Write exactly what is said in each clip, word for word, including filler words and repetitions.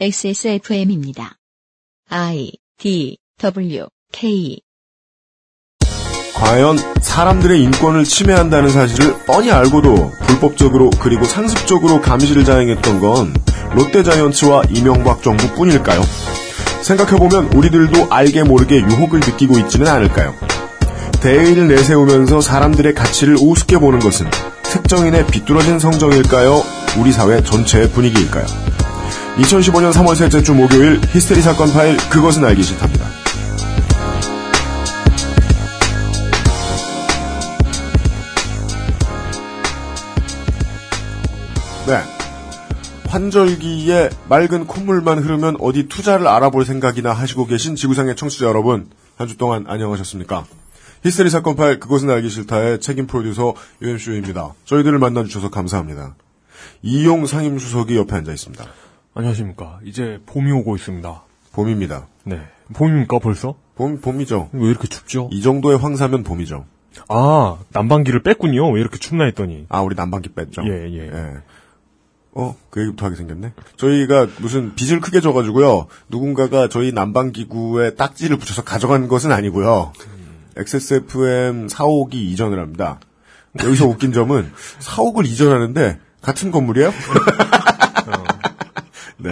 엑스에스에프엠입니다. I, D, W, K. 과연 사람들의 인권을 침해한다는 사실을 뻔히 알고도 불법적으로 그리고 상습적으로 감시를 자행했던 건 롯데자이언츠와 이명박 정부뿐일까요? 생각해보면 우리들도 알게 모르게 유혹을 느끼고 있지는 않을까요? 대의를 내세우면서 사람들의 가치를 우습게 보는 것은 특정인의 비뚤어진 성정일까요? 우리 사회 전체의 분위기일까요? 이천십오 년 삼월 셋째 주 목요일 히스테리 사건 파일 그것은 알기 싫답니다. 네. 환절기에 맑은 콧물만 흐르면 어디 투자를 알아볼 생각이나 하시고 계신 지구상의 청취자 여러분, 한 주 동안 안녕하셨습니까? 히스테리 사건 파일 그것은 알기 싫다의 책임 프로듀서 유엠씨유입니다. 저희들을 만나주셔서 감사합니다. 이용 상임수석이 옆에 앉아 있습니다. 안녕하십니까. 이제 봄이 오고 있습니다. 봄입니다. 네. 봄입니까 벌써? 봄, 봄이죠. 왜 이렇게 춥죠? 이 정도의 황사면 봄이죠. 아, 난방기를 뺐군요. 왜 이렇게 춥나 했더니. 아, 우리 난방기 뺐죠? 예, 예. 예. 어, 그 얘기부터 하게 생겼네. 저희가 무슨 빚을 크게 져가지고요. 누군가가 저희 난방기구에 딱지를 붙여서 가져간 것은 아니고요. 엑스에스에프엠 사옥이 이전을 합니다. 여기서 웃긴 점은 사옥을 이전하는데 같은 건물이에요? 네.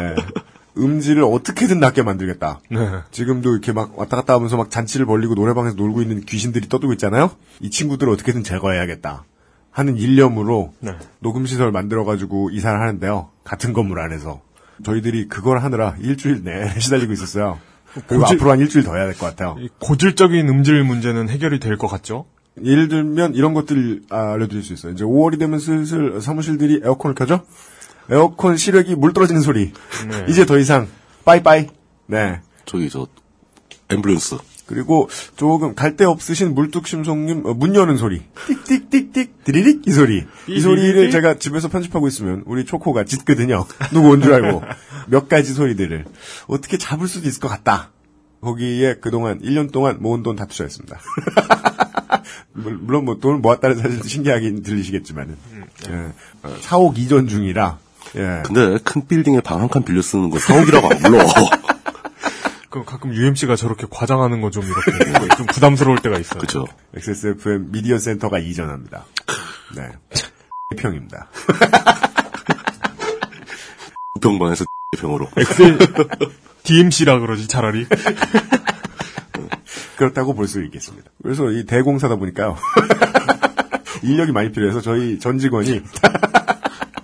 음질을 어떻게든 낮게 만들겠다. 네. 지금도 이렇게 막 왔다 갔다 하면서 막 잔치를 벌리고 노래방에서 놀고 있는 귀신들이 떠들고 있잖아요? 이 친구들을 어떻게든 제거해야겠다 하는 일념으로 네. 녹음시설 만들어가지고 이사를 하는데요. 같은 건물 안에서. 저희들이 그걸 하느라 일주일 내내 시달리고 있었어요. 그리고 고질... 앞으로 한 일주일 더 해야 될 것 같아요. 고질적인 음질 문제는 해결이 될 것 같죠? 예를 들면 이런 것들 알려드릴 수 있어요. 이제 오월이 되면 슬슬 사무실들이 에어컨을 켜죠? 에어컨 실외기 물 떨어지는 소리. 네. 이제 더 이상 빠이빠이. 네. 저기 저 앰뷸런스. 그리고 조금 갈 데 없으신 물뚝심송님 어, 문 여는 소리 띡띡띡띡 드리릭 이 소리 이 소리를 제가 집에서 편집하고 있으면 우리 초코가 짖거든요. 누구 온 줄 알고 몇 가지 소리들을 어떻게 잡을 수도 있을 것 같다. 거기에 그동안 일 년 동안 모은 돈 다 투자했습니다. 물론 뭐 돈을 모았다는 사실도 신기하게 들리시겠지만은 예. 사옥 이전 중이라 예. 근데 큰 빌딩에 방 한 칸 빌려 쓰는 거 사옥이라고 안 불러. 그럼 가끔 유엠씨가 저렇게 과장하는 거 좀 이렇게 좀 부담스러울 때가 있어요. 그렇죠. 엑스에스에프엠 미디어 센터가 이전합니다. 네. 평입니다. 평방에서 평으로. 엑스엘 디엠씨라 그러지 차라리. 그렇다고 볼 수 있겠습니다. 그래서 이 대공사다 보니까요. 인력이 많이 필요해서 저희 전 직원이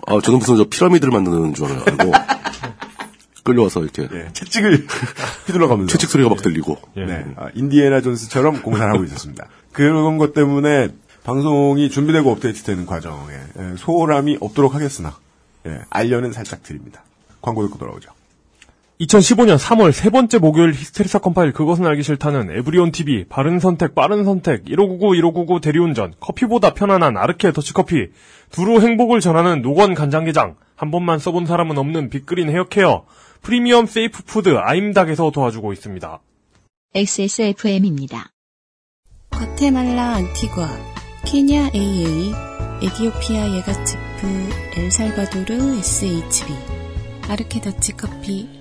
아, 저는 무슨 저 피라미드를 만드는 줄 알고 끌려와서 이렇게 예, 채찍을 휘둘러 가면서 채찍 소리가 막 들리고 예. 네. 아, 인디애나 존스처럼 공사를 하고 있었습니다. 그런 것 때문에 방송이 준비되고 업데이트되는 과정에 예, 소홀함이 없도록 하겠으나 예, 알려는 살짝 드립니다. 광고 듣고 돌아오죠. 이천십오 년 삼월 세 번째 목요일 히스테리 사건 파일 그것은 알기 싫다는 에브리온 티비, 바른 선택, 빠른 선택, 일오구구 일오구구 대리운전, 커피보다 편안한 아르케 더치커피, 두루 행복을 전하는 노건 간장게장, 한 번만 써본 사람은 없는 빅그린 헤어케어, 프리미엄 세이프 푸드 아임닭에서 도와주고 있습니다. 엑스에스에프엠입니다. 과테말라 안티과, 케냐 에이에이, 에티오피아 예가치프, 엘살바도르 에스에이치비, 아르케 더치커피,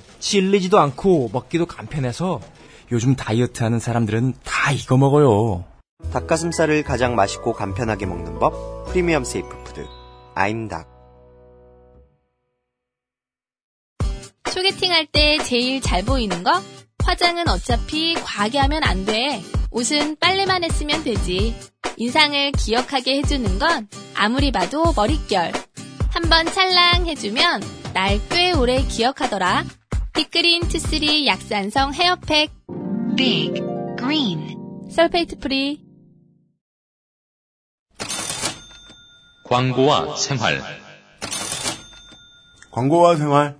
질리지도 않고 먹기도 간편해서 요즘 다이어트하는 사람들은 다 이거 먹어요. 닭가슴살을 가장 맛있고 간편하게 먹는 법 프리미엄 세이프 푸드 아임닭. 소개팅할 때 제일 잘 보이는 거? 화장은 어차피 과하게 하면 안 돼. 옷은 빨래만 했으면 되지. 인상을 기억하게 해주는 건 아무리 봐도 머릿결. 한번 찰랑 해주면 날 꽤 오래 기억하더라. 빅그린 투쓰리 약산성 헤어팩 빅 그린 설페이트 프리. 광고와 생활. 광고와 생활.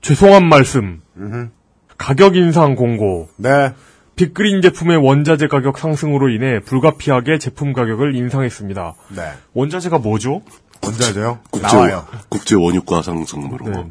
죄송한 말씀. 으흠. 가격 인상 공고. 네. 빅그린 제품의 원자재 가격 상승으로 인해 불가피하게 제품 가격을 인상했습니다. 네. 원자재가 뭐죠? 원자재요? 국제, 나와요. 국제 원유가 상승으로. 네.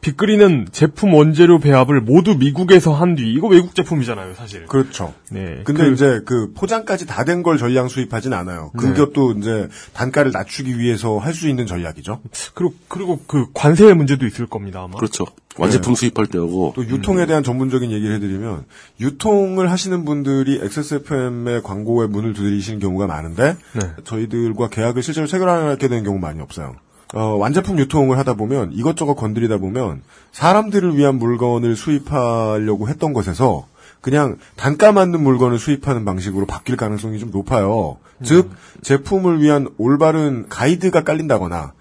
빅그린은 제품 원재료 배합을 모두 미국에서 한 뒤, 이거 외국 제품이잖아요, 사실. 그렇죠. 네. 근데 그, 이제 그 포장까지 다 된 걸 전량 수입하진 않아요. 그것도 네. 이제 단가를 낮추기 위해서 할 수 있는 전략이죠. 그리고, 그리고 그 관세의 문제도 있을 겁니다, 아마. 그렇죠. 완제품 네. 수입할 때하고. 또 유통에 대한 전문적인 얘기를 해드리면, 유통을 하시는 분들이 엑스에스에프엠의 광고에 문을 두드리시는 경우가 많은데, 네. 저희들과 계약을 실제로 체결하게 되는 경우 많이 없어요. 어, 완제품 유통을 하다 보면 이것저것 건드리다 보면 사람들을 위한 물건을 수입하려고 했던 것에서 그냥 단가 맞는 물건을 수입하는 방식으로 바뀔 가능성이 좀 높아요. 음. 즉 제품을 위한 올바른 가이드가 깔린다거나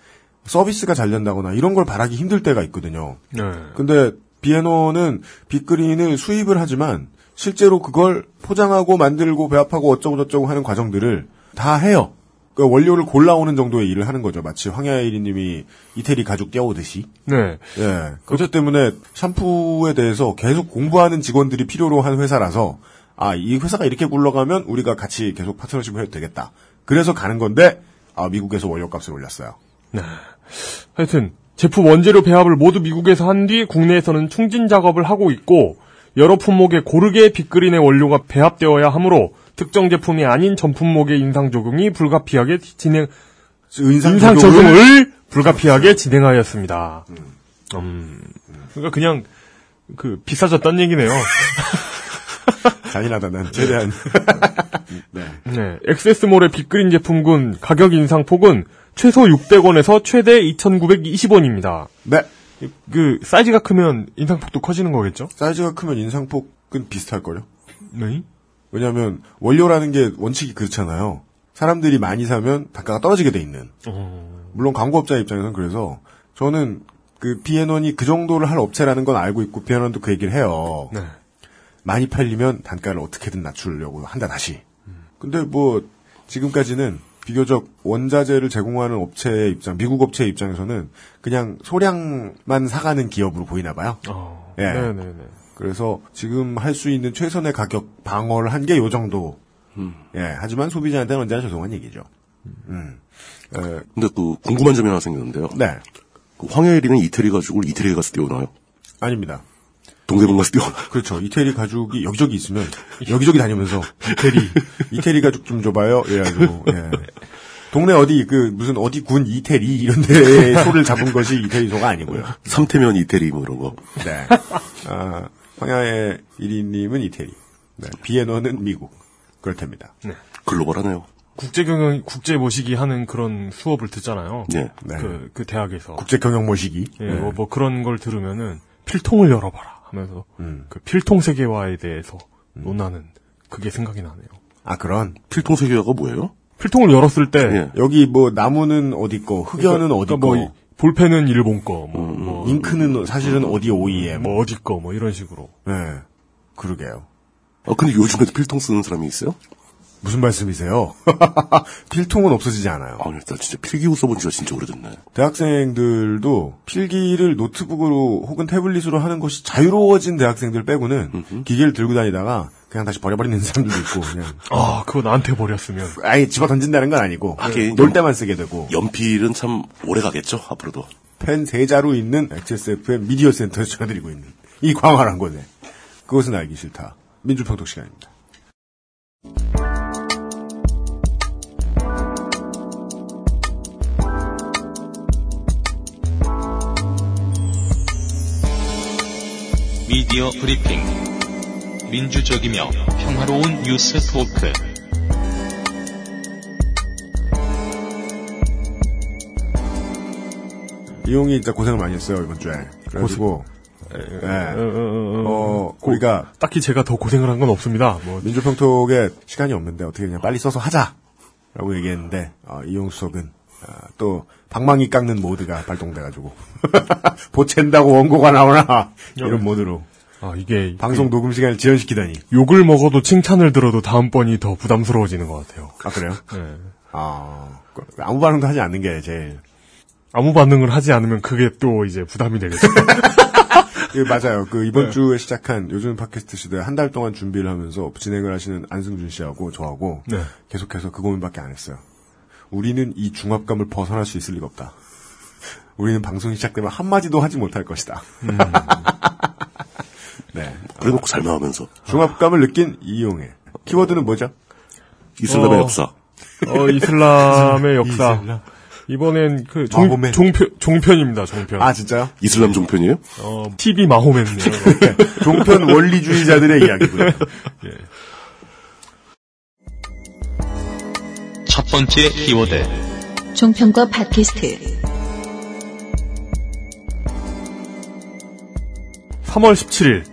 서비스가 잘 된다거나 이런 걸 바라기 힘들 때가 있거든요. 네. 근데 비앤오는 빅그린을 수입을 하지만 실제로 그걸 포장하고 만들고 배합하고 어쩌고 저쩌고 하는 과정들을 다 해요. 그 원료를 골라오는 정도의 일을 하는 거죠. 마치 황야일이님이 이태리 가죽 떼오듯이. 네. 예. 그것 때문에 샴푸에 대해서 계속 공부하는 직원들이 필요로 한 회사라서 아, 이 회사가 이렇게 굴러가면 우리가 같이 계속 파트너십을 해도 되겠다. 그래서 가는 건데 아, 미국에서 원료값을 올렸어요. 네. 하여튼 제품 원재료 배합을 모두 미국에서 한 뒤 국내에서는 충진 작업을 하고 있고 여러 품목에 고르게 빅그린의 원료가 배합되어야 하므로 특정 제품이 아닌 전 품목의 인상 적용이 불가피하게 진행 인상, 인상 적용을 불가피하게 진행하였습니다. 음. 음. 그러니까 그냥 그 비싸졌다는 얘기네요. 잔인하다 난 최대한. 네. 네. 엑스에스몰의 빅그린 제품군 가격 인상 폭은 최소 육백 원에서 최대 이천구백이십 원입니다. 네. 그 사이즈가 크면 인상폭도 커지는 거겠죠? 사이즈가 크면 인상폭은 비슷할 거요. 네. 왜냐하면 원료라는 게 원칙이 그렇잖아요. 사람들이 많이 사면 단가가 떨어지게 돼 있는. 어... 물론 광고업자 입장에서는 그래서 저는 그 비앤원이 그 정도를 할 업체라는 건 알고 있고 비앤원도 그 얘기를 해요. 네. 많이 팔리면 단가를 어떻게든 낮추려고 한다 다시. 음. 근데 뭐 지금까지는 비교적 원자재를 제공하는 업체의 입장, 미국 업체의 입장에서는 그냥 소량만 사가는 기업으로 보이나 봐요. 어... 예. 네네네. 그래서 지금 할 수 있는 최선의 가격 방어를 한 게 요 정도. 음. 예, 하지만 소비자한테는 언제나 죄송한 얘기죠. 음. 에, 근데 그 궁금한 점이 하나 생겼는데요. 네. 그 황야일이는 이태리 가죽을 이태리에 가서 떼어나요? 아닙니다. 동대문 가서 떼어나요? 그렇죠. 이태리 가죽이 여기저기 있으면 여기저기 다니면서 이태리 이태리 가죽 좀 줘봐요. 예, 아주, 예. 동네 어디 그 무슨 어디 군 이태리 이런 데에 소를 잡은 것이 이태리 소가 아니고요. 삼태면 이태리 뭐 이런 거. 네. 아. 황야의 일인님은 이태리, 네. 비에너는 미국, 그렇답니다. 네. 글로벌하네요. 국제경영, 국제 모시기 하는 그런 수업을 듣잖아요. 네. 네. 그, 그 대학에서. 국제경영 모시기. 예, 네. 뭐, 뭐 그런 걸 들으면은 필통을 열어봐라 하면서 음. 그 필통 세계화에 대해서 음. 논하는 그게 생각이 나네요. 아, 그런? 필통 세계화가 뭐예요? 필통을 열었을 때 네. 여기 뭐 나무는 어디 거, 흑연은 그러니까, 어디 그러니까 거. 뭐 볼펜은 일본 거, 뭐, 음, 뭐 잉크는 사실은 음, 어디 오이엠, 뭐 어디 거, 뭐 이런 식으로. 네, 그러게요. 아 근데 요즘에도 필통 쓰는 사람이 있어요? 무슨 말씀이세요? 필통은 없어지지 않아요. 아, 일단 진짜 필기구 써본 지가 진짜 오래됐네. 대학생들도 필기를 노트북으로 혹은 태블릿으로 하는 것이 자유로워진 대학생들 빼고는 음흠. 기계를 들고 다니다가 그냥 다시 버려버리는 사람들도 있고 그냥. 아, 그거 나한테 버렸으면. 아니, 집어 던진다는 건 아니고. 하긴. 놀 때만 쓰게 되고. 연필은 참 오래 가겠죠, 앞으로도. 펜 세 자루 있는 엑스에스에프엠 미디어 센터에서 전해드리고 있는 이 광활한 곳에. 그것은 알기 싫다. 민주평독 시간입니다. 미디어 브리핑 민주적이며 평화로운 뉴스 토크 이용이 진짜 고생을 많이 했어요 이번 주에 그래가지고 고생... 네. 어, 어, 어, 어, 우리가 딱히 제가 더 고생을 한 건 없습니다. 뭐 민주평톡에 시간이 없는데 어떻게 그냥 빨리 써서 하자라고 얘기했는데 어, 이용 수석은 어, 또 방망이 깎는 모드가 발동돼가지고 보챈다고 원고가 나오나 이런 모드로 아 이게 방송 녹음 시간을 지연시키다니 욕을 먹어도 칭찬을 들어도 다음번이 더 부담스러워지는 것 같아요. 아 그래요? 네. 아 아무 반응도 하지 않는 게 제일 아무 반응을 하지 않으면 그게 또 이제 부담이 되겠죠. 예, 맞아요. 그 이번 네. 주에 시작한 요즘 팟캐스트 시대 한 달 동안 준비를 하면서 진행을 하시는 안승준 씨하고 저하고 네. 계속해서 그 고민밖에 안 했어요. 우리는 이 중압감을 벗어날 수 있을 리가 없다. 우리는 방송이 시작되면 한마디도 하지 못할 것이다. 음. 네. 그래놓고 아, 설명하면서. 중압감을 느낀 이용해. 키워드는 뭐죠? 이슬람의 어, 역사. 어, 이슬람의 역사. 이슬람. 이번엔 그 종, 종편, 종편입니다, 종편. 아, 진짜요? 이슬람 종편이에요? 어, 티비 마호맨이에요. 종편 원리주의자들의 이야기고요. 예. 첫 번째 키워드. 종편과 팟캐스트. 삼월 십칠일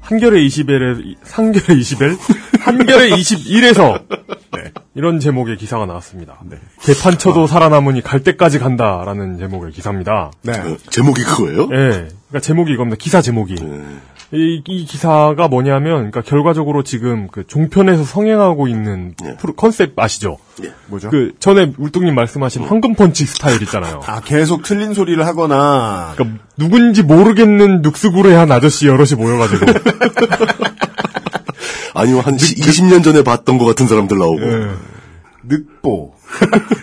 한겨레 이십일에 한겨레 이십일 한겨레 이십일에서 네. 이런 제목의 기사가 나왔습니다. 네. 개판쳐도 아. 살아남으니 갈 때까지 간다라는 제목의 기사입니다. 네. 어, 제목이 그거예요? 네, 그러니까 제목이 이겁니다. 기사 제목이 음. 이, 이 기사가 뭐냐면, 그러니까 결과적으로 지금 그 종편에서 성행하고 있는 예. 프로, 컨셉 아시죠? 예. 뭐죠? 그 전에 울뚱님 말씀하신 음. 황금펀치 스타일 있잖아요. 아, 계속 틀린 소리를 하거나. 그러니까 누군지 모르겠는 늑수구레한 아저씨 여럿이 모여가지고. 아니면 한 이십 년 전에 봤던 것 같은 사람들 나오고. 예. 늑보.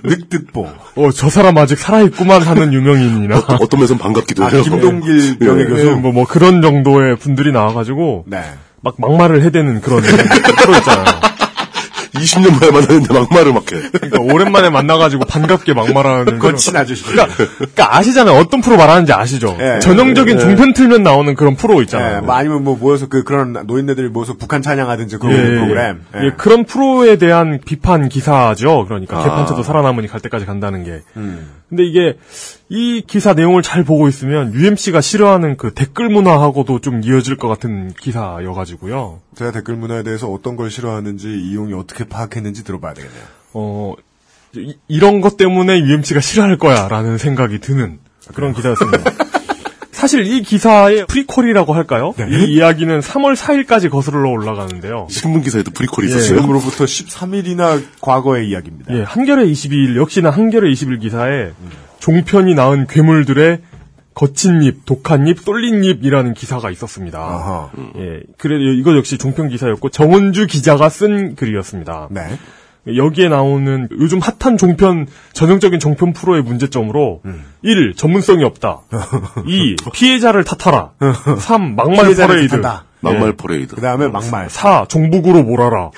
늑뜻보. 어, 저 사람 아직 살아있구만 하는 유명인이나. 어, 어떤 면에서는 반갑기도 해요. 아, 김동길 명예 교수. 네, 뭐, 뭐, 그런 정도의 분들이 나와가지고. 네. 막, 막말을 해대는 그런 프로 있잖아요. 이십 년 만에 만났는데 막말을 막 해. 그러니까, 오랜만에 만나가지고 반갑게 막말하는. 거친 아저씨. 그러니까, 그러니까, 아시잖아요. 어떤 프로 말하는지 아시죠? 예, 전형적인 예, 종편 틀면 나오는 그런 프로 있잖아요. 예, 뭐 아니면 뭐 모여서 그, 그런 노인네들이 모여서 북한 찬양하든지 그런 예, 프로그램. 예. 예, 그런 프로에 대한 비판 기사죠. 그러니까, 아. 개판쳐도 살아남으니 갈 때까지 간다는 게. 음. 근데 이게, 이 기사 내용을 잘 보고 있으면, 유엠씨가 싫어하는 그 댓글 문화하고도 좀 이어질 것 같은 기사여가지고요. 제가 댓글 문화에 대해서 어떤 걸 싫어하는지, 이용이 어떻게 파악했는지 들어봐야 되겠네요. 어, 이, 이런 것 때문에 유엠씨가 싫어할 거야, 라는 생각이 드는 그런 기사였습니다. 사실 이 기사의 프리퀄이라고 할까요? 네. 이 이야기는 삼월 사일까지 거슬러 올라가는데요. 신문기사에도 프리퀄이 예. 있었어요? 지금으로부터 십삼 일이나 과거의 이야기입니다. 예, 한겨레 이십이일, 역시나 한겨레 이십일 기사에 음. 종편이 낳은 괴물들의 거친 입, 독한 입, 쏠린 입이라는 기사가 있었습니다. 아하. 음. 예, 그래도 이거 역시 종편 기사였고 정은주 기자가 쓴 글이었습니다. 네. 여기에 나오는 요즘 핫한 종편, 전형적인 종편 프로의 문제점으로 음. 일. 전문성이 없다. 이. 피해자를 탓하라. 삼. 막말 퍼레이드. 막말 예. 퍼레이드. 그 다음에 막말. 사. 종북으로 몰아라.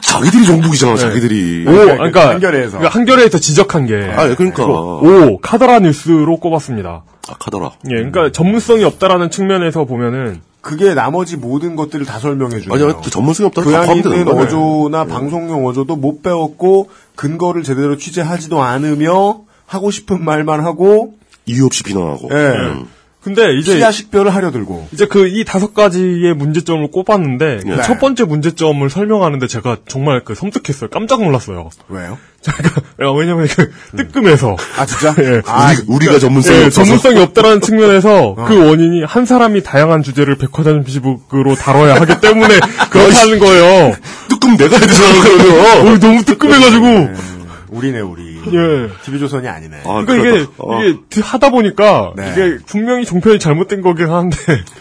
자기들이 종북이잖아, 네. 자기들이. 오, 그러니까 한겨레에서. 그러니까 한겨레에서 지적한 게. 아, 그러니까. 오, 카더라 뉴스로 꼽았습니다. 아, 카더라. 예, 그러니까 음. 전문성이 없다라는 측면에서 보면은 그게 나머지 모든 것들을 다 설명해주네요. 아니요, 전문성이 없다고 다 포함되는 거예요. 어조나 네. 방송용 어조도 못 배웠고 근거를 제대로 취재하지도 않으며 하고 싶은 말만 하고 이유 없이 비난하고. 예. 음. 근데 이제 피아식별을 하려들고 이제 그 이 다섯 가지의 문제점을 꼽았는데 네. 그 첫 번째 문제점을 설명하는데 제가 정말 그 섬뜩했어요. 깜짝 놀랐어요. 왜요? 제가 왜냐면 그 뜨끔해서 아 진짜 예. 아, 우리, 우리가 전문성이, 예, 전문성이 없다라는 측면에서 어. 그 원인이 한 사람이 다양한 주제를 백화점식으로 다뤄야 하기 때문에 그렇다는 거예요. 뜨끔 내가 해야 되잖아. 너무 뜨끔해가지고. 네. 우리네 우리. 예. 티비조선이 아니네. 아, 그러니까 이게 어. 이게 하다 보니까 네. 이게 분명히 종편이 잘못된 거긴 한데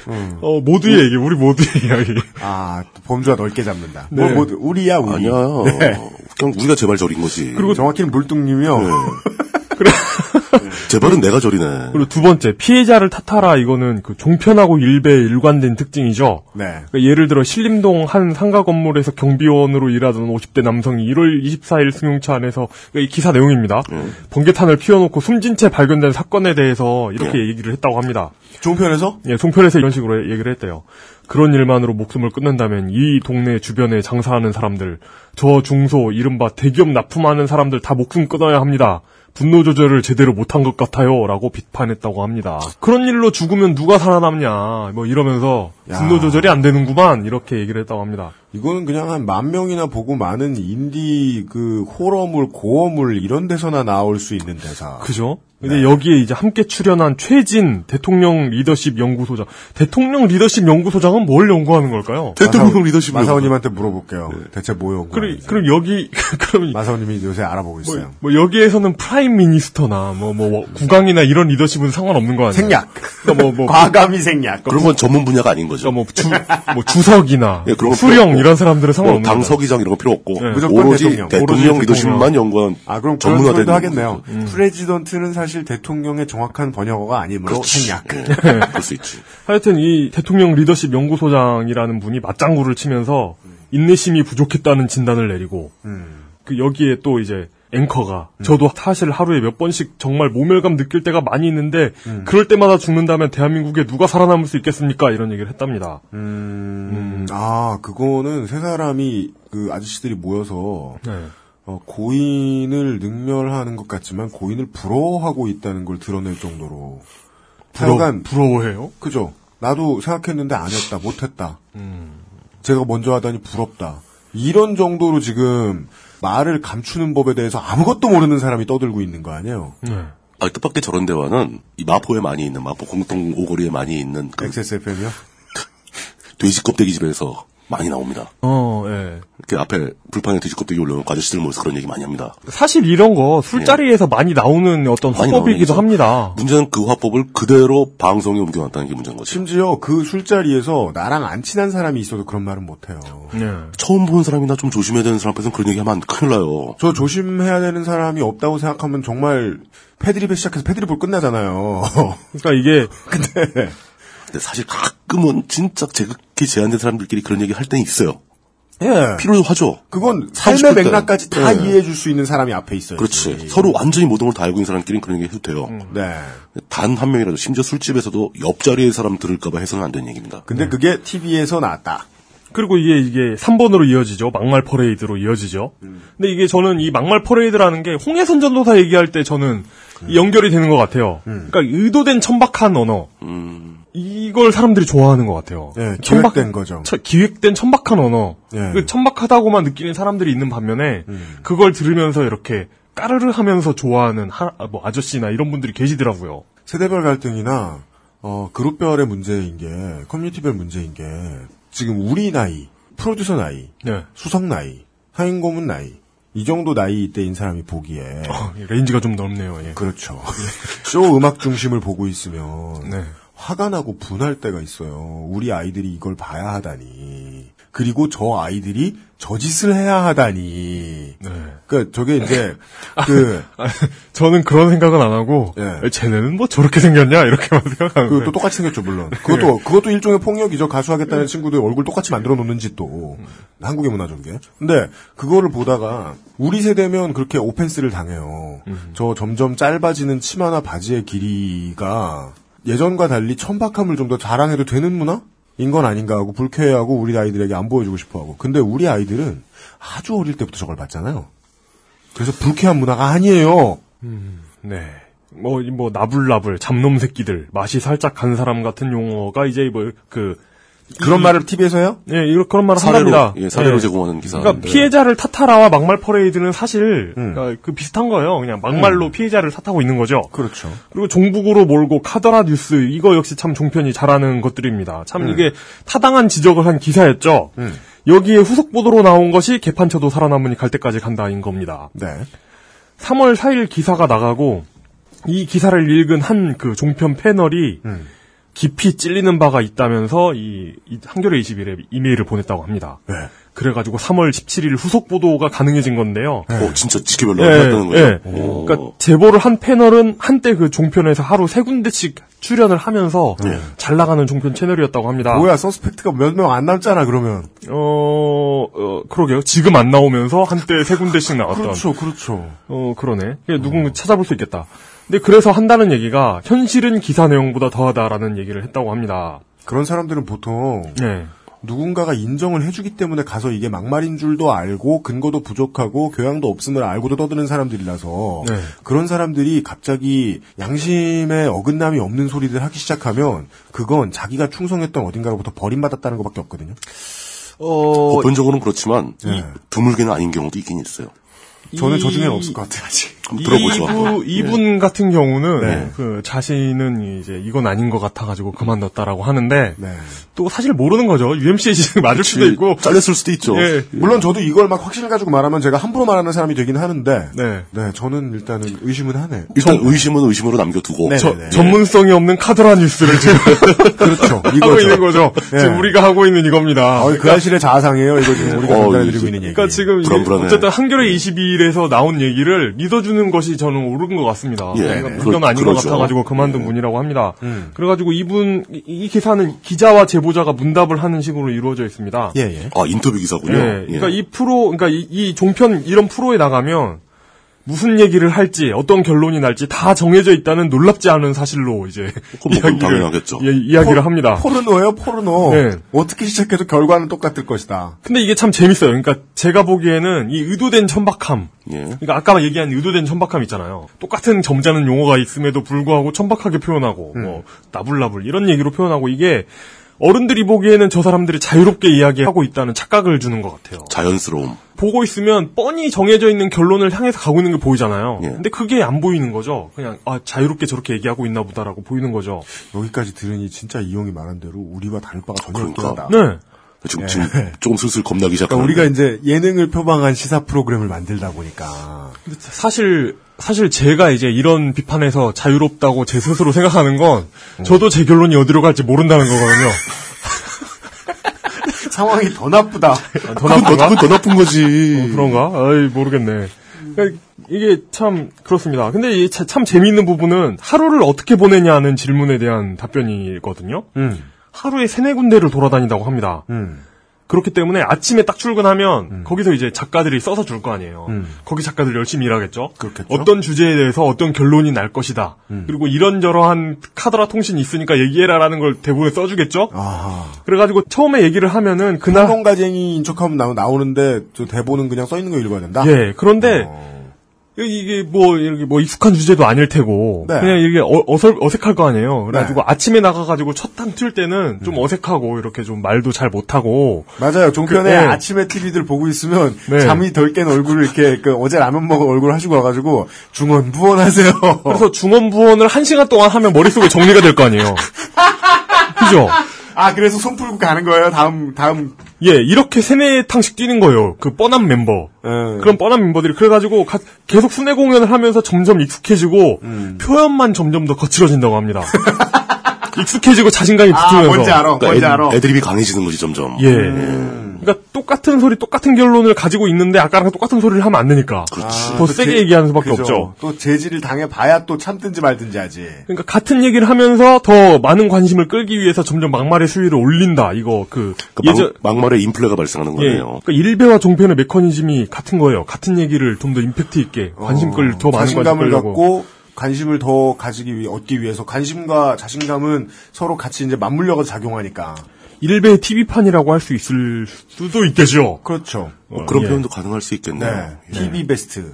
음. 어 모두의 얘기, 우리 모두의 이야기. 아 범주가 넓게 잡는다. 네. 뭐 모두 우리야 우리. 아니야. 네. 그냥 우리가 제발 절인 거지. 그리고 정확히는 물뚱님이요. 네. 그래. 제발은 내가 절이네. 그리고 두 번째 피해자를 탓하라 이거는 그 종편하고 일베에 일관된 특징이죠. 네. 그러니까 예를 들어 신림동 한 상가 건물에서 경비원으로 일하던 오십 대 남성이 일월 이십사일 승용차 안에서 그러니까 이 기사 내용입니다. 음. 번개탄을 피워놓고 숨진 채 발견된 사건에 대해서 이렇게 음. 얘기를 했다고 합니다. 종편에서? 예, 종편에서 이런 식으로 얘기를 했대요. 그런 일만으로 목숨을 끊는다면 이 동네 주변에 장사하는 사람들, 저 중소 이른바 대기업 납품하는 사람들 다 목숨 끊어야 합니다. 분노 조절을 제대로 못한 것 같아요. 라고 비판했다고 합니다. 그런 일로 죽으면 누가 살아남냐. 뭐 이러면서 야. 분노 조절이 안 되는구만. 이렇게 얘기를 했다고 합니다. 이거는 그냥 한 만 명이나 보고 많은 인디 그 호러물, 고어물 이런 데서나 나올 수 있는 대사. 그죠? 근데 네. 여기에 이제 함께 출연한 최진 대통령 리더십 연구소장. 대통령 리더십 연구소장은 뭘 연구하는 걸까요? 대통령 마사오, 리더십 마사오님한테 물어볼게요. 네. 대체 뭐 연구하는지. 그럼, 그럼 여기, 그럼. 마사오님이 요새 알아보고 있어요. 뭐, 뭐 여기에서는 프라임 미니스터나, 뭐, 뭐, 국왕이나 이런 리더십은 상관없는 거 아니에요? 생략. 그러니까 뭐, 뭐. 과감히 생략. 그런 건 전문 분야가 아닌 거죠. 그러니까 뭐, 주, 뭐, 주석이나. 네, 그런 수령, 이런 사람들은 상관없는 거죠. 뭐, 당서기장 이런 거 필요 없고. 네. 오로지 대통령, 대통령 리더십만 연구한. 아, 그럼 전문화된. 하겠네요. 음. 프레지던트는 사실 사실 대통령의 정확한 번역어가 아니므로 생략. 그럴 수 있지. 하여튼 이 대통령 리더십 연구소장이라는 분이 맞장구를 치면서 인내심이 부족했다는 진단을 내리고 음. 그 여기에 또 이제 앵커가 음. 저도 사실 하루에 몇 번씩 정말 모멸감 느낄 때가 많이 있는데 음. 그럴 때마다 죽는다면 대한민국에 누가 살아남을 수 있겠습니까? 이런 얘기를 했답니다. 음. 음. 아 그거는 세 사람이 그 아저씨들이 모여서 네. 어, 고인을 능멸하는 것 같지만 고인을 부러워하고 있다는 걸 드러낼 정도로 부러, 하여간 부러워해요? 그죠. 나도 생각했는데 안 했다, 못 했다. 음. 제가 먼저 하다니 부럽다. 이런 정도로 지금 말을 감추는 법에 대해서 아무것도 모르는 사람이 떠들고 있는 거 아니에요? 네. 아, 뜻밖의 저런 대화는 이 마포에 많이 있는 마포 공동 오거리에 많이 있는 그 엑스에스에프엠이요? 돼지 껍데기 집에서 많이 나옵니다. 어, 예. 그 앞에 불판에 뒤집껍데기 올려놓은 아저씨들 모여서 그런 얘기 많이 합니다. 사실 이런 거 술자리에서 예. 많이 나오는 어떤 많이 화법이기도 나오는 합니다. 문제는 그 화법을 그대로 방송에 옮겨놨다는 게 문제인 거죠. 심지어 그 술자리에서 나랑 안 친한 사람이 있어도 그런 말은 못해요. 예. 처음 본 사람이나 좀 조심해야 되는 사람 앞에서는 그런 얘기하면 큰일 나요. 저 조심해야 되는 사람이 없다고 생각하면 정말 패드립에 시작해서 패드립으로 끝나잖아요. 그러니까 이게 근데 근데 사실 가끔은 진짜 제극히 제한된 사람들끼리 그런 얘기 할 때는 있어요. 예. 필요하죠. 그건 삶의 맥락까지 다 예. 이해해줄 수 있는 사람이 앞에 있어요. 그렇지. 예. 서로 완전히 모든 걸 다 알고 있는 사람끼리는 그런 얘기 해도 돼요. 음. 네. 단 한 명이라도 심지어 술집에서도 옆자리에 사람 들을까봐 해서는 안 되는 얘기입니다. 근데 음. 그게 티비에서 나왔다. 그리고 이게 이게 삼 번으로 이어지죠. 막말 퍼레이드로 이어지죠. 음. 근데 이게 저는 이 막말 퍼레이드라는 게 홍해선 전도사 얘기할 때 저는 음. 연결이 되는 것 같아요. 음. 그러니까 의도된 천박한 언어. 음. 이걸 사람들이 좋아하는 것 같아요. 예, 기획된 거죠. 처, 기획된 천박한 언어. 예. 그 천박하다고만 느끼는 사람들이 있는 반면에 음. 그걸 들으면서 이렇게 까르르 하면서 좋아하는 하, 뭐 아저씨나 이런 분들이 계시더라고요. 세대별 갈등이나 어, 그룹별의 문제인 게 커뮤니티별 문제인 게 지금 우리 나이, 프로듀서 나이, 네. 수석 나이, 하인 고문 나이 이 정도 나이 때인 사람이 보기에 어, 레인지가 좀 넓네요. 예. 그렇죠. 쇼 음악 중심을 보고 있으면 네. 화가 나고 분할 때가 있어요. 우리 아이들이 이걸 봐야 하다니. 그리고 저 아이들이 저 짓을 해야 하다니. 네. 그러니까 저게 이제 아, 그 아, 저는 그런 생각은 안 하고 예. 쟤네는 뭐 저렇게 생겼냐 이렇게만 생각하는. 그것도 똑같이 생겼죠 물론. 그것도 그것도 일종의 폭력이죠. 가수하겠다는 예. 친구들 얼굴 똑같이 만들어 놓는지 또 음. 한국의 문화적인. 근데 그거를 보다가 우리 세대면 그렇게 오펜스를 당해요. 음. 저 점점 짧아지는 치마나 바지의 길이가 예전과 달리 천박함을 좀 더 자랑해도 되는 문화? 인 건 아닌가 하고 불쾌해하고 우리 아이들에게 안 보여주고 싶어하고. 근데 우리 아이들은 아주 어릴 때부터 저걸 봤잖아요. 그래서 불쾌한 문화가 아니에요. 음, 네. 뭐, 뭐, 나불나불, 잡놈 새끼들, 맛이 살짝 간 사람 같은 용어가 이제 뭐, 그, 그런 이, 말을 티비에서 해요? 예, 이런 그런 말을 사례로, 합니다. 예, 사례로 예. 제공하는 기사. 그러니까 피해자를 탓하라와 막말 퍼레이드는 사실 음. 그러니까 그 비슷한 거예요. 그냥 막말로 음. 피해자를 탓하고 있는 거죠. 그렇죠. 그리고 종북으로 몰고 카더라 뉴스 이거 역시 참 종편이 잘하는 것들입니다. 참 음. 이게 타당한 지적을 한 기사였죠. 음. 여기에 후속 보도로 나온 것이 개판쳐도 살아남으니 갈 때까지 간다인 겁니다. 네. 삼월 사일 기사가 나가고 이 기사를 읽은 한 그 종편 패널이 음. 깊이 찔리는 바가 있다면서 이, 이 한겨레 이십일에 이메일을 보냈다고 합니다. 네. 그래가지고 삼월 십칠일 후속 보도가 가능해진 건데요. 네. 오, 진짜 지켜보려고 네. 했다는 거죠? 네. 그러니까 제보를 한 패널은 한때 그 종편에서 하루 세 군데씩 출연을 하면서 네. 잘 나가는 종편 채널이었다고 합니다. 뭐야, 서스펙트가 몇 명 안 남잖아 그러면. 어, 어 그러게요. 지금 안 나오면서 한때 세 군데씩 나왔던. 그렇죠, 그렇죠. 어, 그러네. 누군가 어. 찾아볼 수 있겠다. 근데 그래서 한다는 얘기가 현실은 기사 내용보다 더하다라는 얘기를 했다고 합니다. 그런 사람들은 보통 네. 누군가가 인정을 해주기 때문에 가서 이게 막말인 줄도 알고 근거도 부족하고 교양도 없음을 알고도 떠드는 사람들이라서 네. 그런 사람들이 갑자기 양심에 어긋남이 없는 소리를 하기 시작하면 그건 자기가 충성했던 어딘가로부터 버림받았다는 것밖에 없거든요. 어... 법원적으로는 그렇지만 네. 드물게는 아닌 경우도 있긴 있어요. 저는 조준현 없을 것 같아요. 아직. 들어보죠. 이분 같은 경우는 네. 그 자신은 이제 이건 아닌 것 같아가지고 그만뒀다라고 하는데 네. 또 사실 모르는 거죠. 유엠씨의 지식 맞을 그치. 수도 있고 잘렸을 수도 있죠. 예. 물론 저도 이걸 막 확신을 가지고 말하면 제가 함부로 말하는 사람이 되긴 하는데 네, 네 저는 일단은 의심은 하네요. 일단 저, 의심은 의심으로 남겨두고 네. 저, 네. 전문성이 없는 카더라 뉴스를 지금 그렇죠. 이거죠. 하고 있는 거죠. 네. 지금 우리가 하고 있는 이겁니다. 어, 그러니까, 그 사실의 자아상이에요. 이거 지금 우리가 전달해드리고 어, 있는 얘기. 그러니까 지금 불안불안해. 어쨌든 한겨레 이십이 일에서 나온 얘기를 믿어주는 것이 저는 옳은 것 같습니다. 예, 그건 그러니까 그러, 아닌 그러죠. 것 같아가지고 그만둔 예. 분이라고 합니다. 음. 그래가지고 이분 이, 이 기사는 기자와 제보자가 문답을 하는 식으로 이루어져 있습니다. 예, 예. 아 인터뷰 기사군요. 예, 그러니까 예. 이 프로, 그러니까 이, 이 종편 이런 프로에 나가면 무슨 얘기를 할지 어떤 결론이 날지 다 정해져 있다는 놀랍지 않은 사실로 이제 이야기를 하겠죠. 예, 이야기를 포, 합니다. 포르노예요, 포르노. 네. 어떻게 시작해도 결과는 똑같을 것이다. 근데 이게 참 재밌어요. 그러니까 제가 보기에는 이 의도된 천박함. 예. 그러니까 아까 얘기한 의도된 천박함 있잖아요. 똑같은 점잖은 용어가 있음에도 불구하고 천박하게 표현하고 음. 뭐 나불나불 이런 얘기로 표현하고 이게 어른들이 보기에는 저 사람들이 자유롭게 이야기하고 있다는 착각을 주는 것 같아요. 자연스러움. 보고 있으면 뻔히 정해져 있는 결론을 향해서 가고 있는 게 보이잖아요. 예. 근데 그게 안 보이는 거죠. 그냥 아 자유롭게 저렇게 얘기하고 있나 보다라고 보이는 거죠. 여기까지 들으니 진짜 이용이 말한 대로 우리와 다를 바가 전혀 없다. 그러니까. 네. 지금, 예. 지금 조금 슬슬 겁나기 시작하는. 그러니까 우리가 이제 예능을 표방한 시사 프로그램을 만들다 보니까. 근데 사실 사실 제가 이제 이런 비판에서 자유롭다고 제 스스로 생각하는 건 음. 저도 제 결론이 어디로 갈지 모른다는 거거든요. 상황이 더 나쁘다. 아, 더 나쁜가? 더 나쁜 거지. 어, 그런가? 아이 모르겠네. 그러니까 이게 참 그렇습니다. 근데 이게 참 재미있는 부분은 하루를 어떻게 보내냐는 질문에 대한 답변이거든요. 음. 하루에 세네 군데를 돌아다닌다고 합니다. 음. 그렇기 때문에 아침에 딱 출근하면 음. 거기서 이제 작가들이 써서 줄 거 아니에요. 음. 거기 작가들 열심히 일하겠죠. 그렇겠죠. 어떤 주제에 대해서 어떤 결론이 날 것이다. 음. 그리고 이런저러한 카더라 통신이 있으니까 얘기해라라는 걸 대본에 써주겠죠. 아. 그래가지고 처음에 얘기를 하면은 그날 행동가쟁이인 척하면 나오, 나오는데 저 대본은 그냥 써 있는 거 읽어야 된다. 예. 그런데 어. 이게 뭐 이렇게 뭐 익숙한 주제도 아닐 테고 네. 그냥 이렇게 어, 어설, 어색할 거 아니에요. 그래가지고 네. 아침에 나가가지고 첫 탕 틀 때는 좀 음. 어색하고 이렇게 좀 말도 잘 못하고 맞아요. 종편에 그, 네. 아침에 티비들 보고 있으면 네. 잠이 덜 깬 얼굴을 이렇게 그 어제 라면 먹은 얼굴을 하시고 와가지고 중언부언하세요. 그래서 중언부언을 한 시간 동안 하면 머릿속에 정리가 될 거 아니에요. 그죠? 아 그래서 손 풀고 가는 거예요. 다음 다음 예 이렇게 세네 탕씩 뛰는 거예요. 그 뻔한 멤버 음. 그런 뻔한 멤버들이 그래가지고 가, 계속 순회 공연을 하면서 점점 익숙해지고 음. 표현만 점점 더 거칠어진다고 합니다. 익숙해지고 자신감이 붙으면서 아, 뭔지 알아, 그러니까 뭔지 알아. 애드립이 강해지는 거지 점점. 예. 음. 그러니까 똑같은 소리, 똑같은 결론을 가지고 있는데 아까랑 똑같은 소리를 하면 안 되니까. 그렇지. 더 아, 세게 제, 얘기하는 수밖에 그죠. 없죠. 또 제지를 당해봐야 또 참든지 말든지 하지. 그러니까 같은 얘기를 하면서 더 많은 관심을 끌기 위해서 점점 막말의 수위를 올린다. 이거 그 그러니까 예전 막, 막말의 인플레가 발생하는 거네요. 예. 그러니까 일베와 종편의 메커니즘이 같은 거예요. 같은 얘기를 좀 더 임팩트 있게 관심 끌 더 어, 많은 관심을 갖고. 관심을 더 가지기 위해, 얻기 위해서 관심과 자신감은 서로 같이 이제 맞물려서 작용하니까. 일베의 티비판이라고 할 수 있을 수도 있겠죠. 그렇죠. 어, 그런 예. 표현도 가능할 수 있겠네요. 네. 예. 티비 베스트.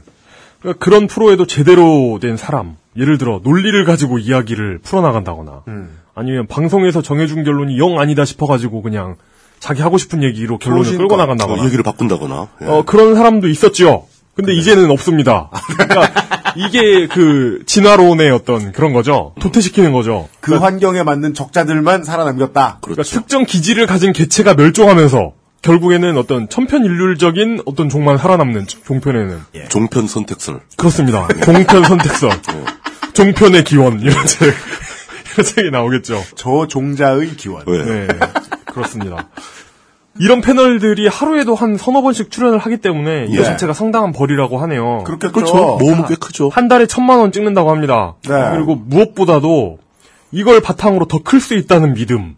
그러니까 그런 프로에도 제대로 된 사람, 예를 들어 논리를 가지고 이야기를 풀어나간다거나 음. 아니면 방송에서 정해준 결론이 영 아니다 싶어가지고 그냥 자기 하고 싶은 얘기로 결론을 그러니까, 끌고 나간다거나. 어, 얘기를 바꾼다거나. 예. 어, 그런 사람도 있었지요. 근데 그래. 이제는 없습니다. 그러니까 이게 그 진화론의 어떤 그런 거죠. 도태시키는 거죠. 그 그러니까 환경에 맞는 적자들만 살아남겼다. 그러니까 그렇죠. 특정 기질을 가진 개체가 멸종하면서 결국에는 어떤 천편일률적인 어떤 종만 살아남는 종편에는 예. 종편 선택설 그렇습니다. 종편 선택설 종편의 기원 이런 책 이런 책이 나오겠죠. 저 종자의 기원. 네. 네 그렇습니다. 이런 패널들이 하루에도 한 서너 번씩 출연을 하기 때문에 예. 이거 자체가 상당한 벌이라고 하네요. 그렇겠죠. 그렇죠. 모험은 꽤 크죠. 한 달에 천만 원 찍는다고 합니다. 네. 그리고 무엇보다도 이걸 바탕으로 더 클 수 있다는 믿음.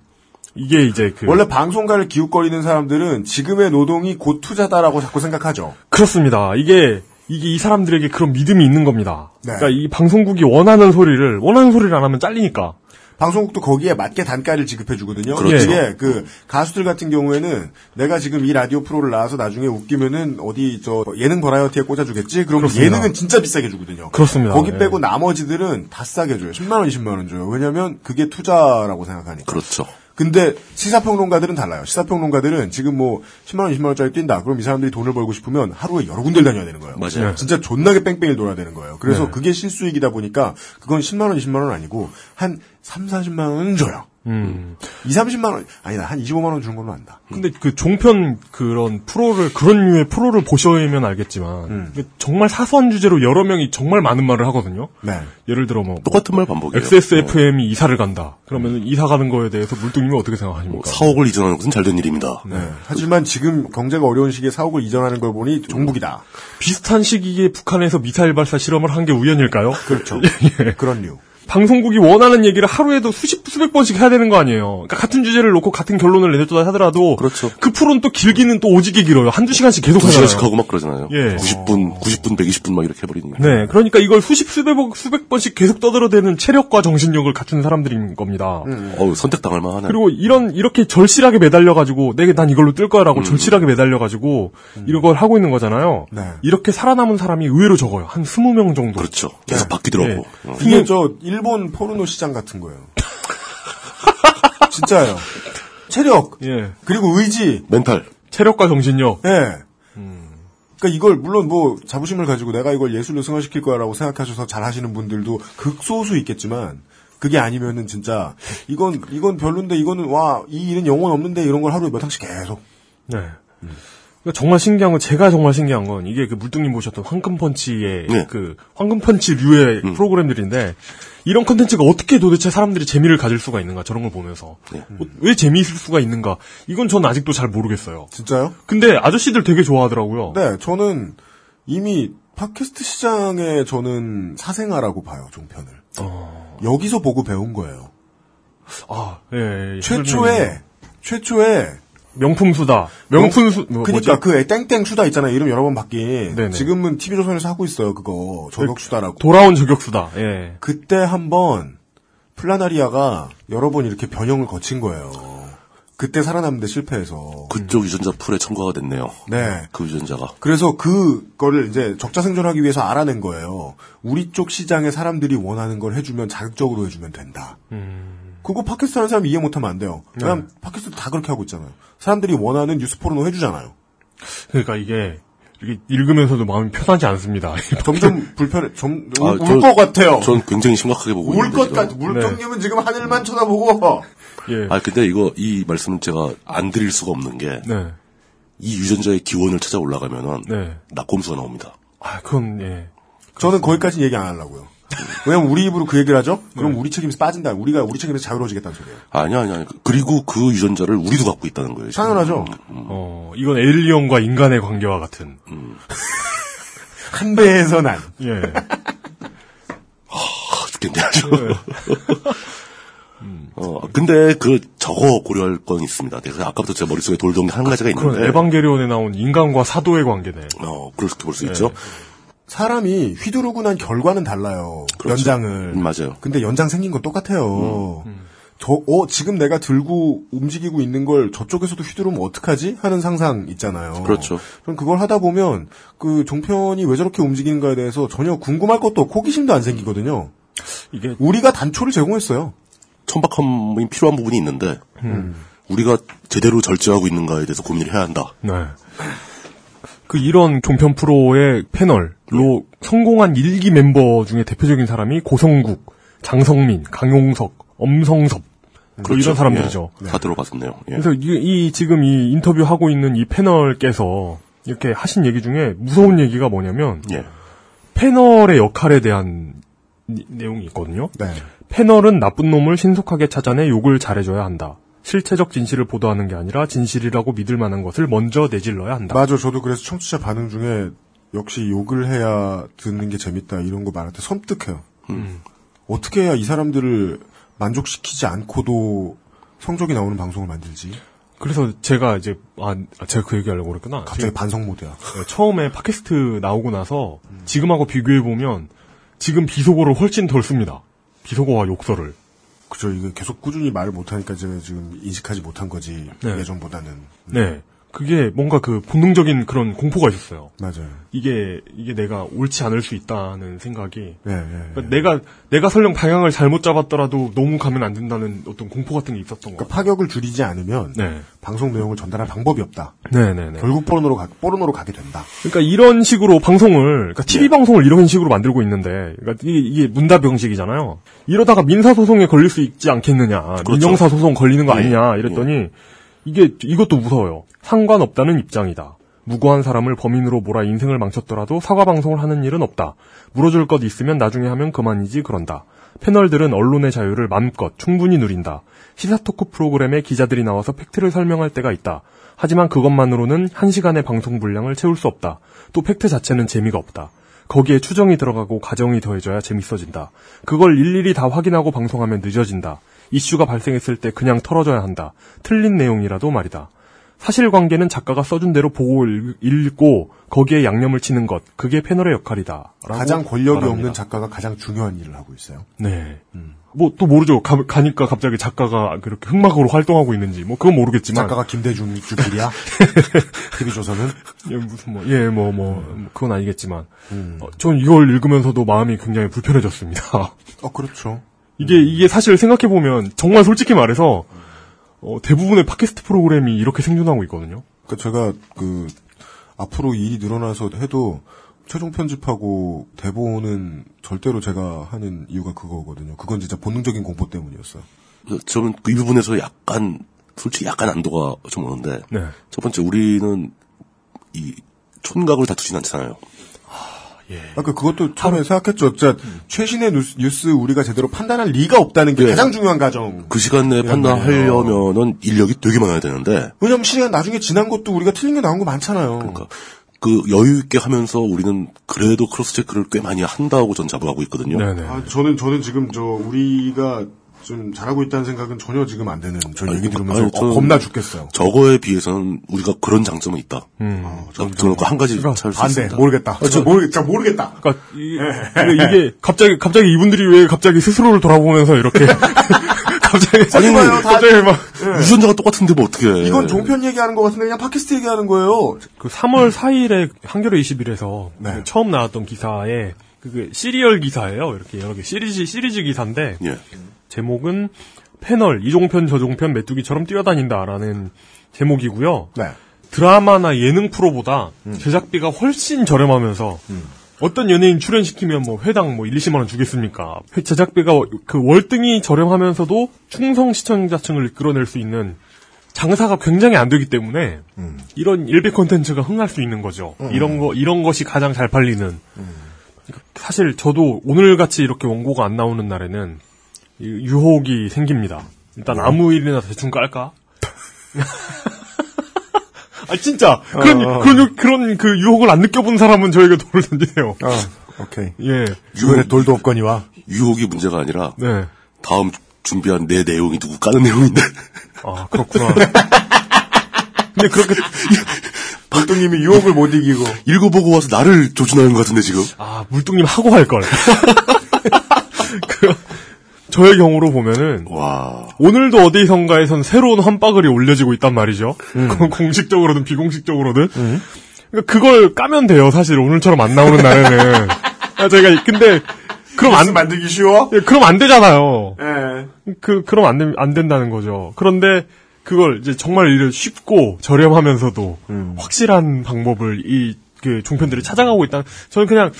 이게 이제 그 원래 방송가를 기웃거리는 사람들은 지금의 노동이 곧 투자다라고 자꾸 생각하죠. 그렇습니다. 이게 이게 이 사람들에게 그런 믿음이 있는 겁니다. 네. 그러니까 이 방송국이 원하는 소리를 원하는 소리를 안 하면 잘리니까. 방송국도 거기에 맞게 단가를 지급해 주거든요. 그렇죠. 이게 그 가수들 같은 경우에는 내가 지금 이 라디오 프로를 나와서 나중에 웃기면은 어디 저 예능 버라이어티에 꽂아 주겠지. 그럼 그렇습니다. 예능은 진짜 비싸게 주거든요. 그렇습니다. 거기 예. 빼고 나머지들은 다 싸게 줘요. 십만 원, 이십만 원 줘요. 왜냐면 그게 투자라고 생각하니까. 그렇죠. 근데 시사평론가들은 달라요. 시사평론가들은 지금 뭐 십만 원, 이십만 원짜리 뛴다. 그럼 이 사람들이 돈을 벌고 싶으면 하루에 여러 군데를 다녀야 되는 거예요. 맞아요. 네. 진짜 존나게 뺑뺑이를 돌아야 되는 거예요. 그래서 네. 그게 실수익이다 보니까 그건 십만 원, 이십만 원 아니고 한 삼, 사십만 원은 줘요. 음. 이, 삼십만 원, 아니다. 한 이십오만 원 주는 걸로 안다. 근데 그 종편 그런 프로를, 그런 류의 프로를 보셔야면 알겠지만, 음. 정말 사소한 주제로 여러 명이 정말 많은 말을 하거든요? 네. 예를 들어 뭐. 똑같은 말 반복이에요. 엑스에스에프엠이 네. 이사를 간다. 그러면 음. 이사 가는 거에 대해서 물뚱님이 어떻게 생각하십니까? 사옥을 이전하는 것은 잘된 일입니다. 네. 네. 하지만 지금 경제가 어려운 시기에 사옥을 이전하는 걸 보니 종북이다. 비슷한 시기에 북한에서 미사일 발사 실험을 한 게 우연일까요? 그렇죠. 예. 그런 류. 방송국이 원하는 얘기를 하루에도 수십, 수백 번씩 해야 되는 거 아니에요. 그러니까 같은 주제를 놓고 같은 결론을 내줬다 하더라도. 그렇죠. 그 프로는 또 길기는 또 오지게 길어요. 한두 시간씩 계속 하잖아요. 두 시간씩 하고 막 그러잖아요. 예. 구십 분, 구십 분, 백이십 분 막 이렇게 해버리니까. 네. 그러니까 이걸 수십, 수백, 수백 번씩 계속 떠들어대는 체력과 정신력을 갖춘 사람들인 겁니다. 음. 어우, 선택당할 만하네. 그리고 이런, 이렇게 절실하게 매달려가지고, 내게 난 이걸로 뜰 거야 라고 음. 절실하게 매달려가지고, 음. 이런 걸 하고 있는 거잖아요. 네. 이렇게 살아남은 사람이 의외로 적어요. 한 이십 명 정도. 그렇죠. 계속 네. 바뀌더라고. 네. 어. 이게 저, 일본 포르노 시장 같은 거예요. 진짜예요. 체력, 예. 그리고 의지, 멘탈, 체력과 정신력. 예. 음. 그러니까 이걸 물론 뭐 자부심을 가지고 내가 이걸 예술로 승화시킬 거라고 생각하셔서 잘하시는 분들도 극소수 있겠지만 그게 아니면은 진짜 이건 이건 별론데 이거는 와 이 일은 영혼 없는데 이런 걸 하루에 몇 항씩 계속. 네. 음. 정말 신기한 건 제가 정말 신기한 건 이게 그 물뚱님 보셨던 황금펀치의 네. 그 황금펀치류의 음. 프로그램들인데 이런 콘텐츠가 어떻게 도대체 사람들이 재미를 가질 수가 있는가 저런 걸 보면서 네. 음. 왜 재미있을 수가 있는가 이건 전 아직도 잘 모르겠어요. 진짜요? 근데 아저씨들 되게 좋아하더라고요. 네, 저는 이미 팟캐스트 시장에 저는 사생아라고 봐요 종편을. 어... 여기서 보고 배운 거예요. 아, 예, 예. 최초에 최초에 명품 수다. 명품 수, 뭐, 그니까, 그, 땡땡 수다 있잖아요. 이름 여러 번 바뀐. 네네. 지금은 티비조선에서 하고 있어요. 그거. 저격 수다라고. 돌아온 저격 수다. 예. 그때 한 번, 플라나리아가 여러 번 이렇게 변형을 거친 거예요. 그때 살아남는데 실패해서. 그쪽 유전자 풀에 첨가가 됐네요. 네. 그 유전자가. 그래서 그거를 이제 적자 생존하기 위해서 알아낸 거예요. 우리 쪽 시장에 사람들이 원하는 걸 해주면 자극적으로 해주면 된다. 음. 그거 팟캐스트 하는 사람이 이해 못하면 안 돼요. 왜냐면 네. 팟캐스트 다 그렇게 하고 있잖아요. 사람들이 원하는 뉴스 포르노 해주잖아요. 그러니까 이게, 이게 읽으면서도 마음이 편하지 않습니다. 점점 불편해. 점, 아, 울 것 같아요. 전 굉장히 심각하게 보고 울 있는데. 울 것 같아. 물동님은 네. 지금 하늘만 쳐다보고. 예. 아 근데 이거 이 말씀은 제가 안 드릴 수가 없는 게, 네. 이 유전자의 기원을 찾아 올라가면은 네. 낙곰수가 나옵니다. 아 그건 예. 저는 거기까지 얘기 안 하려고요. 왜냐면 우리 입으로 그 얘기를 하죠? 그럼 네. 우리 책임에서 빠진다. 우리가 우리 책임에서 자유로워지겠다는 소리예요. 아니야, 아니야. 그리고 그 유전자를 우리도 갖고 있다는 거예요. 지금. 당연하죠. 음. 어, 이건 에일리언과 인간의 관계와 같은. 음. 한 배에서 난. 예. 하, 죽겠네, 아주. 음, 어, 근데 그 저거 고려할 건 있습니다. 그래서 아까부터 제 머릿속에 돌던 게 한 가지가 있는데. 그런 에반게리온에 나온 인간과 사도의 관계네. 어, 그렇게 볼 수 예. 있죠. 사람이 휘두르고 난 결과는 달라요. 그렇죠. 연장을. 음, 맞아요. 근데 연장 생긴 건 똑같아요. 음, 음. 저, 어, 지금 내가 들고 움직이고 있는 걸 저쪽에서도 휘두르면 어떡하지? 하는 상상 있잖아요. 그렇죠. 그럼 그걸 하다 보면 그 종편이 왜 저렇게 움직이는가에 대해서 전혀 궁금할 것도 없고 호기심도 안 생기거든요. 이게. 우리가 단초를 제공했어요. 천박함이 필요한 부분이 있는데, 음. 우리가 제대로 절제하고 있는가에 대해서 고민을 해야 한다. 네. 그 이런 종편 프로의 패널로 네. 성공한 일기 멤버 중에 대표적인 사람이 고성국, 장성민, 강용석, 엄성섭 그렇죠. 이런 사람들이죠. 예. 다 들어봤었네요. 예. 그래서 이, 이 지금 이 인터뷰 하고 있는 이 패널께서 이렇게 하신 얘기 중에 무서운 얘기가 뭐냐면 예. 패널의 역할에 대한 니, 내용이 있거든요. 네. 패널은 나쁜 놈을 신속하게 찾아내 욕을 잘해줘야 한다. 실체적 진실을 보도하는 게 아니라 진실이라고 믿을 만한 것을 먼저 내질러야 한다. 맞아. 저도 그래서 청취자 반응 중에 역시 욕을 해야 듣는 게 재밌다 이런 거 말할 때 섬뜩해요. 음. 어떻게 해야 이 사람들을 만족시키지 않고도 성적이 나오는 방송을 만들지? 그래서 제가 이제 아 제가 그 얘기하려고 그랬구나. 갑자기 반성 모드야. 처음에 팟캐스트 나오고 나서 음. 지금하고 비교해보면 지금 비속어를 훨씬 덜 씁니다. 비속어와 욕설을. 그죠. 이거 계속 꾸준히 말을 못하니까 제가 지금 인식하지 못한 거지. 네. 예전보다는. 네. 그게 뭔가 그 본능적인 그런 공포가 있었어요. 맞아요. 이게 이게 내가 옳지 않을 수 있다는 생각이. 예, 예, 예. 그러니까 내가 내가 설령 방향을 잘못 잡았더라도 너무 가면 안 된다는 어떤 공포 같은 게 있었던 거. 그러니까 파격을 줄이지 않으면 네. 방송 내용을 전달할 방법이 없다. 네, 네, 네. 결국 포르노로 가 포르노로 가게 된다. 그러니까 이런 식으로 방송을 그러니까 티비 예. 방송을 이런 식으로 만들고 있는데, 그러니까 이게, 이게 문답 형식이잖아요. 이러다가 민사 소송에 걸릴 수 있지 않겠느냐, 그렇죠. 민형사 소송 걸리는 거 예. 아니냐, 이랬더니. 예. 이게 이것도 무서워요. 상관없다는 입장이다. 무고한 사람을 범인으로 몰아 인생을 망쳤더라도 사과 방송을 하는 일은 없다. 물어줄 것 있으면 나중에 하면 그만이지 그런다. 패널들은 언론의 자유를 마음껏 충분히 누린다. 시사 토크 프로그램에 기자들이 나와서 팩트를 설명할 때가 있다. 하지만 그것만으로는 한 시간의 방송 분량을 채울 수 없다. 또 팩트 자체는 재미가 없다. 거기에 추정이 들어가고 가정이 더해져야 재밌어진다. 그걸 일일이 다 확인하고 방송하면 늦어진다. 이슈가 발생했을 때 그냥 털어줘야 한다. 틀린 내용이라도 말이다. 사실관계는 작가가 써준 대로 보고 읽고 거기에 양념을 치는 것. 그게 패널의 역할이다. 가장 권력이 말합니다. 없는 작가가 가장 중요한 일을 하고 있어요. 네. 음. 뭐 또 모르죠. 가, 가니까 갑자기 작가가 그렇게 흑막으로 활동하고 있는지 뭐 그건 모르겠지만. 작가가 김대중 주필이야? 티비조선은? 예, 무슨 뭐, 예, 뭐, 뭐, 음. 그건 아니겠지만. 음. 어, 전 이걸 읽으면서도 마음이 굉장히 불편해졌습니다. 어, 그렇죠. 이게 이게 사실 생각해 보면 정말 솔직히 말해서 어, 대부분의 팟캐스트 프로그램이 이렇게 생존하고 있거든요. 그러니까 제가 그 앞으로 일이 늘어나서 해도 최종 편집하고 대본은 절대로 제가 하는 이유가 그거거든요. 그건 진짜 본능적인 공포 때문이었어요. 저는 그 이 부분에서 약간 솔직히 약간 안도가 좀 오는데 네. 첫 번째 우리는 이 촌각을 다투진 않잖아요. 예. 아까 그것도 처음에 생각했죠. 진짜 음. 최신의 뉴스, 뉴스 우리가 제대로 판단할 리가 없다는 게 예. 가장 중요한 가정. 그 시간 내에 판단하려면은 인력이 되게 많아야 되는데. 왜냐면 시간 나중에 지난 것도 우리가 틀린 게 나온 거 많잖아요. 그러니까 그 여유 있게 하면서 우리는 그래도 크로스 체크를 꽤 많이 한다고 전 자부하고 있거든요. 네네. 아, 저는 저는 지금 저 우리가 좀 잘하고 있다는 생각은 전혀 지금 안 되는. 저 얘기 들으면서 아니, 어, 겁나 죽겠어요. 저거에 비해서는 우리가 그런 장점은 있다. 음. 어, 저는 저는 한 가지 잘 수 있습니다. 안 돼. 모르겠다. 어, 저 모르겠다. 모르겠다. 그러니까 이, 이게 갑자기 갑자기 이분들이 왜 갑자기 스스로를 돌아보면서 이렇게 갑자기 아니 막 갑자기 막 예. 유전자가 똑같은데 뭐 어떻게? 이건 종편 얘기하는 것 같은데 그냥 팟캐스트 얘기하는 거예요. 그 삼월 음. 사 일에 한겨레 이십일에서 네. 처음 나왔던 기사에 그 시리얼 기사예요. 이렇게 여러 개 시리즈 시리즈 기사인데. 예. 제목은 패널 이종편 저종편 메뚜기처럼 뛰어다닌다라는 제목이고요. 네. 드라마나 예능 프로보다 음. 제작비가 훨씬 저렴하면서 음. 어떤 연예인 출연시키면 뭐 회당 뭐 일, 이십만 원 주겠습니까? 제작비가 그 월등히 저렴하면서도 충성 시청자층을 이끌어낼 수 있는 장사가 굉장히 안 되기 때문에 음. 이런 일베 콘텐츠가 흥할 수 있는 거죠. 음. 이런 거 이런 것이 가장 잘 팔리는. 음. 사실 저도 오늘같이 이렇게 원고가 안 나오는 날에는 유혹이 생깁니다. 일단 아무 일이나 대충 깔까? 아 진짜 그런 어, 어. 그런 그런 그 유혹을 안 느껴본 사람은 저에게 돌을 던지세요. 어, 오케이. 예. 유혹의 돌도 없거니와 유혹이 문제가 아니라 네. 다음 준비한 내 내용이 누구 까는 내용인데. 아 그렇구나. 근데 그렇게. 물뚱님이 유혹을 못 이기고 읽어보고 와서 나를 조준하는 것 같은데 지금. 아 물뚱님 하고 할 걸. 그, 저의 경우로 보면은 와. 오늘도 어디선가에선 새로운 환빠글이 올려지고 있단 말이죠. 음. 공식적으로든 비공식적으로든. 음. 그러니까 그걸 까면 돼요. 사실 오늘처럼 안 나오는 날에는. 아, 저희가 근데 그럼 안 만들기 쉬워? 예, 그럼 안 되잖아요. 예. 그 그럼 안, 안 된다는 거죠. 그런데. 그걸 이제 정말 이런 쉽고 저렴하면서도 음. 확실한 방법을 이 그 종편들이 찾아가고 있다. 저는 그냥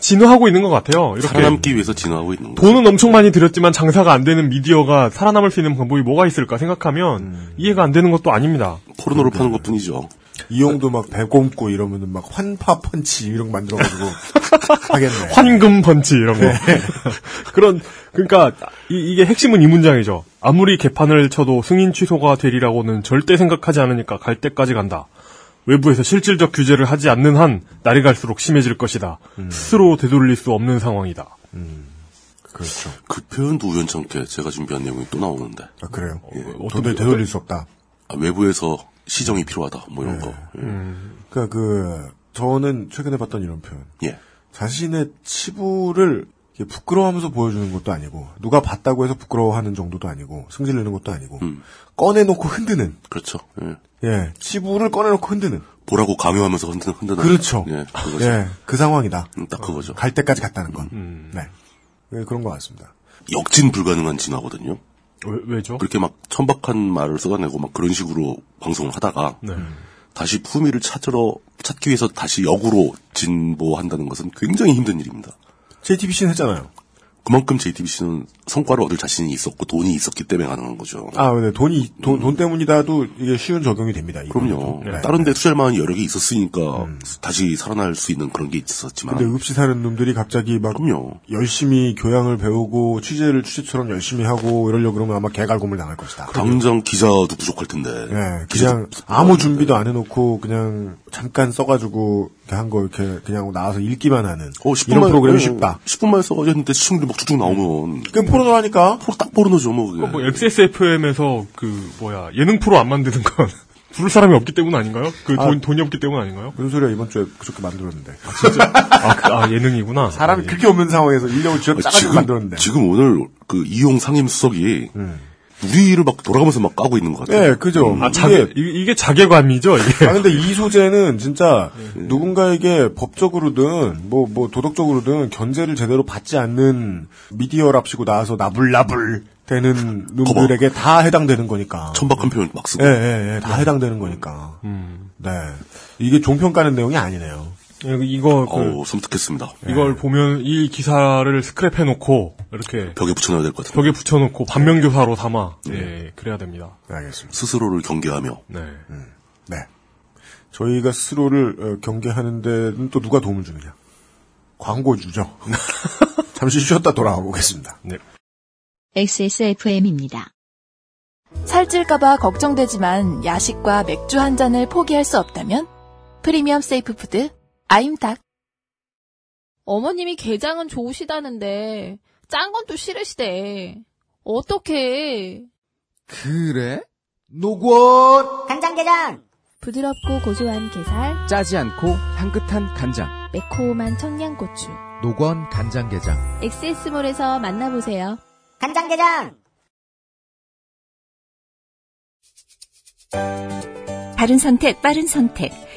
진화하고 있는 것 같아요. 이렇게 살아남기 위해서 진화하고 있는. 돈은 거예요. 엄청 많이 들였지만 장사가 안 되는 미디어가 살아남을 수 있는 방법이 뭐가 있을까 생각하면 음. 이해가 안 되는 것도 아닙니다. 포르노로 파는 것뿐이죠. 이용도 막 배꼽고 이러면은 막 환파 펀치 이런 거 만들어가지고 하겠네. 환금 펀치 이런 거. 그런 그러니까 이, 이게 핵심은 이 문장이죠. 아무리 개판을 쳐도 승인 취소가 되리라고는 절대 생각하지 않으니까 갈 때까지 간다. 외부에서 실질적 규제를 하지 않는 한 날이 갈수록 심해질 것이다. 음. 스스로 되돌릴 수 없는 상황이다. 음. 그렇죠. 그 표현도 우연찮게 제가 준비한 내용이 또 나오는데. 아 그래요? 예. 어, 도저히 되돌릴 수 없다. 아, 외부에서 시정이 필요하다, 뭐 이런 네. 거. 예. 음. 그러니까 그 저는 최근에 봤던 이런 표현. 예. 자신의 치부를 부끄러워하면서 보여주는 것도 아니고 누가 봤다고 해서 부끄러워하는 정도도 아니고 승질내는 것도 아니고 음. 꺼내놓고 흔드는. 그렇죠. 예. 예, 치부를 꺼내놓고 흔드는. 보라고 강요하면서 흔드는. 흔드는. 그렇죠. 예, 그거죠. 예, 그 상황이다. 음, 딱 그거죠. 어, 갈 때까지 갔다는 건. 음. 네, 예, 그런 것 같습니다. 역진 불가능한 진화거든요. 왜, 왜죠? 그렇게 막 천박한 말을 쏟아내고 막 그런 식으로 방송을 하다가 네. 다시 품위를 찾으러 찾기 위해서 다시 역으로 진보한다는 것은 굉장히 힘든 일입니다. 제이티비씨는 했잖아요. 그만큼 제이티비씨는 성과를 얻을 자신이 있었고 돈이 있었기 때문에 가능한 거죠. 아, 네. 돈이 돈, 음. 돈 때문이다도 이게 쉬운 적용이 됩니다. 그럼요. 네. 다른 데 투자할 만한 여력이 있었으니까 음. 다시 살아날 수 있는 그런 게 있었지만. 근데 읍시 사는 놈들이 갑자기 막 그럼요. 열심히 교양을 배우고 취재를 취재처럼 열심히 하고 이러려고 그러면 아마 개갈굼을 당할 것이다. 당장 기자도 부족할 텐데. 네. 그냥 아무 준비도 안 해놓고 그냥 잠깐 써가지고 한 거 이렇게 그냥 나와서 읽기만 하는. 어, 십 분만 프로그램이 쉽다. 십 분만 써가지고 했는데 시청률 막 쭉쭉 나오면. 그게 포르노라니까. 포르 딱 포르노죠, 뭐 그게. 뭐 엑스에스에프엠에서 그 뭐야 예능 프로 안 만드는 건 부를 사람이 없기 때문 아닌가요? 그 돈 아, 돈이 없기 때문 아닌가요? 무슨 소리야 이번 주에 그저께 만들었는데. 아, 진짜. 아, 그, 아 예능이구나. 사람이 아, 그렇게 없는 상황에서 인력을 쥐어 짜가지고 만들었는데. 지금 오늘 그 이용 상임 수석이. 음. 우리를 막 돌아가면서 막 까고 있는 것 같아요. 네, 그죠. 음. 아, 자괴, 이게, 이게 자괴감이죠, 이게. 아, 근데 이 소재는 진짜 네. 누군가에게 법적으로든, 뭐, 뭐, 도덕적으로든 견제를 제대로 받지 않는 미디어랍시고 나와서 나불나불 되는 놈들에게 다 해당되는 거니까. 천박한 표현 막 쓰고. 예, 예, 예. 다 해당되는 거니까. 음. 네. 이게 종편 까는 내용이 아니네요. 이거 그 오, 섬뜩했습니다. 이걸 예. 보면 이 기사를 스크랩해 놓고 이렇게 벽에 붙여놔야 될 것 같아요. 벽에 붙여놓고 반면교사로 삼아 네. 예, 그래야 됩니다. 네, 알겠습니다. 스스로를 경계하며. 네. 음. 네. 저희가 스스로를 경계하는 데는 또 누가 도움을 주느냐? 광고주죠. 잠시 쉬었다 돌아오겠습니다. 네. 엑스에스에프엠입니다. 살찔까봐 걱정되지만 야식과 맥주 한 잔을 포기할 수 없다면 프리미엄 세이프푸드. 아임닭. 어머님이 게장은 좋으시다는데 짠 건 또 싫으시대. 어떡해. 그래? 노곤 간장게장. 부드럽고 고소한 게살, 짜지 않고 향긋한 간장, 매콤한 청양고추. 노곤 간장게장. 엑스에스몰에서 만나보세요. 간장게장. 바른 선택, 빠른 선택.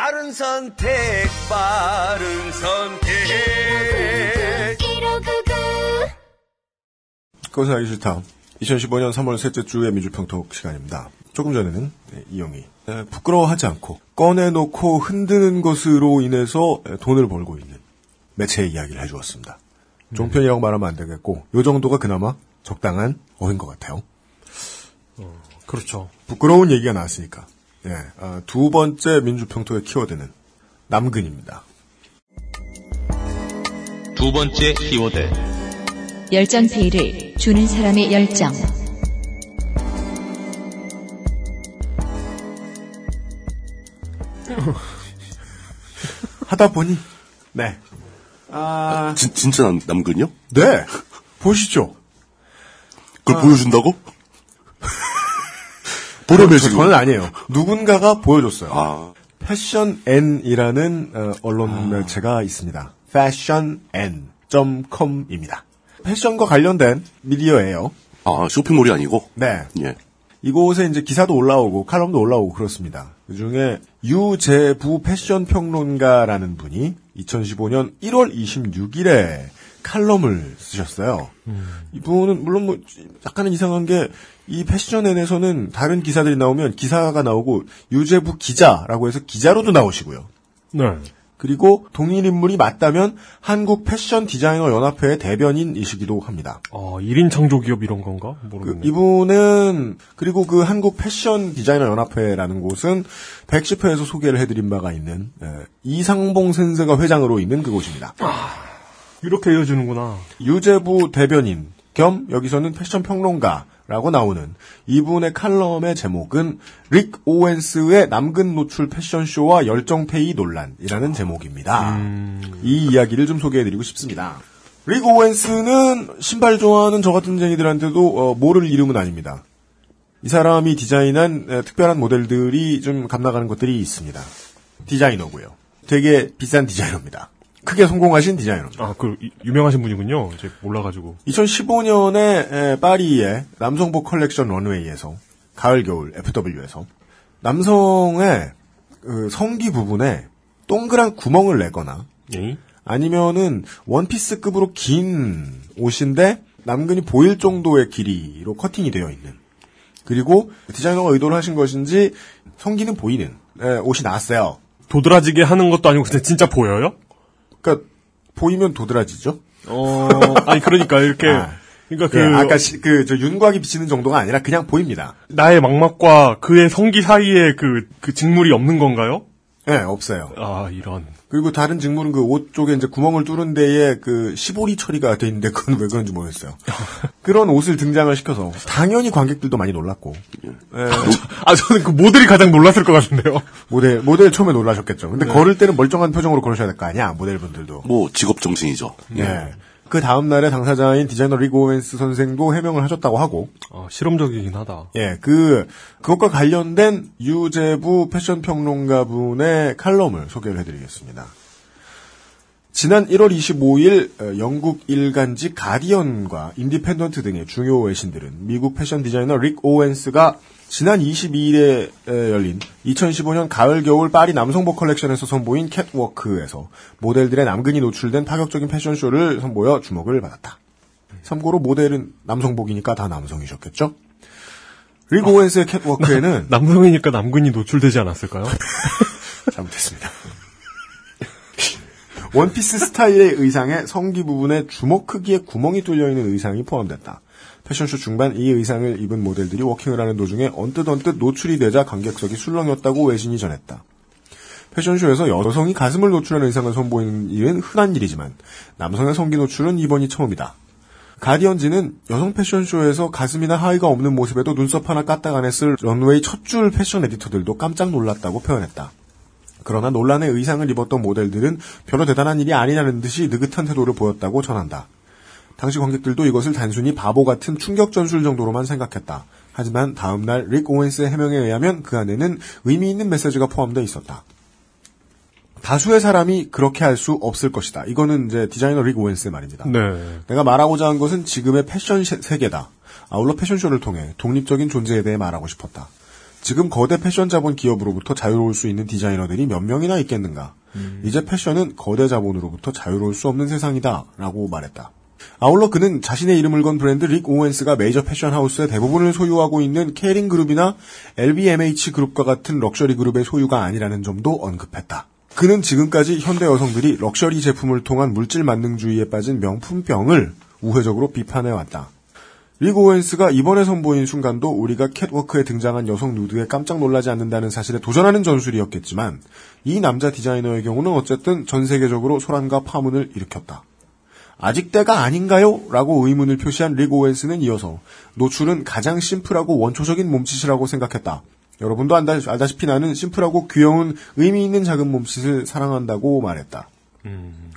빠른 선택, 빠른 선택. 그것은 알기 싫다. 이천십오 년 삼월 셋째 주의 민주평톡 시간입니다. 조금 전에는 이용이 부끄러워하지 않고 꺼내놓고 흔드는 것으로 인해서 돈을 벌고 있는 매체의 이야기를 해주었습니다. 종편이라고 말하면 안 되겠고 이 정도가 그나마 적당한 어휘인 것 같아요. 어, 그렇죠. 부끄러운 얘기가 나왔으니까. 예, 아, 두 번째 민주평통의 키워드는 남근입니다. 두 번째 키워드. 열전페이를 주는 사람의 열정. 하다 보니, 네. 아, 진, 진짜 남, 남근이요? 네. 보시죠. 그걸 아... 보여준다고? 보름에 지금. 저는 아니에요. 누군가가 보여줬어요. 아. 패션 N이라는 어, 언론 매체가 아. 있습니다. 패션 엔 닷 컴입니다. 패션과 관련된 미디어예요. 아, 쇼핑몰이 아니고? 네. 예. 이곳에 이제 기사도 올라오고 칼럼도 올라오고 그렇습니다. 그중에 유재부 패션 평론가라는 분이 이천십오 년 일월 이십육일에 칼럼을 쓰셨어요. 음. 이분은 물론 뭐 약간은 이상한 게 이 패션엔에서는 다른 기사들이 나오면 기사가 나오고 유재부 기자라고 해서 기자로도 나오시고요. 네. 그리고 동일 인물이 맞다면 한국 패션 디자이너 연합회의 대변인이시기도 합니다. 아, 일 인 창조기업 이런 건가? 모르겠네요. 그 이분은 그리고 그 한국 패션 디자이너 연합회라는 곳은 백십 회에서 소개를 해드린 바가 있는 예, 이상봉 센세가 회장으로 있는 그곳입니다. 아. 이렇게 이어지는구나. 유재부 대변인 겸 여기서는 패션 평론가라고 나오는 이분의 칼럼의 제목은 릭 오웬스의 남근 노출 패션쇼와 열정페이 논란이라는 제목입니다. 음... 이 이야기를 좀 소개해드리고 싶습니다. 릭 오웬스는 신발 좋아하는 저 같은 쟁이들한테도 어, 모를 이름은 아닙니다. 이 사람이 디자인한 에, 특별한 모델들이 좀 값나가는 것들이 있습니다. 디자이너고요. 되게 비싼 디자이너입니다. 크게 성공하신 디자이너입니다. 아, 그 유명하신 분이군요. 제가 몰라가지고. 이천십오 년에 에, 파리의 남성복 컬렉션 런웨이에서 가을 겨울 에프더블유에서 남성의 그 성기 부분에 동그란 구멍을 내거나 에이? 아니면은 원피스급으로 긴 옷인데 남근이 보일 정도의 길이로 커팅이 되어 있는. 그리고 디자이너가 의도를 하신 것인지 성기는 보이는 에, 옷이 나왔어요. 도드라지게 하는 것도 아니고 근데 진짜 보여요? 그러니까 보이면 도드라지죠. 어, 아니 그러니까 이렇게 아, 그러니까 그 네, 아까 그 저 윤곽이 비치는 정도가 아니라 그냥 보입니다. 나의 망막과 그의 성기 사이에 그 그 직물이 없는 건가요? 예, 네, 없어요. 아 이런. 그리고 다른 직물은 그 옷 쪽에 이제 구멍을 뚫은 데에 그 시보리 처리가 돼 있는데 그건 왜 그런지 모르겠어요. 그런 옷을 등장을 시켜서 당연히 관객들도 많이 놀랐고. 예. 아 저는 그 모델이 가장 놀랐을 것 같은데요. 모델 모델 처음에 놀라셨겠죠. 근데 네. 걸을 때는 멀쩡한 표정으로 걸으셔야 될 거 아니야 모델분들도. 뭐 직업 정신이죠. 예. 네. 그 다음 날에 당사자인 디자이너 릭 오웬스 선생도 해명을 하셨다고 하고. 아, 실험적이긴 하다. 예, 그, 그것과 관련된 유재부 패션평론가분의 칼럼을 소개를 해드리겠습니다. 지난 일월 이십오일 영국 일간지 가디언과 인디펜던트 등의 중요 외신들은 미국 패션 디자이너 릭 오웬스가 지난 이십이일에 열린 이천십오 년 가을겨울 파리 남성복 컬렉션에서 선보인 캣워크에서 모델들의 남근이 노출된 파격적인 패션쇼를 선보여 주목을 받았다. 참고로 모델은 남성복이니까 다 남성이셨겠죠? 릭 아, 오웬스의 캣워크에는 나, 남성이니까 남근이 노출되지 않았을까요? 잘못했습니다. 원피스 스타일의 의상에 성기 부분에 주먹 크기의 구멍이 뚫려있는 의상이 포함됐다. 패션쇼 중반 이 의상을 입은 모델들이 워킹을 하는 도중에 언뜻 언뜻 노출이 되자 관객석이 술렁였다고 외신이 전했다. 패션쇼에서 여성이 가슴을 노출한 의상을 선보이는 일은 흔한 일이지만 남성의 성기 노출은 이번이 처음이다. 가디언지는 여성 패션쇼에서 가슴이나 하의가 없는 모습에도 눈썹 하나 까딱 안 했을 런웨이 첫 줄 패션 에디터들도 깜짝 놀랐다고 표현했다. 그러나 논란의 의상을 입었던 모델들은 별로 대단한 일이 아니라는 듯이 느긋한 태도를 보였다고 전한다. 당시 관객들도 이것을 단순히 바보 같은 충격 전술 정도로만 생각했다. 하지만 다음 날 릭 오웬스의 해명에 의하면 그 안에는 의미 있는 메시지가 포함되어 있었다. 다수의 사람이 그렇게 할 수 없을 것이다. 이거는 이제 디자이너 릭 오웬스의 말입니다. 네. 내가 말하고자 한 것은 지금의 패션 세계다. 아울러 패션쇼를 통해 독립적인 존재에 대해 말하고 싶었다. 지금 거대 패션 자본 기업으로부터 자유로울 수 있는 디자이너들이 몇 명이나 있겠는가. 음. 이제 패션은 거대 자본으로부터 자유로울 수 없는 세상이다. 라고 말했다. 아울러 그는 자신의 이름을 건 브랜드 릭 오웬스가 메이저 패션 하우스의 대부분을 소유하고 있는 케링 그룹이나 엘비엠에이치 그룹과 같은 럭셔리 그룹의 소유가 아니라는 점도 언급했다. 그는 지금까지 현대 여성들이 럭셔리 제품을 통한 물질 만능주의에 빠진 명품병을 우회적으로 비판해왔다. 릭 오웬스가 이번에 선보인 순간도 우리가 캣워크에 등장한 여성 누드에 깜짝 놀라지 않는다는 사실에 도전하는 전술이었겠지만 이 남자 디자이너의 경우는 어쨌든 전 세계적으로 소란과 파문을 일으켰다. 아직 때가 아닌가요? 라고 의문을 표시한 릭 오웬스는 이어서 노출은 가장 심플하고 원초적인 몸짓이라고 생각했다. 여러분도 알다시피 나는 심플하고 귀여운 의미 있는 작은 몸짓을 사랑한다고 말했다. 음.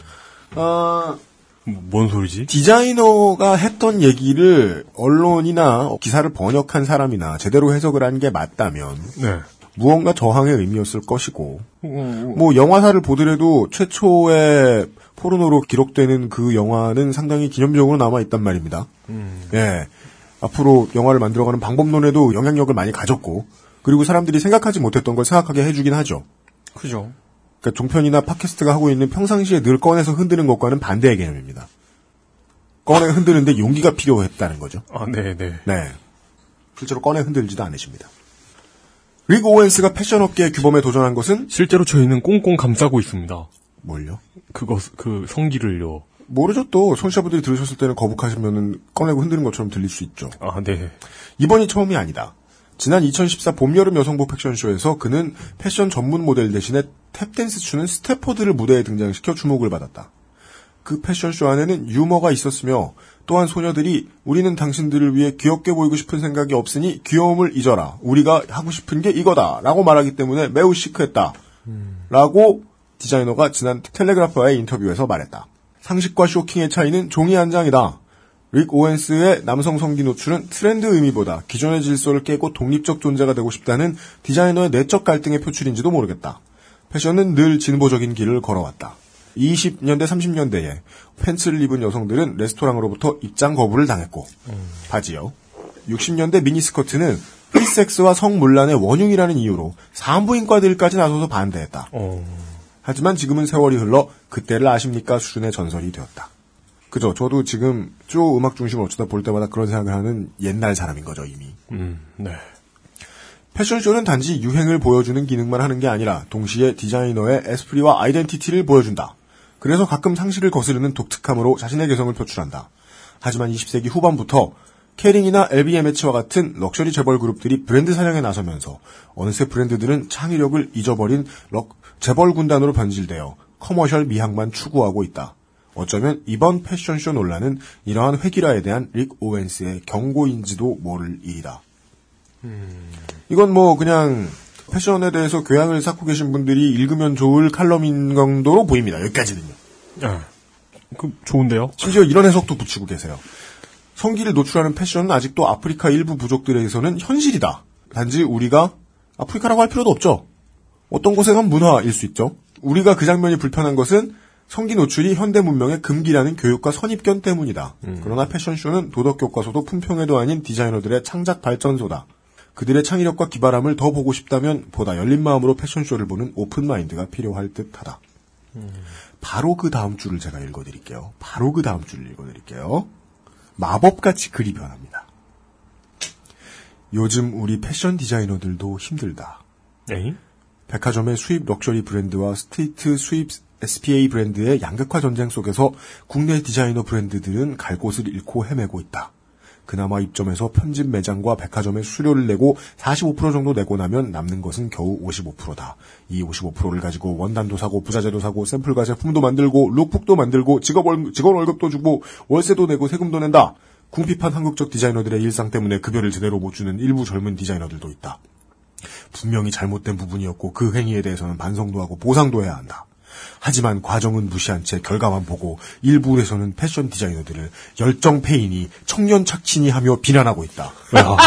아, 뭔 소리지? 디자이너가 했던 얘기를 언론이나 기사를 번역한 사람이나 제대로 해석을 한 게 맞다면 네. 무언가 저항의 의미였을 것이고 뭐 영화사를 보더라도 최초의 포르노로 기록되는 그 영화는 상당히 기념적으로 남아있단 말입니다. 음. 예, 앞으로 영화를 만들어가는 방법론에도 영향력을 많이 가졌고 그리고 사람들이 생각하지 못했던 걸 생각하게 해주긴 하죠. 그죠. 그러니까 종편이나 팟캐스트가 하고 있는 평상시에 늘 꺼내서 흔드는 것과는 반대의 개념입니다. 꺼내 흔드는데 용기가 필요했다는 거죠. 아, 네네. 네. 실제로 꺼내 흔들지도 않으십니다. 릭 오웬스가 패션업계의 규범에 도전한 것은 실제로 저희는 꽁꽁 감싸고 있습니다. 뭘요? 그거 그 성기를요. 모르죠 또 청취자분들이 들으셨을 때는 거북하시면은 꺼내고 흔드는 것처럼 들릴 수 있죠. 아, 네. 이번이 처음이 아니다. 지난 이천십사 봄여름 여성복 패션쇼에서 그는 패션 전문 모델 대신에 탭댄스 추는 스태퍼들을 무대에 등장시켜 주목을 받았다. 그 패션쇼 안에는 유머가 있었으며 또한 소녀들이 우리는 당신들을 위해 귀엽게 보이고 싶은 생각이 없으니 귀여움을 잊어라. 우리가 하고 싶은 게 이거다. 라고 말하기 때문에 매우 시크했다. 음. 라고 디자이너가 지난 텔레그라프와의 인터뷰에서 말했다. 상식과 쇼킹의 차이는 종이 한 장이다. 릭 오웬스의 남성 성기 노출은 트렌드 의미보다 기존의 질서를 깨고 독립적 존재가 되고 싶다는 디자이너의 내적 갈등의 표출인지도 모르겠다. 패션은 늘 진보적인 길을 걸어왔다. 이십 년대, 삼십 년대에 팬츠를 입은 여성들은 레스토랑으로부터 입장 거부를 당했고 음. 바지요. 육십 년대 미니스커트는 프리섹스와 성문란의 원흉이라는 이유로 산부인과들까지 나서서 반대했다. 어. 하지만 지금은 세월이 흘러 그때를 아십니까 수준의 전설이 되었다. 그죠. 저도 지금 쭉 음악 중심을 어쩌다 볼 때마다 그런 생각을 하는 옛날 사람인 거죠, 이미. 음, 네. 패션쇼는 단지 유행을 보여주는 기능만 하는 게 아니라 동시에 디자이너의 에스프리와 아이덴티티를 보여준다. 그래서 가끔 상식을 거스르는 독특함으로 자신의 개성을 표출한다. 하지만 이십 세기 후반부터 케링이나 엘비엠에치와 같은 럭셔리 재벌 그룹들이 브랜드 사냥에 나서면서 어느새 브랜드들은 창의력을 잊어버린 럭 재벌 군단으로 변질되어 커머셜 미학만 추구하고 있다. 어쩌면 이번 패션쇼 논란은 이러한 획일화에 대한 릭 오웬스의 경고인지도 모를 일이다. 음... 이건 뭐 그냥 패션에 대해서 교양을 쌓고 계신 분들이 읽으면 좋을 칼럼인 정도로 보입니다. 여기까지는요. 아, 그 좋은데요. 심지어 이런 해석도 붙이고 계세요. 성기를 노출하는 패션은 아직도 아프리카 일부 부족들에게서는 현실이다. 단지 우리가 아프리카라고 할 필요도 없죠. 어떤 곳에선 문화일 수 있죠. 우리가 그 장면이 불편한 것은 성기 노출이 현대 문명의 금기라는 교육과 선입견 때문이다. 음. 그러나 패션쇼는 도덕교과서도 품평회도 아닌 디자이너들의 창작 발전소다. 그들의 창의력과 기발함을 더 보고 싶다면 보다 열린 마음으로 패션쇼를 보는 오픈마인드가 필요할 듯하다. 음. 바로 그 다음 줄을 제가 읽어드릴게요. 바로 그 다음 줄을 읽어드릴게요. 마법같이 글이 변합니다. 요즘 우리 패션 디자이너들도 힘들다. 에이? 백화점의 수입 럭셔리 브랜드와 스트리트 수입 에스피에이 브랜드의 양극화 전쟁 속에서 국내 디자이너 브랜드들은 갈 곳을 잃고 헤매고 있다. 그나마 입점에서 편집 매장과 백화점에 수료를 내고 사십오 퍼센트 정도 내고 나면 남는 것은 겨우 오십오 퍼센트다. 이 오십오 퍼센트를 가지고 원단도 사고 부자재도 사고 샘플과 제품도 만들고 룩북도 만들고 직업 월, 직원 월급도 주고 월세도 내고 세금도 낸다. 궁핍한 한국적 디자이너들의 일상 때문에 급여를 제대로 못 주는 일부 젊은 디자이너들도 있다. 분명히 잘못된 부분이었고 그 행위에 대해서는 반성도 하고 보상도 해야 한다. 하지만 과정은 무시한 채 결과만 보고 일부에서는 패션 디자이너들을 열정 페인이 청년 착취니 하며 비난하고 있다. 야,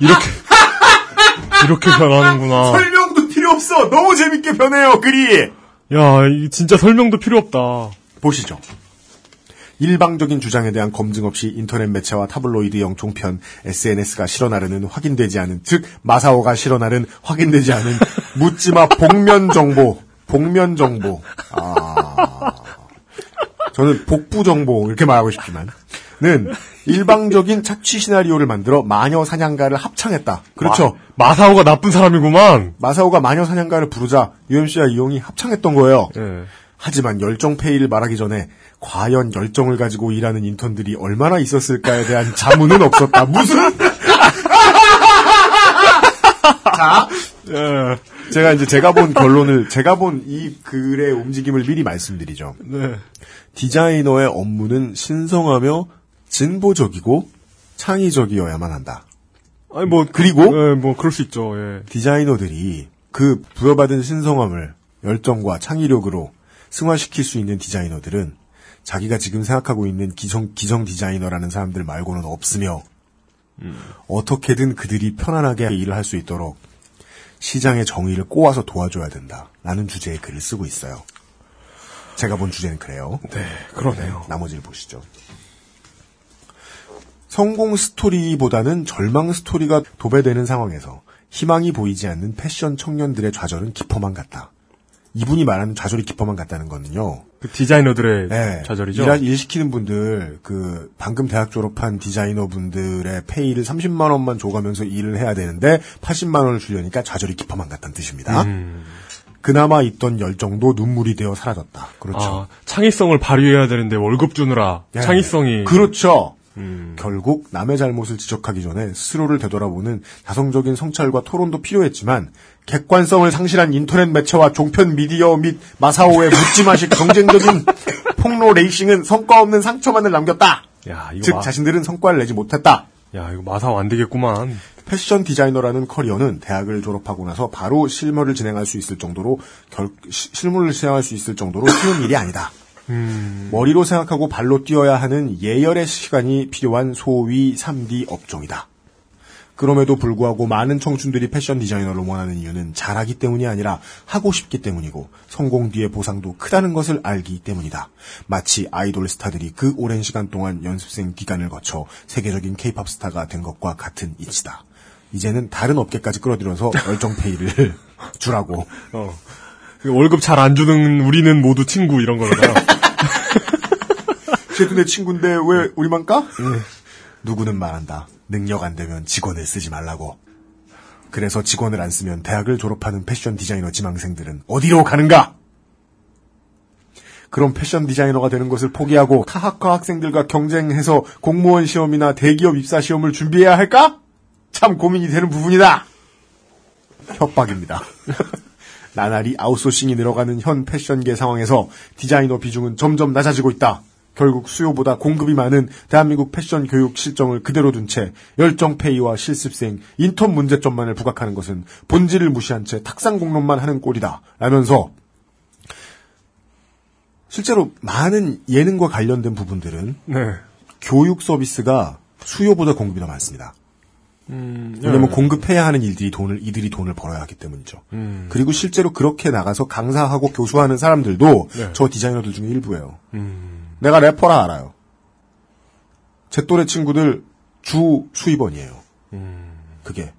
이렇게 이렇게 변하는구나. 설명도 필요 없어. 너무 재밌게 변해요. 글이. 야, 진짜 설명도 필요 없다. 보시죠. 일방적인 주장에 대한 검증 없이 인터넷 매체와 타블로이드 영종편 에스엔에스가 실어나르는 확인되지 않은 즉 마사오가 실어나른 확인되지 않은 묻지마 복면 정보. 복면 정보. 아. 저는 복부 정보, 이렇게 말하고 싶지만. 는, 일방적인 착취 시나리오를 만들어 마녀 사냥가를 합창했다. 그렇죠. 마, 마사오가 나쁜 사람이구만. 마사오가 마녀 사냥가를 부르자, 유엠씨와 이용이 합창했던 거예요. 네. 하지만 열정 페이를 말하기 전에, 과연 열정을 가지고 일하는 인턴들이 얼마나 있었을까에 대한 자문은 없었다. 무슨? 자. 예. 제가 이제 제가 본 결론을, 제가 본 이 글의 움직임을 미리 말씀드리죠. 네. 디자이너의 업무는 신성하며 진보적이고 창의적이어야만 한다. 아니, 뭐, 그리고. 예, 뭐, 그럴 수 있죠, 예. 디자이너들이 그 부여받은 신성함을 열정과 창의력으로 승화시킬 수 있는 디자이너들은 자기가 지금 생각하고 있는 기성, 기성 디자이너라는 사람들 말고는 없으며, 음. 어떻게든 그들이 편안하게 일을 할 수 있도록 시장의 정의를 꼬아서 도와줘야 된다. 라는 주제의 글을 쓰고 있어요. 제가 본 주제는 그래요. 네, 그러네요. 네, 나머지를 보시죠. 성공 스토리보다는 절망 스토리가 도배되는 상황에서 희망이 보이지 않는 패션 청년들의 좌절은 깊어만 같다. 이분이 말하는 좌절이 깊어만 같다는 거는요. 그 디자이너들의 네, 좌절이죠. 일, 일 시키는 분들, 그 방금 대학 졸업한 디자이너분들의 페이를 삼십만 원만 줘가면서 일을 해야 되는데 팔십만 원을 주려니까 좌절이 깊어만 같다는 뜻입니다. 음. 그나마 있던 열정도 눈물이 되어 사라졌다. 그렇죠. 아, 창의성을 발휘해야 되는데 월급 주느라 네, 창의성이. 그렇죠. 음. 결국 남의 잘못을 지적하기 전에 스스로를 되돌아보는 다성적인 성찰과 토론도 필요했지만 객관성을 상실한 인터넷 매체와 종편 미디어 및 마사오의 묻지마식 경쟁적인 폭로 레이싱은 성과 없는 상처만을 남겼다. 야, 이거 즉 마... 자신들은 성과를 내지 못했다. 야, 이거 마사오 안 되겠구만. 패션 디자이너라는 커리어는 대학을 졸업하고 나서 바로 실무를 진행할 수 있을 정도로 결, 시, 실무를 시행할 수 있을 정도로 쉬운 일이 아니다. 음... 머리로 생각하고 발로 뛰어야 하는 예열의 시간이 필요한 소위 쓰리 디 업종이다. 그럼에도 불구하고 많은 청춘들이 패션 디자이너를 원하는 이유는 잘하기 때문이 아니라 하고 싶기 때문이고 성공 뒤에 보상도 크다는 것을 알기 때문이다. 마치 아이돌 스타들이 그 오랜 시간 동안 연습생 기간을 거쳐 세계적인 케이팝 스타가 된 것과 같은 이치다. 이제는 다른 업계까지 끌어들여서 열정페이를 주라고. 어. 월급 잘 안 주는 우리는 모두 친구 이런 거잖아. 쟤도 내 친구인데 왜 우리만 까? 응. 누구는 말한다. 능력 안 되면 직원을 쓰지 말라고. 그래서 직원을 안 쓰면 대학을 졸업하는 패션 디자이너 지망생들은 어디로 가는가? 그럼 패션 디자이너가 되는 것을 포기하고 타학과 학생들과 경쟁해서 공무원 시험이나 대기업 입사 시험을 준비해야 할까? 참 고민이 되는 부분이다. 협박입니다. 나날이 아웃소싱이 늘어가는 현 패션계 상황에서 디자이너 비중은 점점 낮아지고 있다. 결국 수요보다 공급이 많은 대한민국 패션 교육 실정을 그대로 둔 채 열정페이와 실습생, 인턴 문제점만을 부각하는 것은 본질을 무시한 채 탁상공론만 하는 꼴이다. 라면서 실제로 많은 예능과 관련된 부분들은 네. 교육 서비스가 수요보다 공급이 더 많습니다. 음, 예. 왜냐면 공급해야 하는 일들이 돈을 이들이 돈을 벌어야 하기 때문이죠. 음. 그리고 실제로 그렇게 나가서 강사하고 교수하는 사람들도 네. 저 디자이너들 중에 일부예요. 음. 내가 래퍼라 알아요. 제 또래 친구들 주 수입원이에요. 음. 그게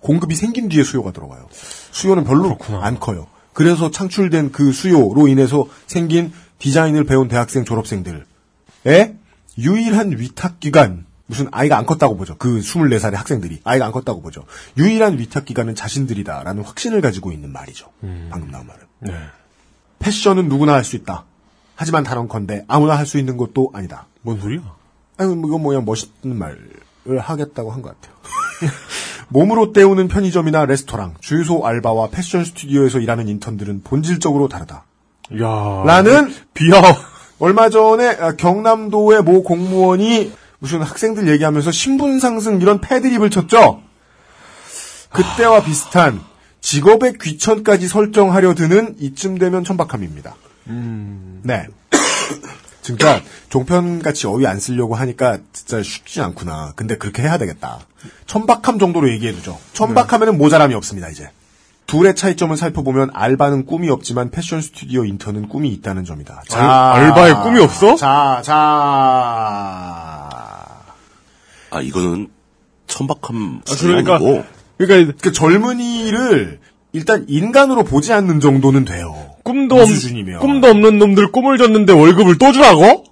공급이 생긴 뒤에 수요가 들어가요. 수요는 별로 그렇구나. 안 커요. 그래서 창출된 그 수요로 인해서 생긴 디자인을 배운 대학생 졸업생들의 유일한 위탁기간 무슨 아이가 안 컸다고 보죠. 그 스물네 살의 학생들이 아이가 안 컸다고 보죠. 유일한 위탁기간은 자신들이다라는 확신을 가지고 있는 말이죠. 음. 방금 나온 말은. 네. 패션은 누구나 할 수 있다. 하지만 단언컨대 아무나 할 수 있는 것도 아니다. 뭔 소리야? 아니 이거 뭐야 멋있는 말을 하겠다고 한 것 같아요. 몸으로 때우는 편의점이나 레스토랑, 주유소 알바와 패션 스튜디오에서 일하는 인턴들은 본질적으로 다르다. 야. 라는 비하. 얼마 전에 경남도의 모 공무원이 무슨 학생들 얘기하면서 신분 상승 이런 패드립을 쳤죠. 그때와 비슷한 직업의 귀천까지 설정하려 드는 이쯤 되면 천박함입니다. 음. 네. 그러니까 종편같이 어휘 안 쓰려고 하니까 진짜 쉽지 않구나. 근데 그렇게 해야 되겠다. 천박함 정도로 얘기해두죠. 천박하면은 모자람이 없습니다. 이제. 둘의 차이점을 살펴보면 알바는 꿈이 없지만 패션 스튜디오 인턴은 꿈이 있다는 점이다. 자, 아, 알바에 꿈이 없어? 자, 자. 아, 이거는 천박함 아, 그러니까, 아니고. 그러니까 그 젊은이를 일단 인간으로 보지 않는 정도는 돼요. 꿈도 없, 꿈도 없는 놈들 꿈을 줬는데 월급을 또 주라고?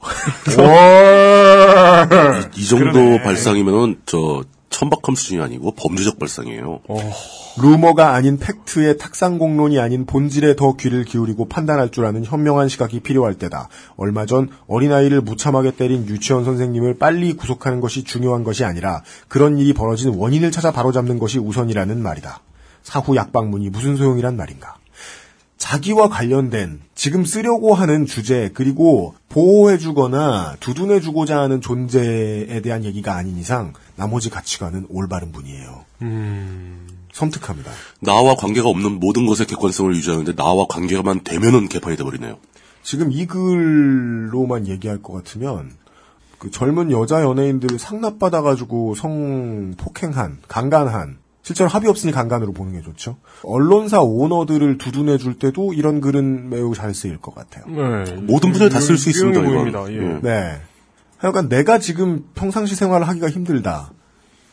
이, 이 정도 그러네. 발상이면은 저 천박함 수준이 아니고 범죄적 발상이에요. 어... 루머가 아닌 팩트의 탁상공론이 아닌 본질에 더 귀를 기울이고 판단할 줄 아는 현명한 시각이 필요할 때다. 얼마 전 어린아이를 무참하게 때린 유치원 선생님을 빨리 구속하는 것이 중요한 것이 아니라 그런 일이 벌어진 원인을 찾아 바로잡는 것이 우선이라는 말이다. 사후 약방문이 무슨 소용이란 말인가. 자기와 관련된 지금 쓰려고 하는 주제 그리고 보호해주거나 두둔해주고자 하는 존재에 대한 얘기가 아닌 이상 나머지 가치관은 올바른 분이에요. 음... 섬뜩합니다. 나와 관계가 없는 모든 것의 객관성을 유지하는데 나와 관계만 되면은 개판이 돼버리네요. 지금 이 글로만 얘기할 것 같으면 그 젊은 여자 연예인들 상납받아가지고 성폭행한, 강간한 실제로 합의 없으니 강간으로 보는 게 좋죠. 언론사 오너들을 두둔해 줄 때도 이런 글은 매우 잘 쓰일 것 같아요. 네. 모든 분야를 다 쓸 수 있습니다. 이건. 예. 네. 하여간 내가 지금 평상시 생활을 하기가 힘들다.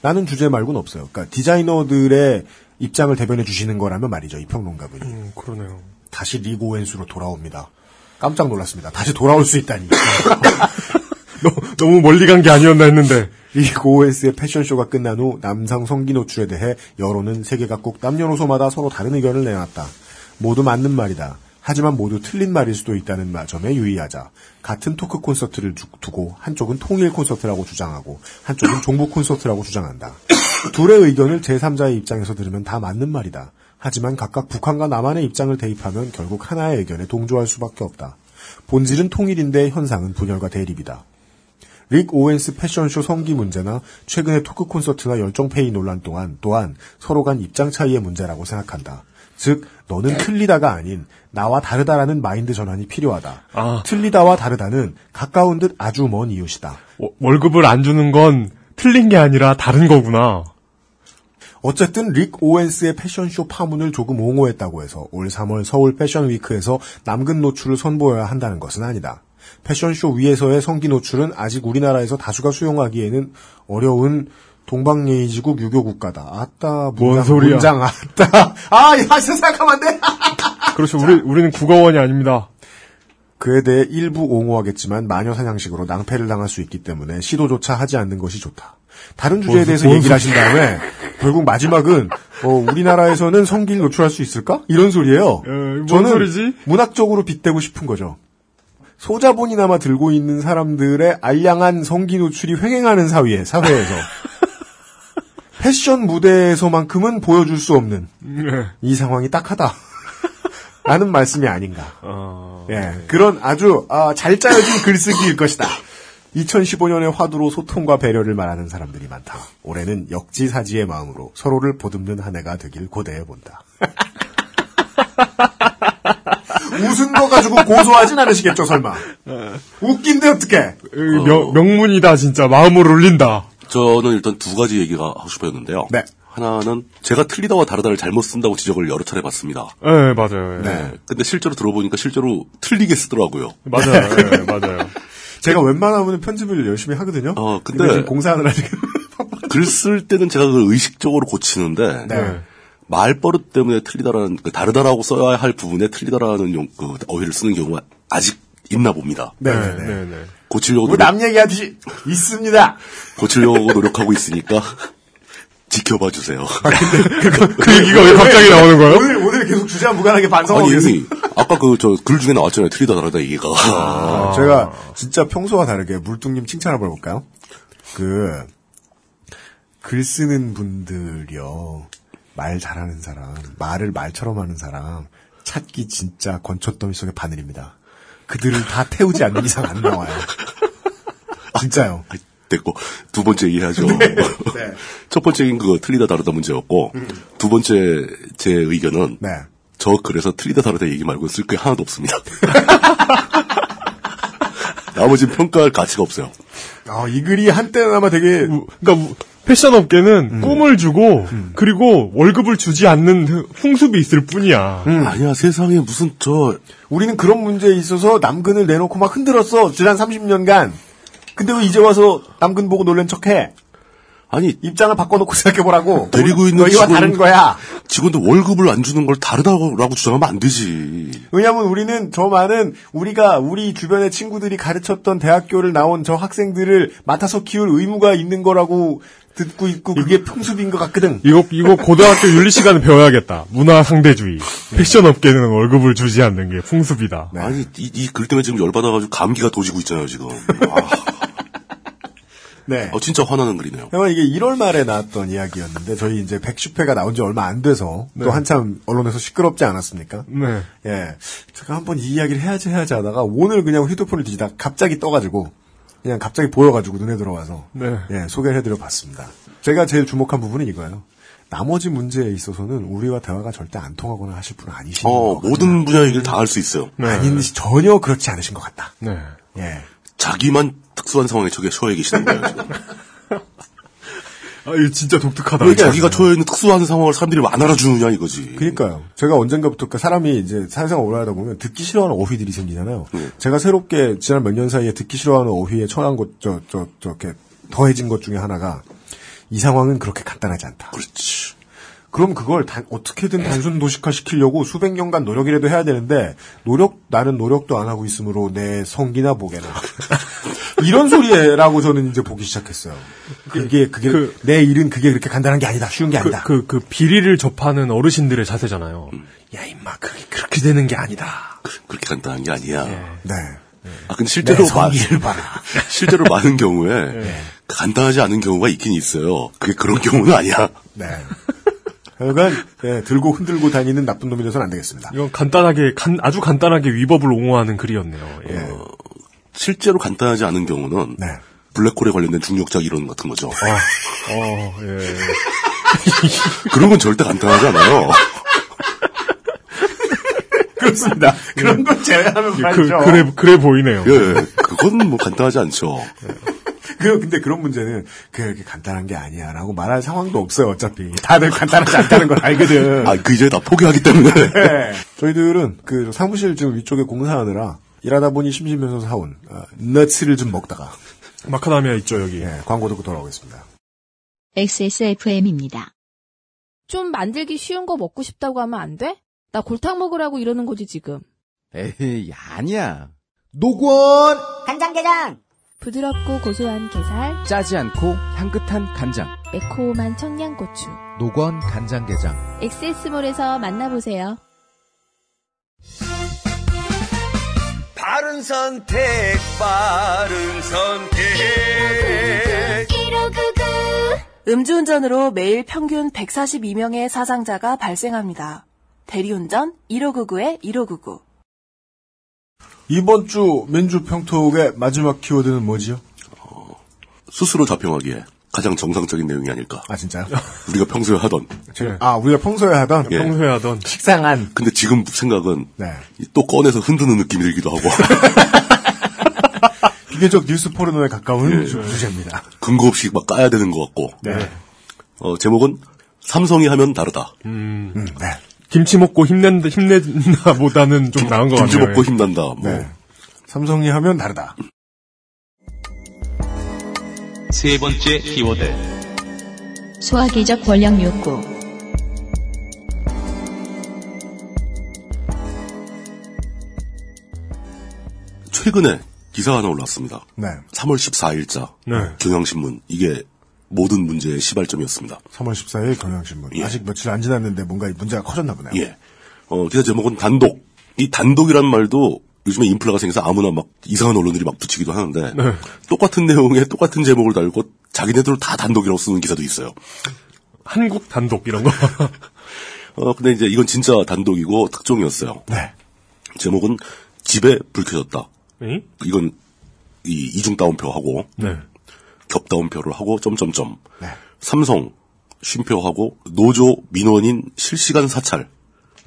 라는 주제 말고는 없어요. 그러니까 디자이너들의 입장을 대변해 주시는 거라면 말이죠. 이 평론가분이. 음, 그러네요. 다시 리고웬수로 돌아옵니다. 깜짝 놀랐습니다. 다시 돌아올 수 있다니. 너무 멀리 간 게 아니었나 했는데 리고웬스의 패션쇼가 끝난 후 남성 성기 노출에 대해 여론은 세계 각국 남녀노소마다 서로 다른 의견을 내놨다. 모두 맞는 말이다. 하지만 모두 틀린 말일 수도 있다는 점에 유의하자. 같은 토크 콘서트를 두고 한쪽은 통일 콘서트라고 주장하고 한쪽은 종북 콘서트라고 주장한다. 둘의 의견을 제삼자의 입장에서 들으면 다 맞는 말이다. 하지만 각각 북한과 남한의 입장을 대입하면 결국 하나의 의견에 동조할 수밖에 없다. 본질은 통일인데 현상은 분열과 대립이다. 릭 오웬스 패션쇼 성기 문제나 최근의 토크 콘서트나 열정페이 논란 동안 또한 서로 간 입장 차이의 문제라고 생각한다. 즉 너는 틀리다가 아닌 나와 다르다라는 마인드 전환이 필요하다. 아. 틀리다와 다르다는 가까운 듯 아주 먼 이웃이다. 어, 월급을 안 주는 건 틀린 게 아니라 다른 거구나. 어쨌든 릭 오웬스의 패션쇼 파문을 조금 옹호했다고 해서 올 삼월 서울 패션위크에서 남근 노출을 선보여야 한다는 것은 아니다. 패션쇼 위에서의 성기 노출은 아직 우리나라에서 다수가 수용하기에는 어려운 동방예의지국 유교국가다. 아따, 뭔 소리야. 문장, 아따. 아, 야, 생각하면 안 돼. 그렇죠. 우리, 우리는 국어원이 아닙니다. 그에 대해 일부 옹호하겠지만 마녀사냥식으로 낭패를 당할 수 있기 때문에 시도조차 하지 않는 것이 좋다. 다른 주제에 대해서 뭔, 얘기를 뭔 하신 다음에 결국 마지막은 어, 우리나라에서는 성기를 노출할 수 있을까? 이런 소리예요. 에, 뭔 저는 소리지? 문학적으로 빗대고 싶은 거죠. 소자본이나마 들고 있는 사람들의 알량한 성기 노출이 횡행하는 사회에, 사회에서 패션 무대에서만큼은 보여줄 수 없는 이 상황이 딱하다. 라는 말씀이 아닌가. 어... 예, 그런 아주 아, 잘 짜여진 글쓰기일 것이다. 이천십오 년의 화두로 소통과 배려를 말하는 사람들이 많다. 올해는 역지사지의 마음으로 서로를 보듬는 한 해가 되길 고대해본다. 웃은 거 가지고 고소하진 않으시겠죠, 설마. 웃긴데 어떡해. 명, 명문이다, 진짜. 마음을 울린다. 저는 일단 두 가지 얘기가 하고 싶었는데요. 네. 하나는 제가 틀리다와 다르다를 잘못 쓴다고 지적을 여러 차례 받습니다. 네, 맞아요. 네. 네. 근데 실제로 들어보니까 실제로 틀리게 쓰더라고요. 맞아요. 네, 맞아요. 제가 웬만하면 편집을 열심히 하거든요. 어, 근데, 근데 지금 공사하느라 지금 글 쓸 때는 제가 그걸 의식적으로 고치는데 네. 말버릇 때문에 틀리다라는 그 다르다라고 써야 할 부분에 틀리다라는 용, 그 어휘를 쓰는 경우가 아직 있나 봅니다. 네, 네, 네. 네. 고치려고 노력... 남 얘기하듯이 있습니다. 고치려고 노력하고 있으니까 지켜봐 주세요. 아, 근데 그, 그 얘기가 왜 갑자기 나오는 거예요? 오늘 오늘 계속 주제와 무관하게 반성하고 계세요. 아까 그 저 글 중에 나왔잖아요. 틀리다 다르다 얘기가. 아, 아. 제가 진짜 평소와 다르게 물뚱님 칭찬해 볼까요? 그 글 쓰는 분들이요. 말 잘하는 사람, 말을 말처럼 하는 사람 찾기 진짜 건초더미 속의 바늘입니다. 그들을 다 태우지 않는 이상 안 나와요. 진짜요. 아, 됐고 두 번째 얘기하죠. 네, 네. 첫 번째인 그거 틀리다 다르다 문제였고 음. 두 번째 제 의견은 네. 저 그래서 틀리다 다르다 얘기 말고 쓸 게 하나도 없습니다. 나머지는 평가할 가치가 없어요. 아, 이 글이 한때나마 되게 우, 그러니까 우, 패션 업계는 음. 꿈을 주고 음. 그리고 월급을 주지 않는 풍습이 있을 뿐이야. 음. 아니야, 세상에 무슨 저 우리는 그런 문제에 있어서 남근을 내놓고 막 흔들었어 지난 삼십 년간. 근데 왜 이제 와서 남근 보고 놀란 척해? 아니 입장을 바꿔놓고 생각해보라고. 데리고 있는 너희와 다른 거야. 직원도 월급을 안 주는 걸 다르다고 주장하면 안 되지. 왜냐하면 우리는 저 많은 우리가 우리 주변의 친구들이 가르쳤던 대학교를 나온 저 학생들을 맡아서 키울 의무가 있는 거라고 듣고 있고 그게 풍습인 것 같거든. 이거 이거 고등학교 윤리 시간에 배워야겠다. 문화 상대주의. 패션 업계는 월급을 주지 않는 게 풍습이다. 네. 아니 이 이 글 때문에 지금 열받아가지고 감기가 도지고 있잖아요 지금. 아. 네. 어, 진짜 화나는 글이네요. 이게 일월 말에 나왔던 이야기였는데, 저희 이제 백십 회가 나온 지 얼마 안 돼서, 네. 또 한참 언론에서 시끄럽지 않았습니까? 네. 예. 제가 한번 이 이야기를 해야지 해야지 하다가, 오늘 그냥 휴대폰을 뒤지다 갑자기 떠가지고, 그냥 갑자기 보여가지고 눈에 들어와서, 네. 예, 소개를 해드려 봤습니다. 제가 제일 주목한 부분은 이거예요. 나머지 문제에 있어서는 우리와 대화가 절대 안 통하거나 하실 분은 아니신 어, 것 같아요. 모든 분야 얘기를 다 할 수 있어요. 네. 아닌, 전혀 그렇지 않으신 것 같다. 네. 예. 자기만 특수한 상황에 저게 처해 계시는 거예요. 아, 이거 진짜 독특하다. 왜 자기가 처해 있는 특수한 상황을 사람들이 안 알아주느냐 이거지. 그러니까요. 제가 언젠가부터 사람이 이제 사회생활 올라가다 보면 듣기 싫어하는 어휘들이 생기잖아요. 네. 제가 새롭게 지난 몇 년 사이에 듣기 싫어하는 어휘에 처한 것, 저, 저, 저렇게 더해진 것 중에 하나가 이 상황은 그렇게 간단하지 않다. 그렇지. 그럼 그걸 단, 어떻게든 단순 도식화 시키려고 수백 년간 노력이라도 해야 되는데 노력 나는 노력도 안 하고 있으므로 내 성기나 보게나 이런 소리라고 저는 이제 보기 시작했어요. 그게 그게 그, 내 일은 그게 그렇게 간단한 게 아니다, 쉬운 게 아니다. 그그 그, 그 비리를 접하는 어르신들의 자세잖아요. 음. 야 임마 그게 그렇게 되는 게 아니다. 그, 그렇게 간단한 게 아니야. 네. 네. 네. 아 근데 실제로 많은 봐라. 실제로 많은 경우에 네. 간단하지 않은 경우가 있긴 있어요. 그게 그런 경우는 아니야. 네. 그러니까 예, 들고 흔들고 다니는 나쁜 놈이 돼서는 안 되겠습니다. 이건 간단하게 간, 아주 간단하게 위법을 옹호하는 글이었네요. 예. 어, 실제로 간단하지 않은 경우는 네. 블랙홀에 관련된 중력자 이론 같은 거죠. 아, 어, 예. 그런 건 절대 간단하지 않아요. 그렇습니다. 그런 건 제외하면 말이죠. 그, 그래, 그래 보이네요. 예, 그건 뭐 간단하지 않죠. 그, 근데 그런 문제는 그렇게 간단한 게 아니야 라고 말할 상황도 없어요. 어차피 다들 간단하지 않다는 걸 알거든. 아, 그 이제 다 포기하기 때문에. 네. 저희들은 그 사무실 지금 위쪽에 공사하느라 일하다 보니 심심해서 사온 어, 너츠를 좀 먹다가 마카다미아 있죠 여기. 네, 광고 듣고 돌아오겠습니다. 엑스에스에프엠입니다. 좀 만들기 쉬운 거 먹고 싶다고 하면 안 돼? 나 골탕 먹으라고 이러는 거지 지금. 에이, 아니야. 노곤 간장게장. 부드럽고 고소한 게살, 짜지 않고 향긋한 간장, 매콤한 청양고추, 노건 간장게장. 엑스에스몰에서 만나보세요. 바른 선택, 바른 선택. 일오구구. 음주운전으로 매일 평균 백사십이 명의 사상자가 발생합니다. 대리운전 일오구구 일오구구. 이번 주 민주평톡의 마지막 키워드는 뭐지요? 어, 스스로 자평하기에 가장 정상적인 내용이 아닐까. 아, 진짜요? 우리가 평소에 하던. 네. 아, 우리가 평소에 하던? 예. 평소에 하던. 식상한. 근데 지금 생각은 네. 또 꺼내서 흔드는 느낌이 들기도 하고. 비교적 뉴스 포르노에 가까운 주제입니다. 예. 근거 없이 막 까야 되는 것 같고. 네. 어, 제목은 삼성이 하면 다르다. 음, 음 네. 김치 먹고 힘낸다, 힘낸다 보다는 좀 김, 나은 것 같아요. 김치 먹고 힘난다. 뭐. 네. 삼성이 하면 다르다. 세 번째 키워드. 소화기적 권력 욕구. 최근에 기사가 하나 올라왔습니다. 네. 삼월 십사일자. 네. 경향신문. 이게 모든 문제의 시발점이었습니다. 삼월 십사일 경향신문. 예. 아직 며칠 안 지났는데 뭔가 문제가 커졌나 보네요. 예. 어, 기사 제목은 단독. 이 단독이란 말도 요즘에 인플라가 생겨서 아무나 막 이상한 언론들이 막 붙이기도 하는데 네. 똑같은 내용에 똑같은 제목을 달고 자기네들 다 단독이라고 쓰는 기사도 있어요. 한국 단독 이런 거. 어, 근데 이제 이건 진짜 단독이고 특종이었어요. 네. 제목은 집에 불 켜졌다. 응? 이건 이 이중 따옴표하고. 네. 겹다운표를 하고 점점점 네. 삼성 쉼표하고 노조 민원인 실시간 사찰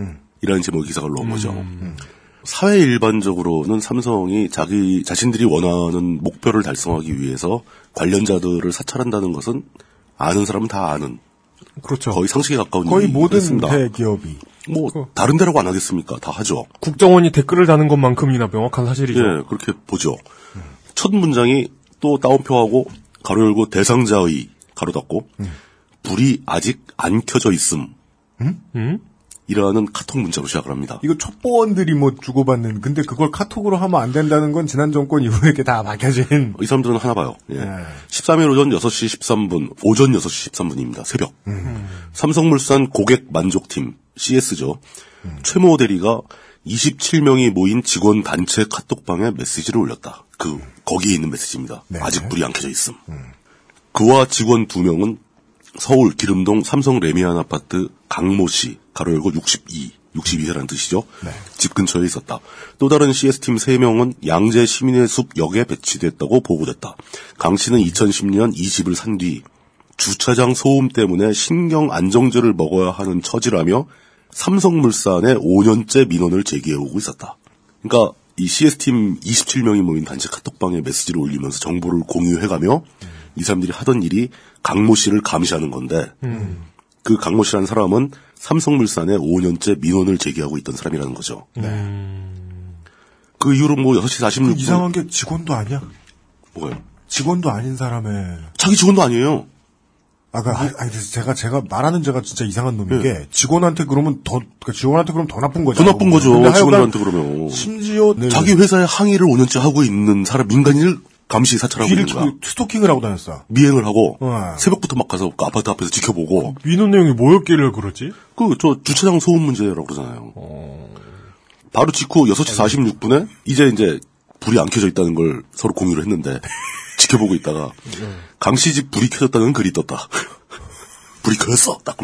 음. 이라는 제목의 기사가 나온 음, 거죠. 음. 사회 일반적으로는 삼성이 자기 자신들이 원하는 목표를 달성하기 위해서 관련자들을 사찰한다는 것은 아는 사람은 다 아는 그렇죠. 거의 상식에 가까운 거의 모든 했습니다. 대기업이 뭐 어. 다른 데라고 안 하겠습니까? 다 하죠. 국정원이 댓글을 다는 것만큼이나 명확한 사실이죠. 네, 그렇게 보죠. 음. 첫 문장이 또 따옴표하고 가로 열고 대상자의 가로 닫고 음. 불이 아직 안 켜져 있음 음? 음? 이라는 카톡 문자로 시작을 합니다. 이거 첩보원들이 뭐 주고받는 근데 그걸 카톡으로 하면 안 된다는 건 지난 정권 이후에 이렇게 다 막혀진 이 사람들은 하나 봐요. 예. 네. 십삼일 오전 여섯 시 십삼 분 오전 여섯 시 십삼 분입니다. 새벽 음. 삼성물산 고객만족팀 씨에스죠. 음. 최모 대리가 이십칠 명이 모인 직원 단체 카톡방에 메시지를 올렸다. 그 거기에 있는 메시지입니다. 네. 아직 불이 안 켜져 있음. 음. 그와 직원 두 명은 서울 기름동 삼성 레미안 아파트 강모 씨 가로 열고 육십이, 육십이 세라는 뜻이죠. 네. 집 근처에 있었다. 또 다른 씨에스팀 세 명은 양재 시민의 숲 역에 배치됐다고 보고됐다. 강 씨는 이천십년 이 집을 산 뒤 주차장 소음 때문에 신경 안정제를 먹어야 하는 처지라며 삼성물산에 오 년째 민원을 제기해오고 있었다. 그러니까 이 씨에스팀 이십칠 명이 모인 단체 카톡방에 메시지를 올리면서 정보를 공유해가며 음. 이 사람들이 하던 일이 강모 씨를 감시하는 건데 음. 그 강모 씨라는 사람은 삼성물산에 오 년째 민원을 제기하고 있던 사람이라는 거죠. 음. 그 이후로 뭐 여섯 시 사십육 분. 그 이상한 게 직원도 아니야. 뭐예요? 직원도 아닌 사람의. 자기 직원도 아니에요. 아까 그러니까, 아니 제가 제가 말하는 제가 진짜 이상한 놈인 게 네. 직원한테 그러면 더 그러니까 직원한테 그럼 더 나쁜 거죠. 더 나쁜 거죠. 직원한테 그러면 심지어 네. 자기 회사에 항의를 오 년째 하고 있는 사람 민간인을 감시 사찰하고 있는 거야. 스토킹을 하고 다녔어. 미행을 하고 어. 새벽부터 막 가서 그 아파트 앞에서 지켜보고. 민원 내용이 뭐였길래 그러지? 그 저 주차장 소음 문제라고 그러잖아요. 어. 바로 직후 여섯 시 사십육 분에 이제 이제 불이 안 켜져 있다는 걸 서로 공유를 했는데. 지켜보고 있다가 네. 강씨 집 불이 켜졌다는 글이 떴다. 불이 켜졌어. 딱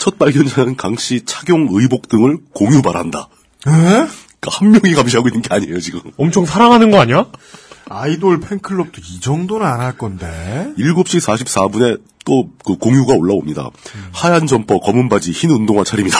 첫 발견자는 강씨 착용 의복 등을 공유 바란다. 에? 그러니까 한 명이 감시하고 있는 게 아니에요, 지금. 엄청 사랑하는 거 아니야? 아이돌 팬클럽도 이 정도는 안 할 건데. 일곱 시 사십사 분에 또 그 공유가 올라옵니다. 음. 하얀 점퍼, 검은 바지, 흰 운동화 차림이다.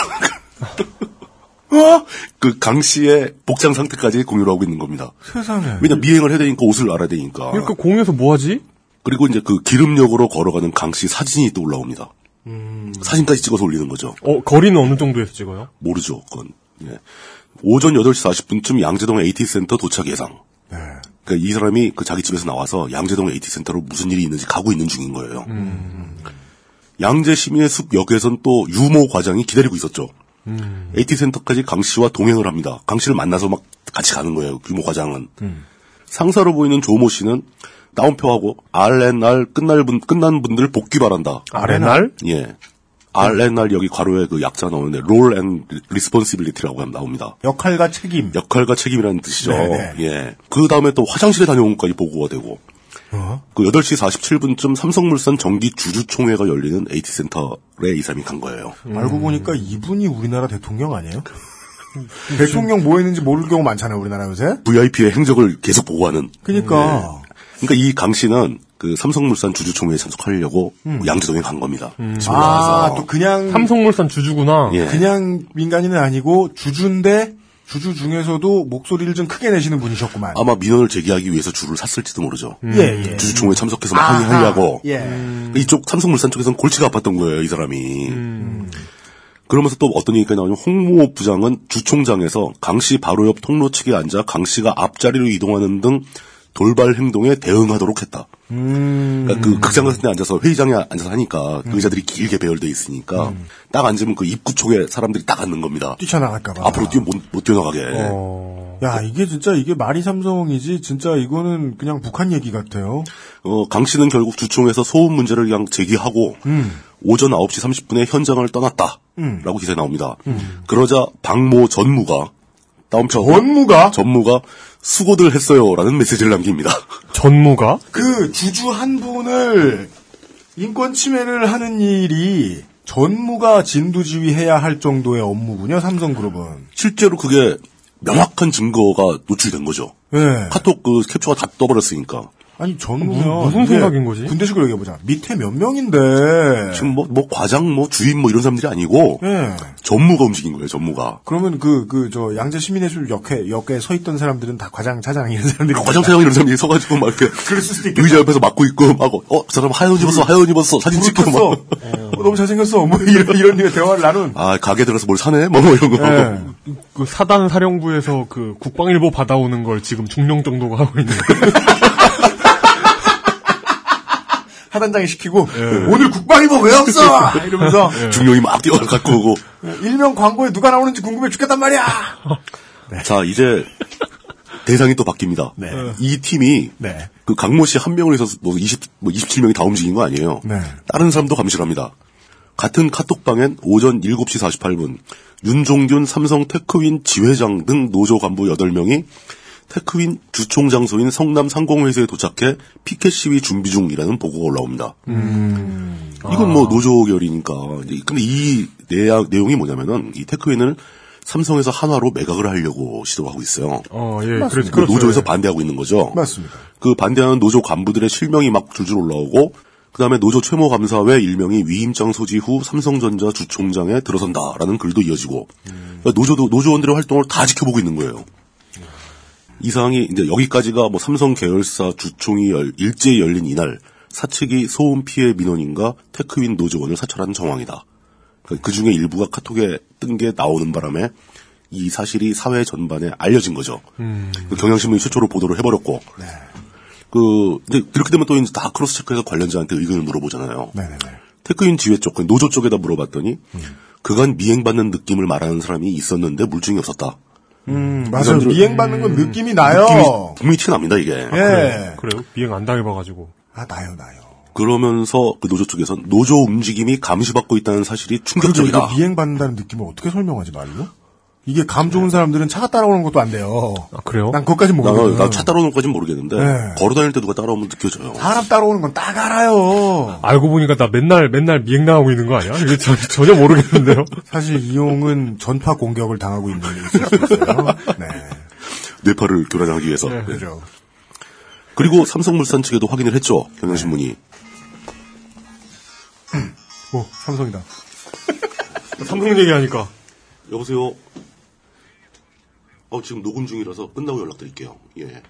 어? 그 강씨의 복장 상태까지 공유를 하고 있는 겁니다. 세상에. 왜냐 미행을 해야 되니까 옷을 알아야 되니까. 그러니까 공유해서 뭐 하지? 그리고 이제 그 기름역으로 걸어가는 강씨 사진이 또 올라옵니다. 음. 사진까지 찍어서 올리는 거죠. 어, 거리는 어느 정도에서 찍어요? 모르죠, 그건. 예. 오전 여덟 시 사십 분쯤 양재동 에이티 센터 도착 예상. 네. 그러니까 이 사람이 그 자기 집에서 나와서 양재동 에이티 센터로 무슨 일이 있는지 가고 있는 중인 거예요. 음. 양재시민의 숲역에선 또 유모 과장이 기다리고 있었죠. 음. 에이티 센터까지 강 씨와 동행을 합니다. 강 씨를 만나서 막 같이 가는 거예요, 규모 과장은. 음. 상사로 보이는 조모 씨는 따옴표하고 알 앤 알 끝날 분, 끝난 분들 복귀 바란다. 알 앤 알? 예. 알 앤 알 여기 괄호에 그 약자 나오는데 Role and Responsibility라고 하면 나옵니다. 역할과 책임. 역할과 책임이라는 뜻이죠. 네네. 예. 그 다음에 또 화장실에 다녀온 것까지 보고가 되고. 어? 그 여덟 시 사십칠 분쯤 삼성물산 정기 주주총회가 열리는 에이티 센터에 이 사람이 간 거예요. 음. 알고 보니까 이분이 우리나라 대통령 아니에요? 대통령 뭐 했는지 모를 경우 많잖아요, 우리나라 요새. 브이아이피의 행적을 계속 보고하는. 그러니까. 네. 그러니까 이 강 씨는 그 삼성물산 주주총회에 참석하려고 음. 양재동에 간 겁니다. 음. 아, 또 그냥 삼성물산 주주구나. 예. 그냥 민간인은 아니고 주주인데. 주주 중에서도 목소리를 좀 크게 내시는 분이셨구만. 아마 민원을 제기하기 위해서 주를 샀을지도 모르죠. 음. 예, 예. 주주총회에 참석해서 막 항의하려고. 예. 음. 이쪽 삼성물산 쪽에서는 골치가 아팠던 거예요, 이 사람이. 음. 그러면서 또 어떤 얘기가 나오냐면 홍모 부장은 주총장에서 강씨 바로 옆 통로 측에 앉아 강씨가 앞자리로 이동하는 등 돌발 행동에 대응하도록 했다. 음. 그러니까 그 극장 같은 데 앉아서 회의장에 앉아서 하니까 음. 의자들이 길게 배열돼 있으니까 음. 딱 앉으면 그 입구 쪽에 사람들이 딱 앉는 겁니다. 뛰쳐나갈까 봐. 앞으로 뛰어 못, 못 뛰어나가게. 어. 야, 이게 진짜 이게 말이 삼성이지 진짜 이거는 그냥 북한 얘기 같아요. 어, 강 씨는 결국 주총에서 소음 문제를 그냥 제기하고 음. 오전 아홉 시 삼십 분에 현장을 떠났다. 음. 라고 기사에 나옵니다. 음. 그러자 박모 전무가 다음편 전무가 전무가 수고들 했어요라는 메시지를 남깁니다. 전무가 그 주주 한 분을 인권 침해를 하는 일이 전무가 진두지휘해야 할 정도의 업무군요. 삼성그룹은 실제로 그게 명확한 증거가 노출된 거죠. 네. 카톡 그 캡처가 다 떠버렸으니까. 아니 전무면 무, 무슨 생각인 거지? 군대식으로 얘기해보자. 밑에 몇 명인데 지금 뭐, 뭐 과장 뭐 주임 뭐 이런 사람들이 아니고 네. 전무가 움직인 거예요. 전무가. 그러면 그 그 저 양재 시민의술 역회 역에 서 있던 사람들은 다 과장 차장 이런 사람들이 아, 과장 차장 이런 사람들이 서가지고 막 이렇게 의자 옆에서 막고 있고 막 어 그 사람 하얀 옷 입었어 하얀 옷 입었어 사진 찍고 막 어, 너무 잘생겼어 뭐 이런 이런 류의 대화를 나눈. 아 가게 들어서 뭘 사네 뭐, 뭐 이런 거. 네. 그 사단 사령부에서 그 국방일보 받아오는 걸 지금 중령 정도가 하고 있는. 하단장이 시키고 예. 오늘 국방위보 왜 없어? 이러면서 예. 중용이 막 뛰어서 갖고 오고 일명 광고에 누가 나오는지 궁금해 죽겠단 말이야. 네. 자 이제 대상이 또 바뀝니다. 네. 이 팀이 네. 그 강모 씨 한 명을 해서 뭐 이십 뭐 이십칠 명이 다 움직인 거 아니에요. 네. 다른 사람도 감시를 합니다. 같은 카톡방엔 오전 일곱 시 사십팔 분 윤종균 삼성 테크윈 지회장 등 노조 간부 여덟 명이 테크윈 주총장소인 성남 상공회의소에 도착해 피켓 시위 준비 중이라는 보고가 올라옵니다. 음. 이건 아. 뭐 노조 결이니까. 근데 이 내야, 내용이 뭐냐면은 이 테크윈을 삼성에서 한화로 매각을 하려고 시도하고 있어요. 어, 예, 그래서 그렇죠. 그 노조에서 예. 반대하고 있는 거죠. 맞습니다. 그 반대하는 노조 간부들의 실명이 막 줄줄 올라오고 그 다음에 노조 최모 감사회 일명이 위임장 소지 후 삼성전자 주총장에 들어선다라는 글도 이어지고 음. 그러니까 노조도 노조원들의 활동을 다 지켜보고 있는 거예요. 이상이 이제 여기까지가 뭐 삼성 계열사 주총이 열, 일제히 열린 이날 사측이 소음 피해 민원인과 테크윈 노조원을 사찰한 정황이다. 그 중에 일부가 카톡에 뜬 게 나오는 바람에 이 사실이 사회 전반에 알려진 거죠. 음. 그 경향신문이 최초로 보도를 해버렸고, 네. 그 이제 그렇게 되면 또 이제 다 크로스 체크해서 관련자한테 의견을 물어보잖아요. 네네네. 테크윈 지회 쪽, 노조 쪽에다 물어봤더니 음. 그간 미행받는 느낌을 말하는 사람이 있었는데 물증이 없었다. 음, 맞아요. 미행받는 건 음, 느낌이 나요. 느낌이 분명히 튀어납니다, 이게. 예. 아, 그래요? 그래요? 미행 안 당해봐가지고. 아, 나요, 나요. 그러면서 그 노조 쪽에선 노조 움직임이 감시받고 있다는 사실이 충격적이다. 미행받는다는 느낌을 어떻게 설명하지 말로? 이게 감 좋은 네. 사람들은 차가 따라오는 것도 안 돼요. 아, 그래요? 난 그것까진 모르겠어요. 나 차 따라오는 것까진 모르겠는데 네. 걸어다닐 때 누가 따라오면 느껴져요. 사람 따라오는 건 딱 알아요. 알고 보니까 나 맨날 맨날 미행당하고 있는 거 아니야? 이게 저, 전혀 모르겠는데요. 사실 이용은 전파 공격을 당하고 있는 일일 수 있어요. 네. 뇌파를 교란하기 위해서. 네, 그렇죠. 그리고 삼성물산 측에도 확인을 했죠. 경향신문이. 네. 오, 삼성이다. 삼성 얘기하니까. 여보세요. 어, 지금 녹음 중이라서 끝나고 연락드릴게요. 예.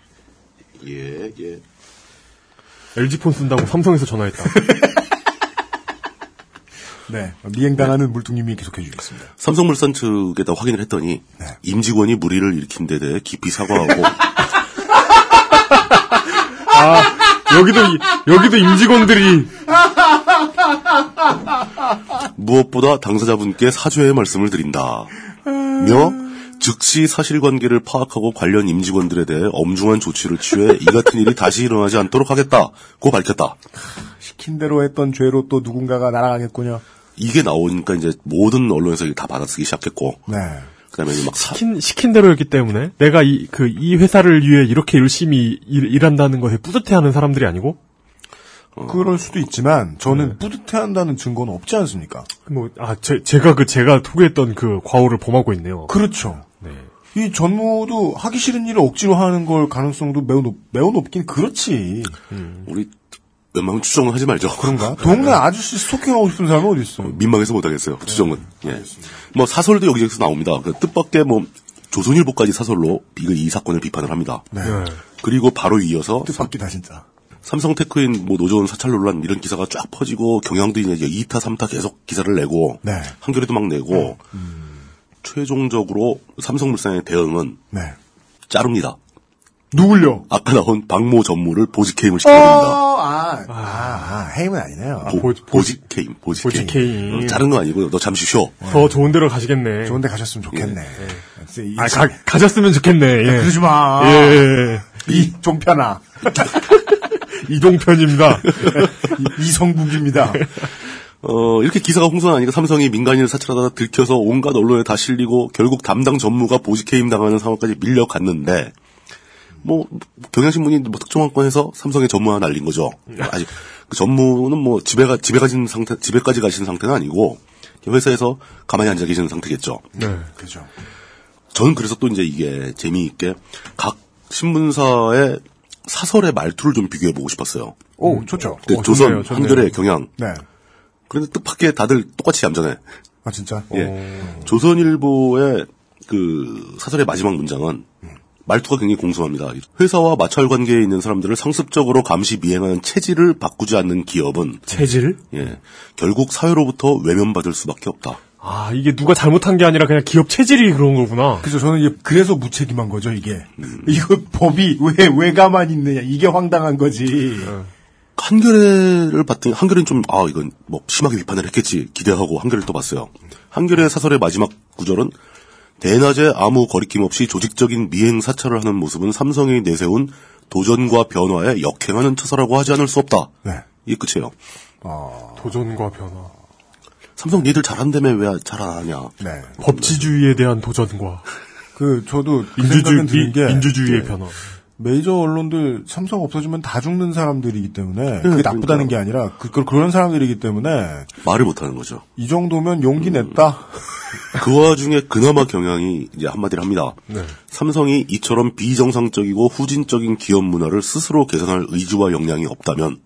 예, 예. 엘지폰 쓴다고 삼성에서 전화했다. 네. 미행당하는 네. 물뚱님이 계속해 주겠습니다. 삼성물산 측에다 확인을 했더니, 네. 임직원이 무리를 일으킨 데 대해 깊이 사과하고, 아, 여기도, 여기도 임직원들이. 무엇보다 당사자분께 사죄의 말씀을 드린다. 며, 즉시 사실관계를 파악하고 관련 임직원들에 대해 엄중한 조치를 취해 이 같은 일이 다시 일어나지 않도록 하겠다고 밝혔다. 시킨 대로 했던 죄로 또 누군가가 날아가겠군요. 이게 나오니까 이제 모든 언론에서 다 받아쓰기 시작했고. 네. 그다음에 막 시킨 시킨 대로였기 때문에 내가 이 그 이 회사를 위해 이렇게 열심히 일, 일한다는 거에 뿌듯해하는 사람들이 아니고 어... 그럴 수도 있지만 저는 네. 뿌듯해한다는 증거는 없지 않습니까? 뭐 아 제 제가 그 제가 소개했던 그 과오를 범하고 있네요. 그렇죠. 네. 이 전무도 하기 싫은 일을 억지로 하는 걸 가능성도 매우 높, 매우 높긴 그렇지. 음. 우리 웬만하면 추정은 하지 말죠. 그런가? 동네 아저씨 스토킹하고 싶은 사람은 어디 있어? 민망해서 못하겠어요. 추정은. 네, 예. 뭐 사설도 여기저기서 나옵니다. 그 뜻밖의 뭐 조선일보까지 사설로 이, 이 사건을 비판을 합니다. 네. 그리고 바로 이어서 뜻밖이다 진짜. 삼성테크인 뭐 노조원 사찰 논란 이런 기사가 쫙 퍼지고 경향도 이제 이 타 삼 타 계속 기사를 내고 네. 한겨레도 막 내고 음. 최종적으로 삼성물산의 대응은 네. 자릅니다. 누굴요? 아까 나온 박모 전무를 보직 해임을 시켜버립니다. 아, 아, 아, 해임은 아니네요. 보, 보직, 보직 해임, 보직, 보직 해임. 해임. 다른 건 아니고요. 너 잠시 쉬어. 더 좋은 데로 가시겠네. 좋은 데 가셨으면 좋겠네. 예. 예. 아, 가, 가셨으면 좋겠네. 예. 야, 그러지 마. 예. 이 종편아. 이종편입니다. 이성국입니다. 어, 이렇게 기사가 홍선하니까 삼성이 민간인을 사찰하다가 들켜서 온갖 언론에 다 실리고 결국 담당 전무가 보직 해임 당하는 상황까지 밀려갔는데 뭐 경향신문이 뭐 특정한 건에서 삼성의 전무 하나 날린 거죠. 아직 그 전무는 뭐 집에가 집에 가신 상태 집에까지 가신 상태는 아니고 회사에서 가만히 앉아 계시는 상태겠죠. 네, 그렇죠. 저는 그래서 또 이제 이게 재미있게 각 신문사의 사설의 말투를 좀 비교해 보고 싶었어요. 오, 좋죠. 네, 오, 조선, 좋네요, 좋네요. 한겨레, 경향. 네. 그런데 뜻밖의 다들 똑같이 얌전해. 아 진짜. 예. 오. 조선일보의 그 사설의 마지막 문장은. 음. 말투가 굉장히 공손합니다. 회사와 마찰 관계에 있는 사람들을 상습적으로 감시 미행하는 체질을 바꾸지 않는 기업은 체질? 예, 결국 사회로부터 외면받을 수밖에 없다. 아 이게 누가 잘못한 게 아니라 그냥 기업 체질이 그런 거구나. 그렇죠. 저는 이게 그래서 무책임한 거죠 이게. 음. 이거 법이 왜 왜 가만히 있느냐 이게 황당한 거지. 음. 한겨레를 봤더니 한겨레는 좀 아 이건 뭐 심하게 비판을 했겠지 기대하고 한겨레를 또 봤어요. 한겨레 사설의 마지막 구절은. 대낮에 아무 거리낌 없이 조직적인 미행 사찰을 하는 모습은 삼성이 내세운 도전과 변화에 역행하는 처사라고 하지 않을 수 없다. 네. 이게 끝이에요. 아, 도전과 변화. 삼성 니들 잘한다며 왜 잘 안 하냐. 네. 법치주의에 대한 도전과. 그, 저도 민주주의, 그 게, 민주주의의 네. 변화. 메이저 언론들 삼성 없어지면 다 죽는 사람들이기 때문에 그게 나쁘다는 게 아니라 그, 그, 그런 사람들이기 때문에 말을 못하는 거죠. 이 정도면 용기 냈다. 음, 그 와중에 그나마 경향이 이제 한마디를 합니다. 네. 삼성이 이처럼 비정상적이고 후진적인 기업 문화를 스스로 개선할 의지와 역량이 없다면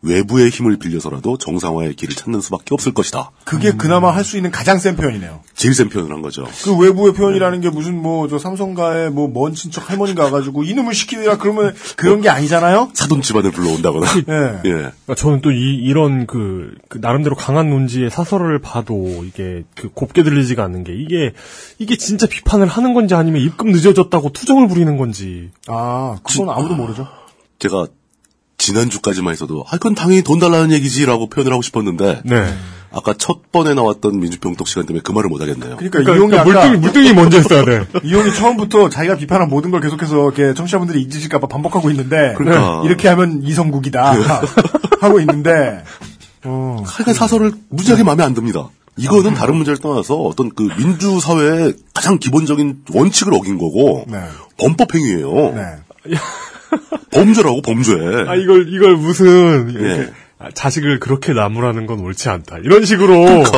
외부의 힘을 빌려서라도 정상화의 길을 찾는 수밖에 없을 것이다. 그게 음. 그나마 할 수 있는 가장 센 표현이네요. 제일 센 표현을 한 거죠. 그 외부의 표현이라는 네. 게 무슨 뭐 저 삼성가에 뭐 먼 친척 할머니가 와가지고 이놈을 시키느라 그러면 그런 뭐, 게 아니잖아요. 사돈 집안을 불러온다거나. 예. 예. 저는 또 이 이런 그, 그 나름대로 강한 논지의 사설을 봐도 이게 그 곱게 들리지가 않는 게 이게 이게 진짜 비판을 하는 건지 아니면 입금 늦어졌다고 투정을 부리는 건지. 아 그건 아무도 모르죠. 제가. 지난주까지만 해서도 아 그건 당연히 돈 달라는 얘기지라고 표현을 하고 싶었는데 네. 아까 첫 번에 나왔던 민주평독 시간 때문에 그 말을 못하겠네요. 그러니까, 그러니까 이용이 그러니까 물등이, 물등이 먼저 했어야 돼. 이용이 처음부터 자기가 비판한 모든 걸 계속해서 이렇게 청취자분들이 잊으실까 봐 반복하고 있는데 그러니까. 이렇게 하면 이성국이다 하고 있는데 어, 하여간 사설을 무지하게 마음에 안 듭니다. 이거는 다른 문제를 떠나서 어떤 그 민주사회의 가장 기본적인 원칙을 어긴 거고, 네. 범법행위예요. 네. 범죄라고, 범죄. 아, 이걸, 이걸 무슨, 이렇게. 네. 자식을 그렇게 나무라는 건 옳지 않다. 이런 식으로 그러니까,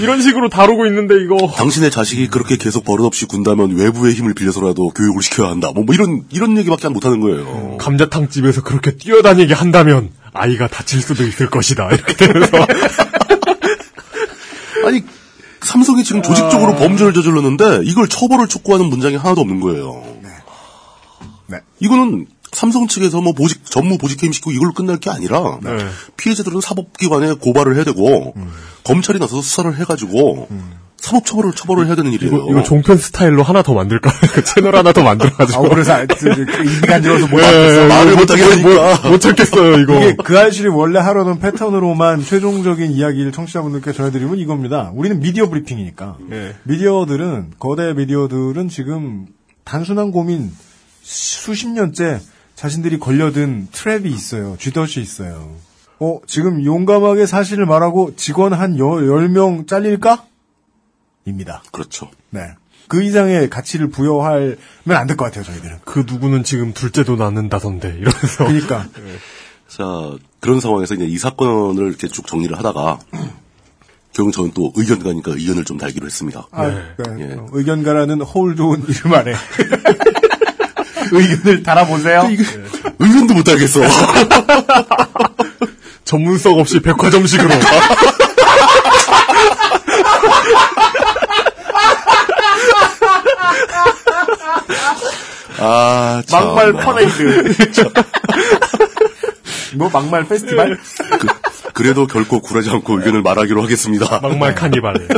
이런 식으로 다루고 있는데 이거 당신의 자식이 그렇게 계속 버릇없이 군다면 외부의 힘을 빌려서라도 교육을 시켜야 한다. 뭐, 뭐 이런 이런 얘기밖에 못 하는 거예요. 어, 감자탕 집에서 그렇게 뛰어다니게 한다면 아이가 다칠 수도 있을 것이다. 이렇게 되면서 아니 삼성이 지금 조직적으로 어... 범죄를 저질렀는데 이걸 처벌을 촉구하는 문장이 하나도 없는 거예요. 네. 네. 이거는 삼성 측에서 뭐 보직, 전무 보직 해임 시키고 이걸로 끝날 게 아니라, 네. 피해자들은 사법기관에 고발을 해야 되고, 음. 검찰이 나서서 수사를 해가지고, 음. 사법처벌을, 처벌을 해야 되는 일이에요. 이거, 이거 종편 스타일로 하나 더 만들까? 그 채널 하나 더 만들어가지고. 아, 그래서, 인간적으로서 못 하겠어. 말을 못 하겠으니까. 못 찾겠어요, 이거. 이게 그 아이실이 원래 하려던 패턴으로만 최종적인 이야기를 청취자분들께 전해드리면 이겁니다. 우리는 미디어 브리핑이니까. 네. 미디어들은, 거대 미디어들은 지금 단순한 고민, 수십 년째, 자신들이 걸려든 트랩이 있어요. 쥐덫이 있어요. 어, 지금 용감하게 사실을 말하고 직원 한 열, 열 명 잘릴까? 입니다. 그렇죠. 네. 그 이상의 가치를 부여하면 안 될 것 같아요, 저희들은. 그 누구는 지금 둘째도 낳는다던데, 이러면서. 그러니까. 네. 자, 그런 상황에서 이제 이 사건을 이렇게 쭉 정리를 하다가, 결국 저는 또 의견가니까 의견을 좀 달기로 했습니다. 아, 네. 네. 예. 의견가라는 허울 좋은 이름 아래. 의견을 달아보세요. 그, 네. 의견도 못 달겠어. 전문성 없이 백화점식으로. 아, 막말 퍼레이드. 뭐 막말 페스티벌? 그, 그래도 결코 굴하지 않고 의견을 말하기로 하겠습니다. 막말 카니발.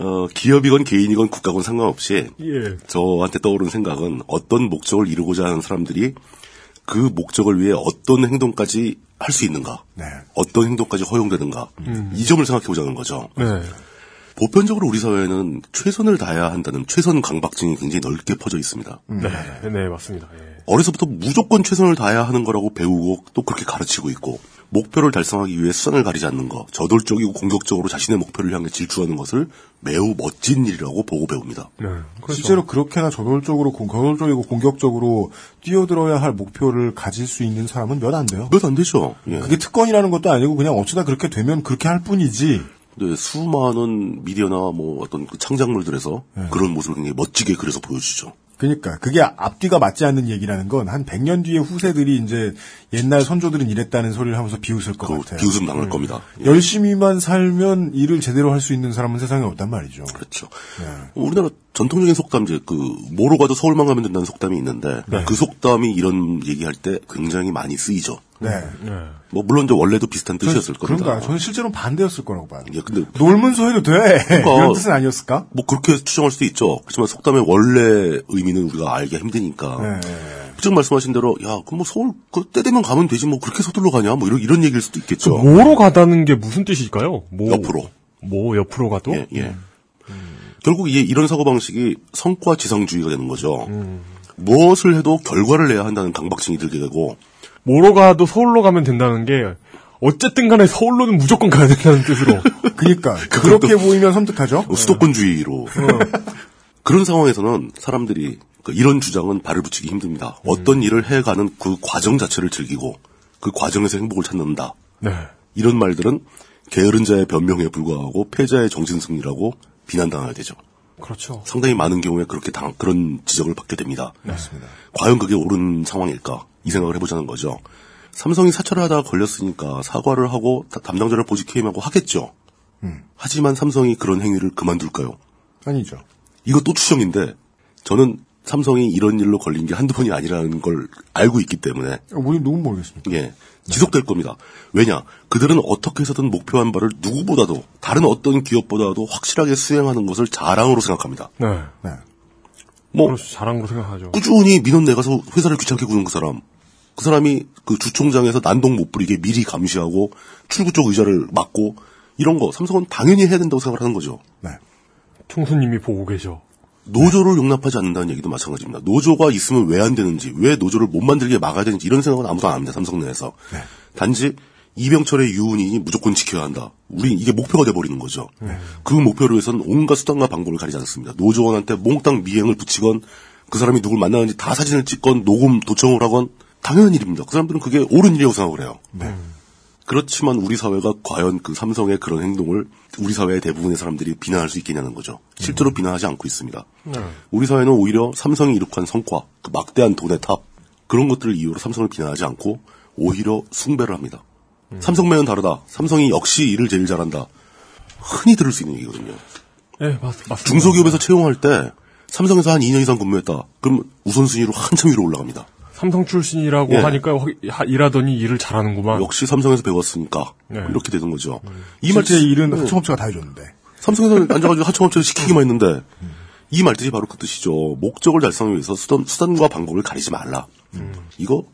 어, 기업이건 개인이건 국가건 상관없이, 예. 저한테 떠오른 생각은 어떤 목적을 이루고자 하는 사람들이 그 목적을 위해 어떤 행동까지 할 수 있는가, 네. 어떤 행동까지 허용되는가, 음. 이 점을 생각해보자는 거죠. 네. 보편적으로 우리 사회에는 최선을 다해야 한다는 최선 강박증이 굉장히 넓게 퍼져 있습니다. 음. 네, 네, 맞습니다. 예. 어려서부터 무조건 최선을 다해야 하는 거라고 배우고 또 그렇게 가르치고 있고, 목표를 달성하기 위해 수단을 가리지 않는 것, 저돌적이고 공격적으로 자신의 목표를 향해 질주하는 것을 매우 멋진 일이라고 보고 배웁니다. 네, 그렇죠. 실제로 그렇게나 저돌적으로, 저돌적이고 공격적으로 뛰어들어야 할 목표를 가질 수 있는 사람은 몇 안 돼요. 몇 안 되죠. 예. 그게 특권이라는 것도 아니고 그냥 어쩌다 그렇게 되면 그렇게 할 뿐이지. 네, 수많은 미디어나 뭐 어떤 그 창작물들에서, 네. 그런 모습을 굉장히 멋지게 그려서 보여주죠. 그니까, 그게 앞뒤가 맞지 않는 얘기라는 건, 한 백 년 뒤에 후세들이 이제, 옛날 선조들은 이랬다는 소리를 하면서 비웃을 것 같아요. 비웃음 당할, 네. 겁니다. 예. 열심히만 살면 일을 제대로 할 수 있는 사람은 세상에 없단 말이죠. 그렇죠. 네. 우리나라 전통적인 속담, 이제 그, 뭐로 가도 서울만 가면 된다는 속담이 있는데, 네. 그 속담이 이런 얘기할 때 굉장히 많이 쓰이죠. 네. 네. 뭐, 물론 이제 원래도 비슷한 뜻이었을 전, 겁니다. 그런가? 저는 실제로는 반대였을 거라고 봐요. 예, 근데. 놀면서 해도 돼! 그러니까, 이런 뜻은 아니었을까? 뭐, 그렇게 추정할 수도 있죠. 그렇지만 속담의 원래 의미는 우리가 알기 힘드니까. 네. 지금 말씀하신 대로, 야, 그럼 뭐 서울, 그, 때 되면 가면 되지, 뭐, 그렇게 서둘러 가냐, 뭐, 이런, 이런 얘기일 수도 있겠죠. 그 뭐로 가다는 게 무슨 뜻일까요? 뭐. 옆으로. 뭐, 옆으로 가도? 예, 예. 음. 결국 이게 이런 사고방식이 성과 지상주의가 되는 거죠. 음. 무엇을 해도 결과를 내야 한다는 강박증이 들게 되고, 뭐로 가도 서울로 가면 된다는 게, 어쨌든 간에 서울로는 무조건 가야 된다는 뜻으로. 그니까. 그렇게 보이면 섬뜩하죠? 수도권주의로. 그런 상황에서는 사람들이, 이런 주장은 발을 붙이기 힘듭니다. 음. 어떤 일을 해가는 그 과정 자체를 즐기고, 그 과정에서 행복을 찾는다. 네. 이런 말들은 게으른 자의 변명에 불과하고, 패자의 정신승리라고 비난당해야 되죠. 그렇죠. 상당히 많은 경우에 그렇게 당, 그런 지적을 받게 됩니다. 맞습니다. 과연 그게 옳은 상황일까? 이 생각을 해보자는 거죠. 삼성이 사찰을 하다가 걸렸으니까 사과를 하고 다, 담당자를 보직해임하고 하겠죠. 음. 하지만 삼성이 그런 행위를 그만둘까요? 아니죠. 이것도 추정인데 저는 삼성이 이런 일로 걸린 게 한두 번이 아니라는 걸 알고 있기 때문에. 우리 누군 모르겠습니까? 예, 지속될, 네. 겁니다. 왜냐? 그들은 어떻게 해서든 목표한 바를 누구보다도 다른 어떤 기업보다도 확실하게 수행하는 것을 자랑으로 생각합니다. 네, 네. 뭐 그렇죠. 자랑으로 생각하죠. 꾸준히 민원 내가서 회사를 귀찮게 구는 그 사람. 그 사람이 그 주총장에서 난동 못 부리게 미리 감시하고 출구 쪽 의자를 막고 이런 거 삼성은 당연히 해야 된다고 생각을 하는 거죠. 네. 총수님이 보고 계셔. 노조를 용납하지 않는다는 얘기도 마찬가지입니다. 노조가 있으면 왜 안 되는지, 왜 노조를 못 만들게 막아야 되는지 이런 생각은 아무도 안 합니다. 삼성 내에서. 네. 단지 이병철의 유은인이 무조건 지켜야 한다. 우린 이게 목표가 돼버리는 거죠. 네. 그 목표를 위해서는 온갖 수단과 방법을 가리지 않습니다. 노조원한테 몽땅 미행을 붙이건 그 사람이 누굴 만나는지 다 사진을 찍건 녹음 도청을 하건 당연한 일입니다. 그 사람들은 그게 옳은 일이라고 생각을 해요. 네. 그렇지만 우리 사회가 과연 그 삼성의 그런 행동을 우리 사회의 대부분의 사람들이 비난할 수 있겠냐는 거죠. 실제로 음. 비난하지 않고 있습니다. 네. 우리 사회는 오히려 삼성이 이룩한 성과, 그 막대한 돈의 탑 그런 것들을 이유로 삼성을 비난하지 않고 오히려 숭배를 합니다. 음. 삼성만은 다르다. 삼성이 역시 일을 제일 잘한다. 흔히 들을 수 있는 얘기거든요. 예, 네, 맞습니다. 중소기업에서 채용할 때 삼성에서 한 이 년 이상 근무했다. 그럼 우선순위로 한참 위로 올라갑니다. 삼성 출신이라고 네. 하니까 일하더니 일을 잘하는구만. 역시 삼성에서 배웠으니까 네. 이렇게 되는 거죠. 네. 이 말뜻 일은 네. 하청업체가 다 해줬는데 삼성에서 앉아가지고 하청업체를 시키기만 했는데 음. 이 말뜻이 바로 그 뜻이죠. 목적을 달성하기 위해서 수단, 수단과 방법을 가리지 말라. 음. 이거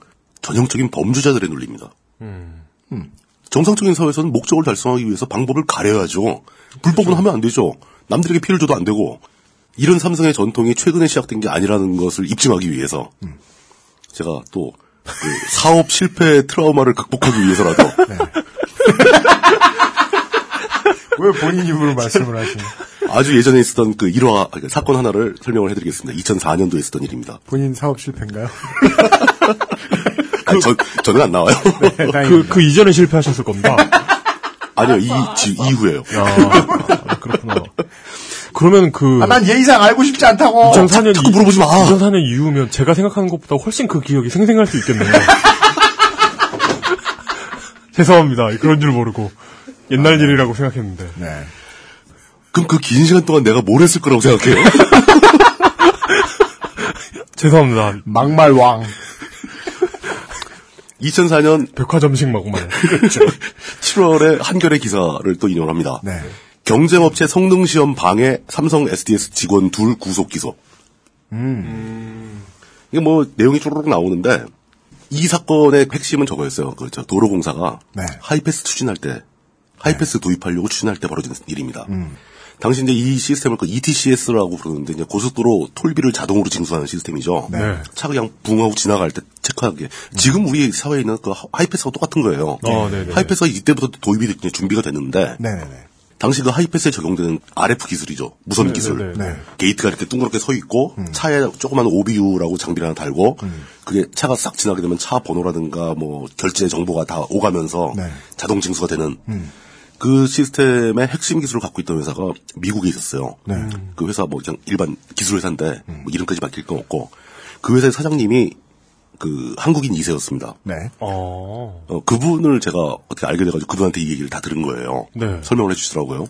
전형적인 범죄자들의 논리입니다. 음. 음. 정상적인 사회에서는 목적을 달성하기 위해서 방법을 가려야죠. 불법은 그렇죠. 하면 안 되죠. 남들에게 피해를 줘도 안 되고. 이런 삼성의 전통이 최근에 시작된 게 아니라는 것을 입증하기 위해서 음. 제가 또 그 사업 실패의 트라우마를 극복하기 위해서라도 네. 왜 본인 입으로 말씀을 하시냐. 아주 예전에 있었던 그 일화 그러니까 사건 하나를 설명을 해드리겠습니다. 이천사 년도에 있었던 일입니다. 본인 사업 실패인가요? 아니, 저, 저는 안 나와요. 네, 그, 그 이전에 실패하셨을 겁니다. 아니요, 이, 지, 이후에요. 아, 그렇구나. 그러면 그. 아, 난 예의상 알고 싶지 않다고! 이천사 년. 자꾸 물어보지 마! 이천사 년 이후면 제가 생각하는 것보다 훨씬 그 기억이 생생할 수 있겠네요. 죄송합니다. 그런 줄 모르고. 옛날 아, 네. 일이라고 생각했는데. 네. 그럼 그 긴 시간 동안 내가 뭘 했을 거라고 생각해요? 죄송합니다. 막말왕. 이천사 년 백화점식 마구만 그렇죠. 칠월에 한겨레 기사를 또 인용을 합니다. 네. 경쟁업체 성능시험 방해 삼성 에스디에스 직원 둘 구속 기소. 음. 이게 뭐 내용이 쪼르륵 나오는데 이 사건의 핵심은 저거였어요. 그렇죠. 도로공사가 네. 하이패스 추진할 때 하이패스 네. 도입하려고 추진할 때 벌어진 일입니다. 음. 당시 이제 이 시스템을 그 이티씨에스라고 부르는데 이제 고속도로 톨비를 자동으로 징수하는 시스템이죠. 네. 차가 그냥 붕하고 지나갈 때 체크하는 게 음. 지금 우리 사회에 있는 그 하이패스가 똑같은 거예요. 어, 하이패스가 이때부터 도입이 준비가 됐는데 네네네. 당시 그 하이패스에 적용되는 아르에프 기술이죠. 무선 네네네. 기술. 네네. 게이트가 이렇게 둥그렇게 서 있고 음. 차에 조그만 오비유라고 장비를 하나 달고 음. 그게 차가 싹 지나게 되면 차 번호라든가 뭐 결제 정보가 다 오가면서 네. 자동 징수가 되는. 음. 그 시스템의 핵심 기술을 갖고 있던 회사가 미국에 있었어요. 네. 그 회사 뭐 그냥 일반 기술 회사인데 음. 뭐 이름까지 바뀔 건 없고 그 회사의 사장님이 그 한국인 이 세였습니다. 네. 어. 어, 그분을 제가 어떻게 알게 돼가지고 그분한테 이 얘기를 다 들은 거예요. 네. 설명을 해주시더라고요.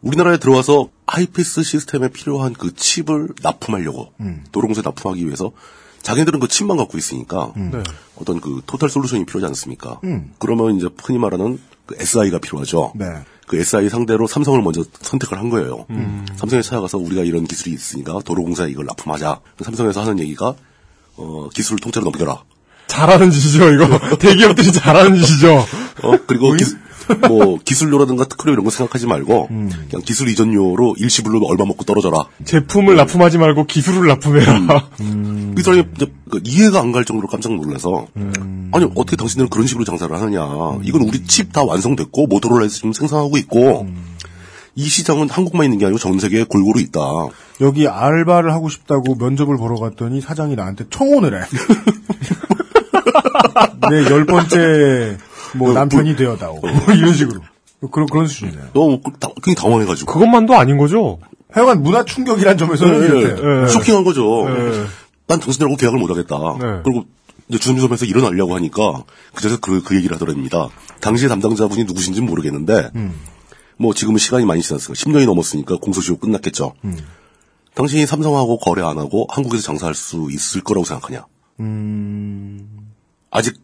우리나라에 들어와서 하이패스 시스템에 필요한 그 칩을 납품하려고 음. 도로공사에 납품하기 위해서 자기들은 그 칩만 갖고 있으니까 음. 네. 어떤 그 토탈 솔루션이 필요하지 않습니까? 음. 그러면 이제 흔히 말하는 그 에스아이가 필요하죠. 네. 그 에스아이 상대로 삼성을 먼저 선택을 한 거예요. 음. 삼성에 찾아가서 우리가 이런 기술이 있으니까 도로공사에 이걸 납품하자. 삼성에서 하는 얘기가 어, 기술을 통째로 넘겨라. 잘하는 짓이죠, 이거. 대기업들이 잘하는 짓이죠. 어, 그리고 기, 뭐 기술료라든가 특허료 이런 거 생각하지 말고 음. 그냥 기술 이전료로 일시불로 얼마 먹고 떨어져라. 제품을 음. 납품하지 말고 기술을 납품해라. 음. 이 사람이 이해가 안 갈 정도로 깜짝 놀라서 음. 아니 어떻게 당신들은 그런 식으로 장사를 하느냐. 음. 이건 우리 칩 다 완성됐고 모토로라에서 지금 생산하고 있고 음. 이 시장은 한국만 있는 게 아니고 전 세계에 골고루 있다. 여기 알바를 하고 싶다고 면접을 보러 갔더니 사장이 나한테 청혼을 해. 내 열 번째 뭐 어, 남편이 뭐, 되어다오. 어. 이런 식으로. 그런 그런 수준이네요. 너무 굉장히 당황해가지고. 그것만도 아닌 거죠. 하여간 문화 충격이란 점에서는 네, 이렇게 네, 네. 쇼킹한 거죠. 네. 난 당신들하고 계약을 못하겠다. 네. 그리고 이제 주섬주섬해서 일어나려고 하니까 그래서 그, 그 얘기를 하더랍니다. 당시의 담당자분이 누구신지는 모르겠는데 음. 뭐 지금은 시간이 많이 지났으니까 십 년이 넘었으니까 공소시효 끝났겠죠. 음. 당신이 삼성하고 거래 안 하고 한국에서 장사할 수 있을 거라고 생각하냐. 음... 아직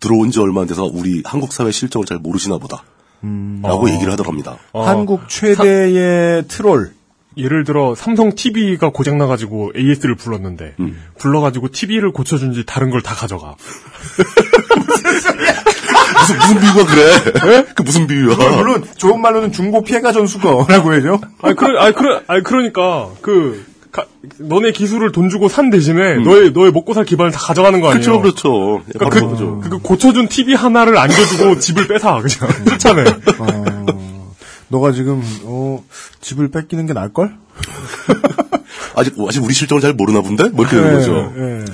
들어온 지 얼마 안 돼서 우리 한국 사회 실정을 잘 모르시나 보다. 음... 라고 어... 얘기를 하더랍니다. 어... 한국 최대의 사... 트롤. 예를 들어 삼성 티비가 고장나가지고 에이에스를 불렀는데 음. 불러가지고 티비를 고쳐준지 다른 걸 다 가져가. 무슨, 무슨 비유가 그래? 그 무슨 비유야? 물론 좋은 말로는 중고 피해가 전수거라고 해죠. 아니 그러, 아니 그러, 아니 그러니까 그 가, 너네 기술을 돈 주고 산 대신에 음. 너의 너의 먹고 살 기반을 다 가져가는 거 아니에요? 그렇죠, 그렇죠. 그러니까 그, 그렇죠. 그 고쳐준 티비 하나를 안 줘주고 집을 뺏어 그냥 쫓아내. 어, 너가 지금 어, 집을 뺏기는 게 나을 걸? 아직 아직 우리 실정을 잘 모르나 본데 뭐 이렇게 되는 네, 거죠. 네.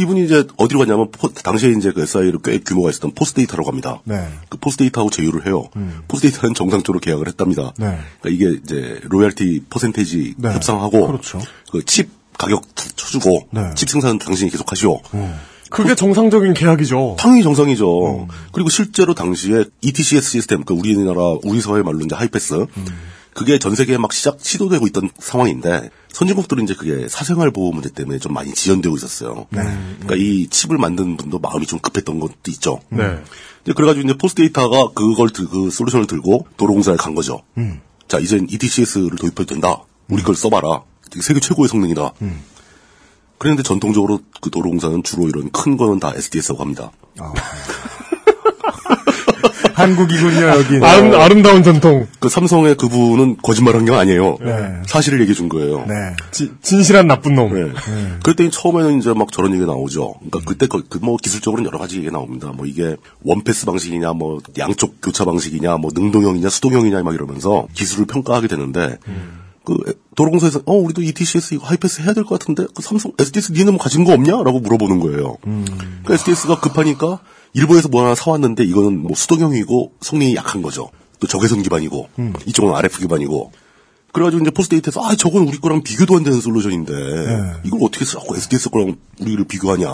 이분이 이제 어디로 갔냐면 포, 당시에 이제 그 에스아이로 꽤 규모가 있었던 포스데이터라고 합니다. 네. 그 포스데이터하고 제휴를 해요. 음. 포스데이터는 정상적으로 계약을 했답니다. 네. 그러니까 이게 이제 로열티 퍼센테이지 네. 협상하고 그렇죠. 그 칩 가격 쳐주고 네. 칩 생산은 당신이 계속하시오. 음. 그게 정상적인 계약이죠. 당연히 정상이죠. 음. 그리고 실제로 당시에 이티씨에스 시스템, 그 그러니까 우리나라 우리 서해 말로 이제 하이패스. 음. 그게 전 세계에 막 시작, 시도되고 있던 상황인데, 선진국들은 이제 그게 사생활 보호 문제 때문에 좀 많이 지연되고 있었어요. 네, 그러니까 네. 이 칩을 만드는 분도 마음이 좀 급했던 것도 있죠. 네. 그래가지고 이제 포스데이터가 그걸, 그 솔루션을 들고 도로공사에 간 거죠. 음. 자, 이젠 이티씨에스를 도입해도 된다. 우리 음. 걸 써봐라. 세계 최고의 성능이다. 음. 그런데 전통적으로 그 도로공사는 주로 이런 큰 거는 다 에스디에스라고 합니다. 아. 한국이군요, 여기. 아름, 아름다운 전통. 그 삼성의 그분은 거짓말한 게 아니에요. 네. 사실을 얘기해 준 거예요. 네. 지, 진실한 나쁜 놈. 네. 네. 그때 처음에는 이제 막 저런 얘기가 나오죠. 그러니까 음. 그때 그, 그 뭐 기술적으로는 여러 가지 얘기가 나옵니다. 뭐 이게 원패스 방식이냐, 뭐 양쪽 교차 방식이냐, 뭐 능동형이냐, 수동형이냐 막 이러면서 기술을 평가하게 되는데 음. 그 도로공사에서 어 우리도 이티씨에스 이거 하이패스 해야 될 것 같은데 그 삼성 에스디에스 니는 뭐 가진 거 없냐?라고 물어보는 거예요. 음. 그러니까 에스디에스가 급하니까. 일본에서 뭐 하나 사왔는데 이거는 뭐 수동형이고 성능이 약한 거죠. 또 적외선 기반이고 음. 이쪽은 알에프 기반이고. 그래가지고 이제 포스데이터에서 아 저건 우리 거랑 비교도 안 되는 솔루션인데 네. 이걸 어떻게 자꾸 에스디에스 거랑 우리를 비교하냐.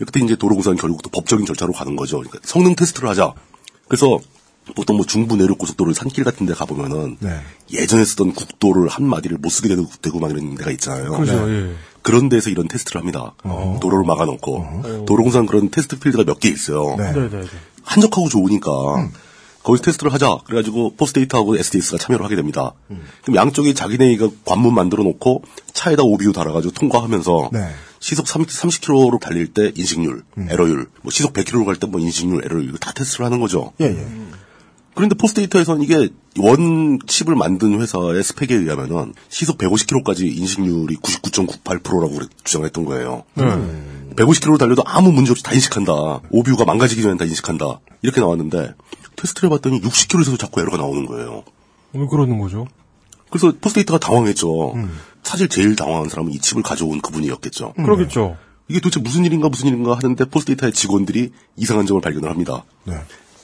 그때 이제 도로공사는 결국 또 법적인 절차로 가는 거죠. 그러니까 성능 테스트를 하자. 그래서 보통 뭐 중부 내륙 고속도로 산길 같은 데 가보면은 네. 예전에 쓰던 국도를 한 마디를 못 쓰게 되고 막 이런 데가 있잖아요. 그렇죠. 네. 예. 그런 데서 이런 테스트를 합니다. 어. 도로를 막아놓고. 어. 도로공사는 그런 테스트 필드가 몇 개 있어요. 네. 네, 네, 네. 한적하고 좋으니까 음. 거기서 테스트를 하자. 그래가지고 포스데이터하고 에스디에스가 참여를 하게 됩니다. 음. 그럼 양쪽이 자기네가 관문 만들어 놓고 차에다 오비유 달아가지고 통과하면서 네. 시속 삼십 킬로미터로 달릴 때 인식률, 음. 에러율, 뭐 시속 백 킬로미터로 갈 때 뭐 인식률, 에러율 다 테스트를 하는 거죠. 예, 예. 그런데 포스데이터에서는 이게 원 칩을 만든 회사의 스펙에 의하면은 시속 백오십 킬로미터까지 인식률이 구십구 점 구팔 퍼센트라고 주장했던 거예요. 음. 백오십 킬로미터로 달려도 아무 문제 없이 다 인식한다. 오비유가 망가지기 전에 다 인식한다. 이렇게 나왔는데 테스트를 해봤더니 육십 킬로미터에서도 자꾸 에러가 나오는 거예요. 왜 그러는 거죠? 그래서 포스데이터가 당황했죠. 음. 사실 제일 당황한 사람은 이 칩을 가져온 그분이었겠죠. 음. 그러겠죠. 이게 도대체 무슨 일인가 무슨 일인가 하는데 포스데이터의 직원들이 이상한 점을 발견을 합니다. 네.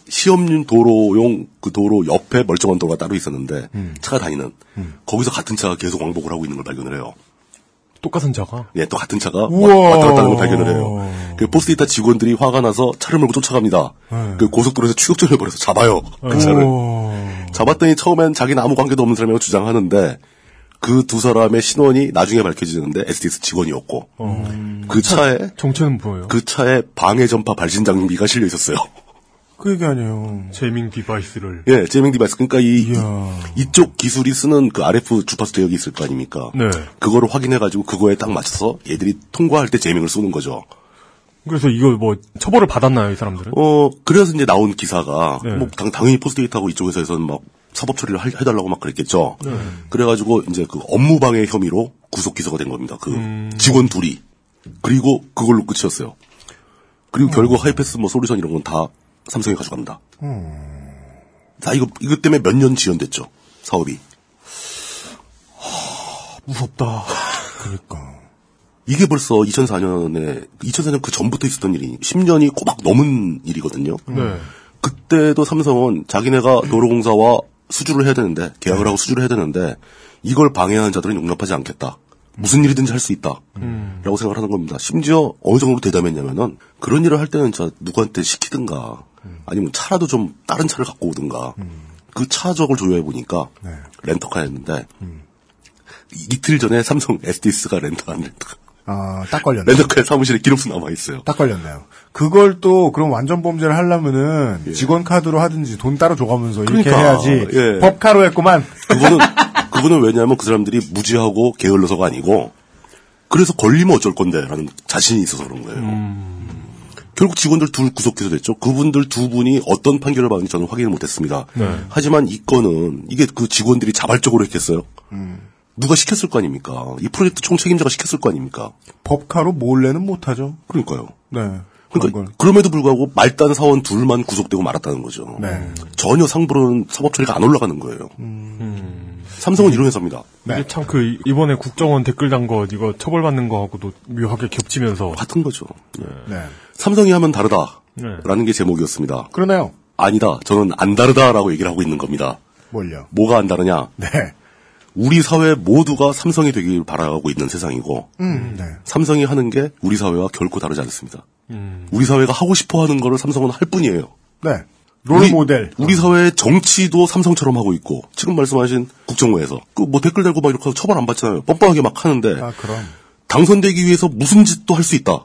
시험용 도로용 그 도로 옆에 멀쩡한 도로가 따로 있었는데 음. 차가 다니는 음. 거기서 같은 차가 계속 왕복을 하고 있는 걸 발견을 해요. 똑같은 차가? 네, 또 같은 차가 우와. 왔다 갔다 하는 걸 발견을 해요. 그 포스데이터 직원들이 화가 나서 차를 몰고 쫓아갑니다. 네. 그 고속도로에서 추격전을 벌여서 잡아요. 그 차를. 오. 잡았더니 처음엔 자기는 아무 관계도 없는 사람이라고 주장하는데 그 두 사람의 신원이 나중에 밝혀지는데 에스디에스 직원이었고 음. 그 차에 정체는 뭐예요? 그 차에 방해 전파 발신 장비가 실려 있었어요. 그 얘기 아니에요. 제밍 디바이스를. 예, 제밍 디바이스. 그러니까 이, 이 이쪽 기술이 쓰는 그 알에프 주파수 대역이 있을 거 아닙니까? 네. 그거를 확인해가지고 그거에 딱 맞춰서 얘들이 통과할 때 제밍을 쏘는 거죠. 그래서 이거 뭐 처벌을 받았나요, 이 사람들은? 어, 그래서 이제 나온 기사가 네. 뭐 당, 당연히 포스데이터하고 이쪽 회사에서는 막 사법 처리를 하, 해달라고 막 그랬겠죠. 네. 그래가지고 이제 그 업무방해 혐의로 구속 기소가 된 겁니다. 그 음... 직원 둘이 그리고 그걸로 끝이었어요. 그리고 음... 결국 하이패스 뭐 솔루션 이런 건 다 삼성이 가져갑니다. 음. 자, 이거, 이것 때문에 몇 년 지연됐죠, 사업이. 하, 무섭다. 그러니까. 이게 벌써 이천사 년에, 이천사 년 그 전부터 있었던 일이, 십 년이 꼬박 넘은 일이거든요. 네. 그때도 삼성은 자기네가 도로공사와 수주를 해야 되는데, 계약을 네. 하고 수주를 해야 되는데, 이걸 방해하는 자들은 용납하지 않겠다. 무슨 일이든지 할 수 있다. 음. 라고 생각을 하는 겁니다. 심지어 어느 정도로 대담했냐면은, 그런 일을 할 때는 진짜 누구한테 시키든가, 아니면 차라도 좀 다른 차를 갖고 오든가 음. 그 차적을 조회해 보니까 네. 렌터카였는데 음. 이틀 전에 삼성 에스디에스가 렌터카 렌터카 아, 딱 걸렸네. 렌터카의 사무실에 기록수 남아 있어요. 딱 걸렸네요. 그걸 또 그럼 완전 범죄를 하려면은 예. 직원 카드로 하든지 돈 따로 줘가면서 그러니까, 이렇게 해야지 예. 법카로 했구만. 그거는 그거는 왜냐하면 그 사람들이 무지하고 게을러서가 아니고 그래서 걸리면 어쩔 건데라는 자신이 있어서 그런 거예요. 음. 결국 직원들 둘 구속 기소됐죠. 그분들 두 분이 어떤 판결을 받는지 저는 확인을 못했습니다. 네. 하지만 이 건은 이게 그 직원들이 자발적으로 했겠어요. 음. 누가 시켰을 거 아닙니까? 이 프로젝트 총책임자가 시켰을 거 아닙니까? 법카로 몰래는 못하죠. 그러니까요. 네. 그러니까 그럼에도 불구하고 말단 사원 둘만 구속되고 말았다는 거죠. 네. 전혀 상부로는 사법처리가 안 올라가는 거예요. 음. 삼성은 음. 이런 회사입니다. 네. 이게 참 그 이번에 국정원 댓글 단 거 이거 처벌받는 거하고도 묘하게 겹치면서 같은 거죠. 네. 네. 삼성이 하면 다르다라는 네. 게 제목이었습니다. 그러네요. 아니다. 저는 안 다르다라고 얘기를 하고 있는 겁니다. 뭘요? 뭐가 안 다르냐? 네. 우리 사회 모두가 삼성이 되길 바라고 있는 세상이고 음, 네. 삼성이 하는 게 우리 사회와 결코 다르지 않습니다. 음. 우리 사회가 하고 싶어하는 거를 삼성은 할 뿐이에요. 네. 롤모델. 우리, 우리 사회의 정치도 삼성처럼 하고 있고 지금 말씀하신 국정원에서 그 뭐 댓글 달고 막 이렇게 처벌 안 받잖아요. 뻔뻔하게 막 하는데 아, 그럼. 당선되기 위해서 무슨 짓도 할 수 있다.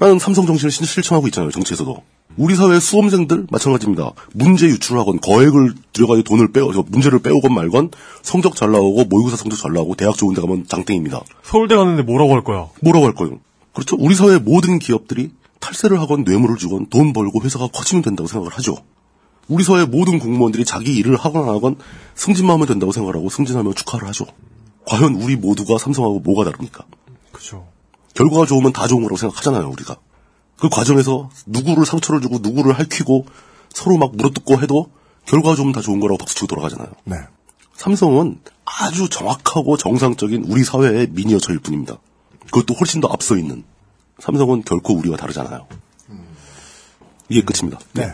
라는 삼성 정신을 실천하고 있잖아요. 정치에서도. 우리 사회 수험생들 마찬가지입니다. 문제 유출하건 거액을 들여가지고 돈을 빼 문제를 빼오건 말건 성적 잘 나오고 모의고사 성적 잘 나오고 대학 좋은 데 가면 장땡입니다. 서울대 가는데 뭐라고 할 거야? 뭐라고 할 거예요? 그렇죠. 우리 사회 모든 기업들이 탈세를 하건 뇌물을 주건 돈 벌고 회사가 커지면 된다고 생각을 하죠. 우리 사회 모든 공무원들이 자기 일을 하거나 하건 승진만 하면 된다고 생각하고 승진하면 축하를 하죠. 과연 우리 모두가 삼성하고 뭐가 다릅니까? 그렇죠. 결과가 좋으면 다 좋은 거라고 생각하잖아요, 우리가. 그 과정에서 누구를 상처를 주고 누구를 핥히고 서로 막 물어뜯고 해도 결과가 좋으면 다 좋은 거라고 박수치고 돌아가잖아요. 네. 삼성은 아주 정확하고 정상적인 우리 사회의 미니어처일 뿐입니다. 그것도 훨씬 더 앞서 있는. 삼성은 결코 우리와 다르잖아요. 음. 이게 끝입니다. 네. 네.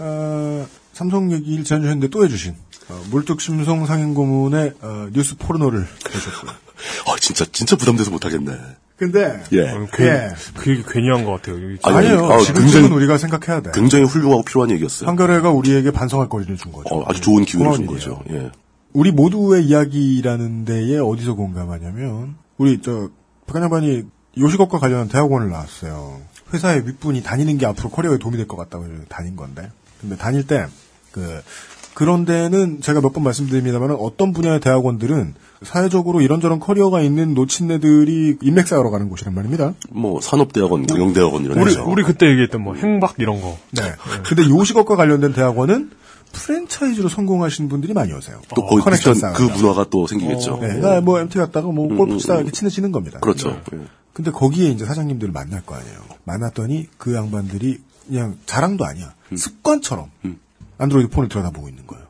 어, 삼성 얘기를 지난주에 또 해주신 어, 물뚝심송 상임고문의 어, 뉴스 포르노를 해줬고요. 아, 진짜 진짜 부담돼서 못하겠네. 근데 예. 괜히, 예. 그 얘기 괜히 한 것 같아요. 아니, 아니에요. 아, 지금은 우리가 생각해야 돼. 굉장히 훌륭하고 필요한 얘기였어요. 한겨레가 우리에게 반성할 거리를 준 거죠. 어, 아주 좋은 기회를 준 거죠. 예. 우리 모두의 이야기라는 데에 어디서 공감하냐면 우리 저 박한 양반이 요식업과 관련한 대학원을 나왔어요. 회사의 윗분이 다니는 게 앞으로 커리어에 도움이 될 것 같다고 다닌 건데 근데 다닐 때 그 그런 데는 제가 몇 번 말씀드립니다만 어떤 분야의 대학원들은 사회적으로 이런저런 커리어가 있는 노친네들이 인맥 쌓으러 가는 곳이란 말입니다. 뭐 산업대학원, 경영대학원 이런 우리, 데서. 우리 그때 얘기했던 뭐 행박 이런 거. 네. 근데 요식업과 관련된 대학원은 프랜차이즈로 성공하신 분들이 많이 오세요. 또 거기 커넥션 비슷한 그 문화가 또 생기겠죠. 어, 네. 그러니까 뭐 엠티 갔다가 뭐 골프 치다 음, 음, 이렇게 친해지는 겁니다. 그렇죠. 네. 근데 거기에 이제 사장님들을 만날 거 아니에요. 만났더니 그 양반들이 그냥 자랑도 아니야. 음. 습관처럼 음. 안드로이드 폰을 들여다보고 있는 거예요.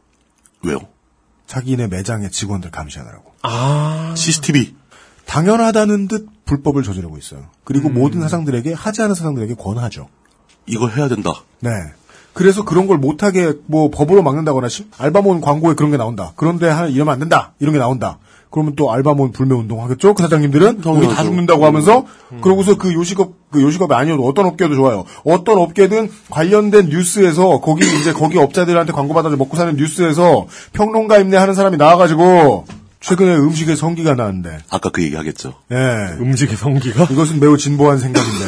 왜요? 자기네 매장의 직원들 감시하느라고. 아. 씨씨티비. 당연하다는 듯 불법을 저지르고 있어요. 그리고 음. 모든 사장들에게, 하지 않은 사장들에게 권하죠. 이거 해야 된다. 네. 그래서 그런 걸 못하게 뭐 법으로 막는다거나, 알바몬 광고에 그런 게 나온다. 그런데 이러면 안 된다. 이런 게 나온다. 그러면 또 알바몬 불매운동 하겠죠? 그 사장님들은? 우리 다 죽는다고 하면서? 음. 그러고서 그 요식업, 그 요식업이 아니어도 어떤 업계도 좋아요. 어떤 업계든 관련된 뉴스에서, 거기, 이제 거기 업자들한테 광고받아서 먹고 사는 뉴스에서 평론가 임내하는 사람이 나와가지고, 최근에 음식에 성기가 나는데. 아까 그 얘기 하겠죠? 예. 네. 음식에 성기가? 이것은 매우 진보한 생각인데.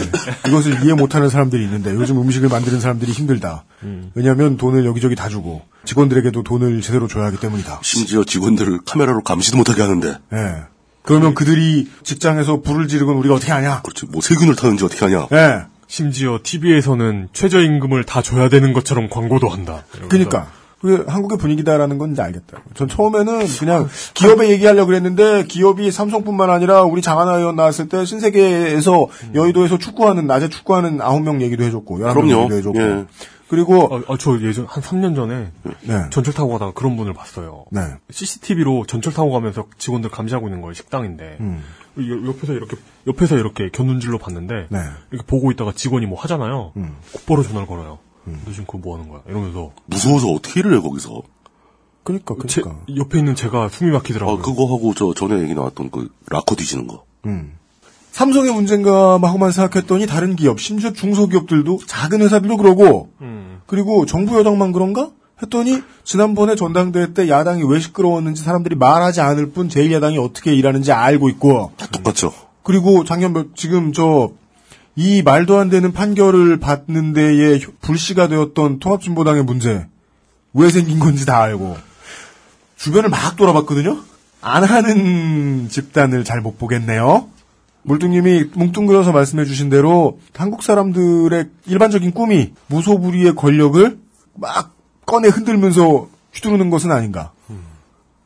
이것을 이해 못하는 사람들이 있는데, 요즘 음식을 만드는 사람들이 힘들다. 음. 왜냐면 돈을 여기저기 다 주고, 직원들에게도 돈을 제대로 줘야 하기 때문이다. 심지어 직원들을 카메라로 감시도 못하게 하는데. 예. 네. 그러면 네. 그들이 직장에서 불을 지르건 우리가 어떻게 하냐? 그렇지. 뭐 세균을 타는지 어떻게 하냐? 예. 네. 심지어 티비에서는 최저임금을 다 줘야 되는 것처럼 광고도 한다. 그니까. 그게 한국의 분위기다라는 건 이제 알겠다. 전 처음에는 그냥 기업에 얘기하려고 그랬는데 기업이 삼성뿐만 아니라 우리 장하나 의원 나왔을 때 신세계에서 음. 여의도에서 축구하는 낮에 축구하는 아홉 명 얘기도 해줬고 열한 명 얘기도 해줬고 예. 그리고 아, 아, 저 예전 한 삼 년 전에 네. 전철 타고 가다가 그런 분을 봤어요. 네. 씨씨티비로 전철 타고 가면서 직원들 감시하고 있는 거예요. 식당인데 음. 옆에서 이렇게 옆에서 이렇게 견눈질로 봤는데 네. 이렇게 보고 있다가 직원이 뭐 하잖아요. 음. 곧바로 전화를 걸어요. 너 지금 그거 뭐 하는 거야? 이러면서. 무서워서 어떻게 일을 해, 거기서? 그니까, 그니까. 옆에 있는 제가 숨이 막히더라고요. 아, 그거 하고 저 전에 얘기 나왔던 그, 라커 뒤지는 거. 음. 삼성의 문제인가 하고만 생각했더니 다른 기업, 심지어 중소기업들도 작은 회사들도 그러고, 음. 그리고 정부 여당만 그런가? 했더니 지난번에 전당대회 때 야당이 왜 시끄러웠는지 사람들이 말하지 않을 뿐 제일 야당이 어떻게 일하는지 알고 있고. 다 똑같죠. 그리고 작년, 지금 저, 이 말도 안 되는 판결을 받는 데에 불씨가 되었던 통합진보당의 문제 왜 생긴 건지 다 알고 주변을 막 돌아봤거든요. 안 하는 집단을 잘 못 보겠네요. 물뚱님이 뭉뚱그려서 말씀해 주신 대로 한국 사람들의 일반적인 꿈이 무소불위의 권력을 막 꺼내 흔들면서 휘두르는 것은 아닌가.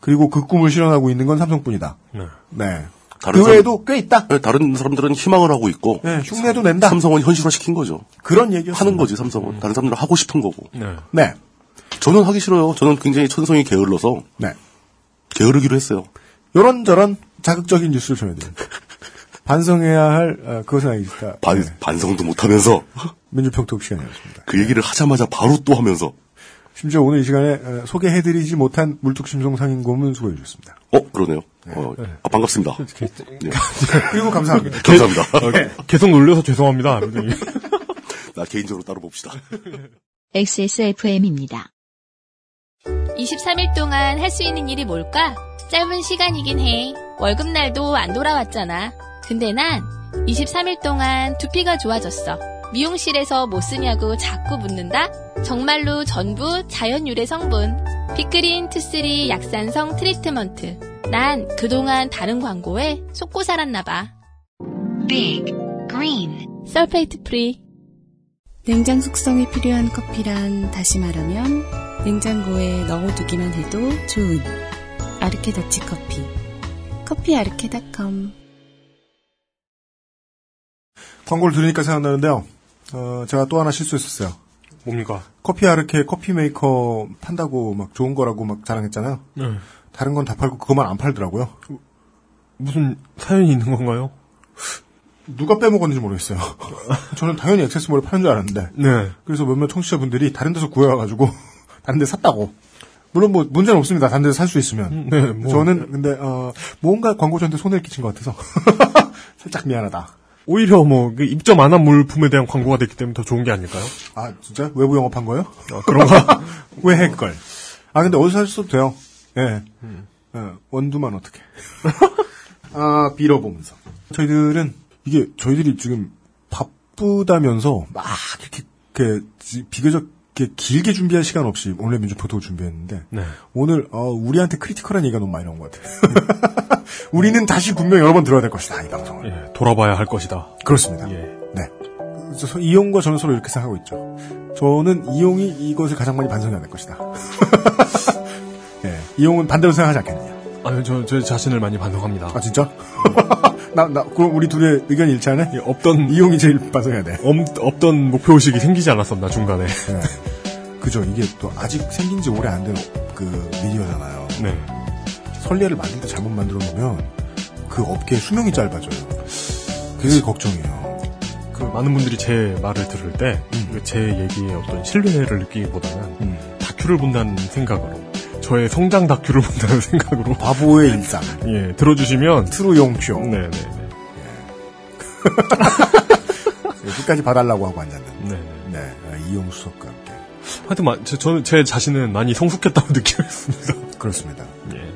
그리고 그 꿈을 실현하고 있는 건 삼성뿐이다. 네. 네. 다른 그 외에도 사람, 꽤 있다. 네, 다른 사람들은 희망을 하고 있고, 네, 흉내도 낸다. 삼성은 현실화시킨 거죠. 그런 얘기 하는 거지 삼성은. 음. 다른 사람들은 하고 싶은 거고. 네. 네. 저는 하기 싫어요. 저는 굉장히 천성이 게을러서 네. 게으르기로 했어요. 요런 저런 자극적인 뉴스를 전해드립니다. 반성해야 할 어, 그것은 아니겠다. 반 네. 반성도 못하면서 민주평통 시간이었습니다. 그 얘기를 네. 하자마자 바로 또 하면서. 심지어 오늘 이 시간에 소개해드리지 못한 물뚝심송 상인고문 수고해주셨습니다. 어, 그러네요. 네. 어, 네. 아, 반갑습니다. 게, 네. 그리고 감사합니다. 게, 감사합니다. 게, 계속 놀려서 죄송합니다. 나 개인적으로 따로 봅시다. 엑스에스에프엠입니다. 이십삼 일 동안 할 수 있는 일이 뭘까? 짧은 시간이긴 해. 월급날도 안 돌아왔잖아. 근데 난 이십삼 일 동안 두피가 좋아졌어. 미용실에서 뭐 쓰냐고 자꾸 묻는다? 정말로 전부 자연유래 성분. 피크린 투쓰리 약산성 트리트먼트. 난 그동안 다른 광고에 속고 살았나봐. Big Green 설페이트 프리. 냉장 숙성이 필요한 커피란 다시 말하면 냉장고에 넣어두기만 해도 좋은 아르케 더치 커피. 커피 아르케닷컴. 광고를 들으니까 생각나는데요. 어, 제가 또 하나 실수했었어요. 뭡니까? 커피 아르케 커피 메이커 판다고 막 좋은 거라고 막 자랑했잖아요. 네. 다른 건 다 팔고 그것만 안 팔더라고요. 무슨 사연이 있는 건가요? 누가 빼먹었는지 모르겠어요. 저는 당연히 액세스몰에 파는 줄 알았는데. 네. 그래서 몇몇 청취자분들이 다른 데서 구해와가지고 다른 데 샀다고. 물론 뭐 문제는 없습니다. 다른 데서 살 수 있으면. 네. 뭐. 저는 근데 어, 뭔가 광고주한테 손해를 끼친 것 같아서 살짝 미안하다. 오히려 뭐 그 입점 안 한 물품에 대한 광고가 됐기 때문에 더 좋은 게 아닐까요? 아 진짜? 외부 영업한 거예요? 아, 그런가? 왜 했걸? 아 근데 어디서 할 수도 돼요. 예. 네. 음. 네. 원두만 어떻게? 아 빌어보면서 저희들은 이게 저희들이 지금 바쁘다면서 막 이렇게, 이렇게 비교적 이렇게 길게 준비할 시간 없이 오늘 민주포토 준비했는데 네. 오늘 어, 우리한테 크리티컬한 얘기가 너무 많이 나온 것 같아요. 우리는 다시 분명 여러 번 들어야 될 것이다. 이 방송을. 예, 돌아봐야 할 것이다. 그렇습니다. 예. 네. 그래서 이용과 저는 서로 이렇게 생각하고 있죠. 저는 이용이 이것을 가장 많이 반성해야 될 것이다. 예. 이용은 반대로 생각하지 않겠느냐. 아니, 저, 저 자신을 많이 반성합니다. 아, 진짜? 나, 나, 그럼 우리 둘의 의견이 일치하네? 예, 없던. 이용이 제일 반성해야 돼. 엄, 없던 목표의식이 생기지 않았었나, 중간에. 네. 그죠. 이게 또 아직 생긴 지 오래 안 된 그 미디어잖아요. 네. 설례를 만들 때 잘못 만들어 놓으면 그 업계의 수명이 짧아져요. 그게 걱정이에요. 그 많은 분들이 제 말을 들을 때 제 음. 얘기에 어떤 신뢰를 느끼기보다는 음. 다큐를 본다는 생각으로 저의 성장 다큐를 본다는 생각으로 바보의 일상 예 들어주시면 트루용표 네네네 예. 끝까지 봐달라고 하고 앉았는데 네네 네. 아, 이용수석과 함께 하여튼 마, 저, 저는 제 자신은 많이 성숙했다고 느끼고 있습니다. 그렇습니다. 예.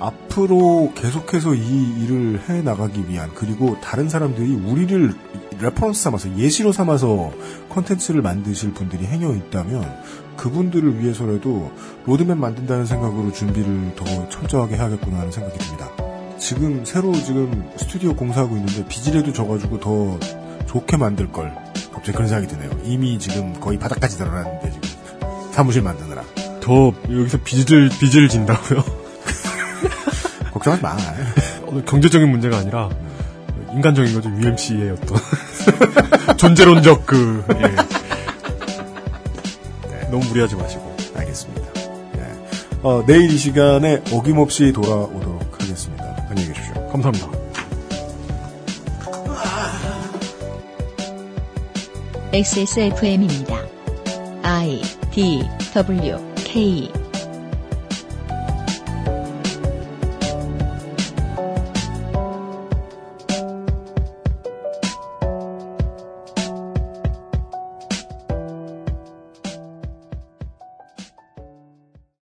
앞으로 계속해서 이 일을 해나가기 위한 그리고 다른 사람들이 우리를 레퍼런스 삼아서 예시로 삼아서 콘텐츠를 만드실 분들이 행여 있다면 그분들을 위해서라도 로드맵 만든다는 생각으로 준비를 더 철저하게 해야겠구나 하는 생각이 듭니다. 지금 새로 지금 스튜디오 공사하고 있는데 빚이라도 져가지고 더 좋게 만들걸 갑자기 그런 생각이 드네요. 이미 지금 거의 바닥까지 달아났는데 지금 사무실 만드느라 더 여기서 빚을 빚을 진다고요? 걱정하지 마. 경제적인 문제가 아니라 인간적인 거죠. 유엠씨의 어떤 존재론적 그 예. 네. 너무 무리하지 마시고. 알겠습니다. 네. 어, 내일 이 시간에 어김없이 돌아오도록 하겠습니다. 안녕히 계십시오. 감사합니다. 엑스에스에프엠입니다. I, D, W, K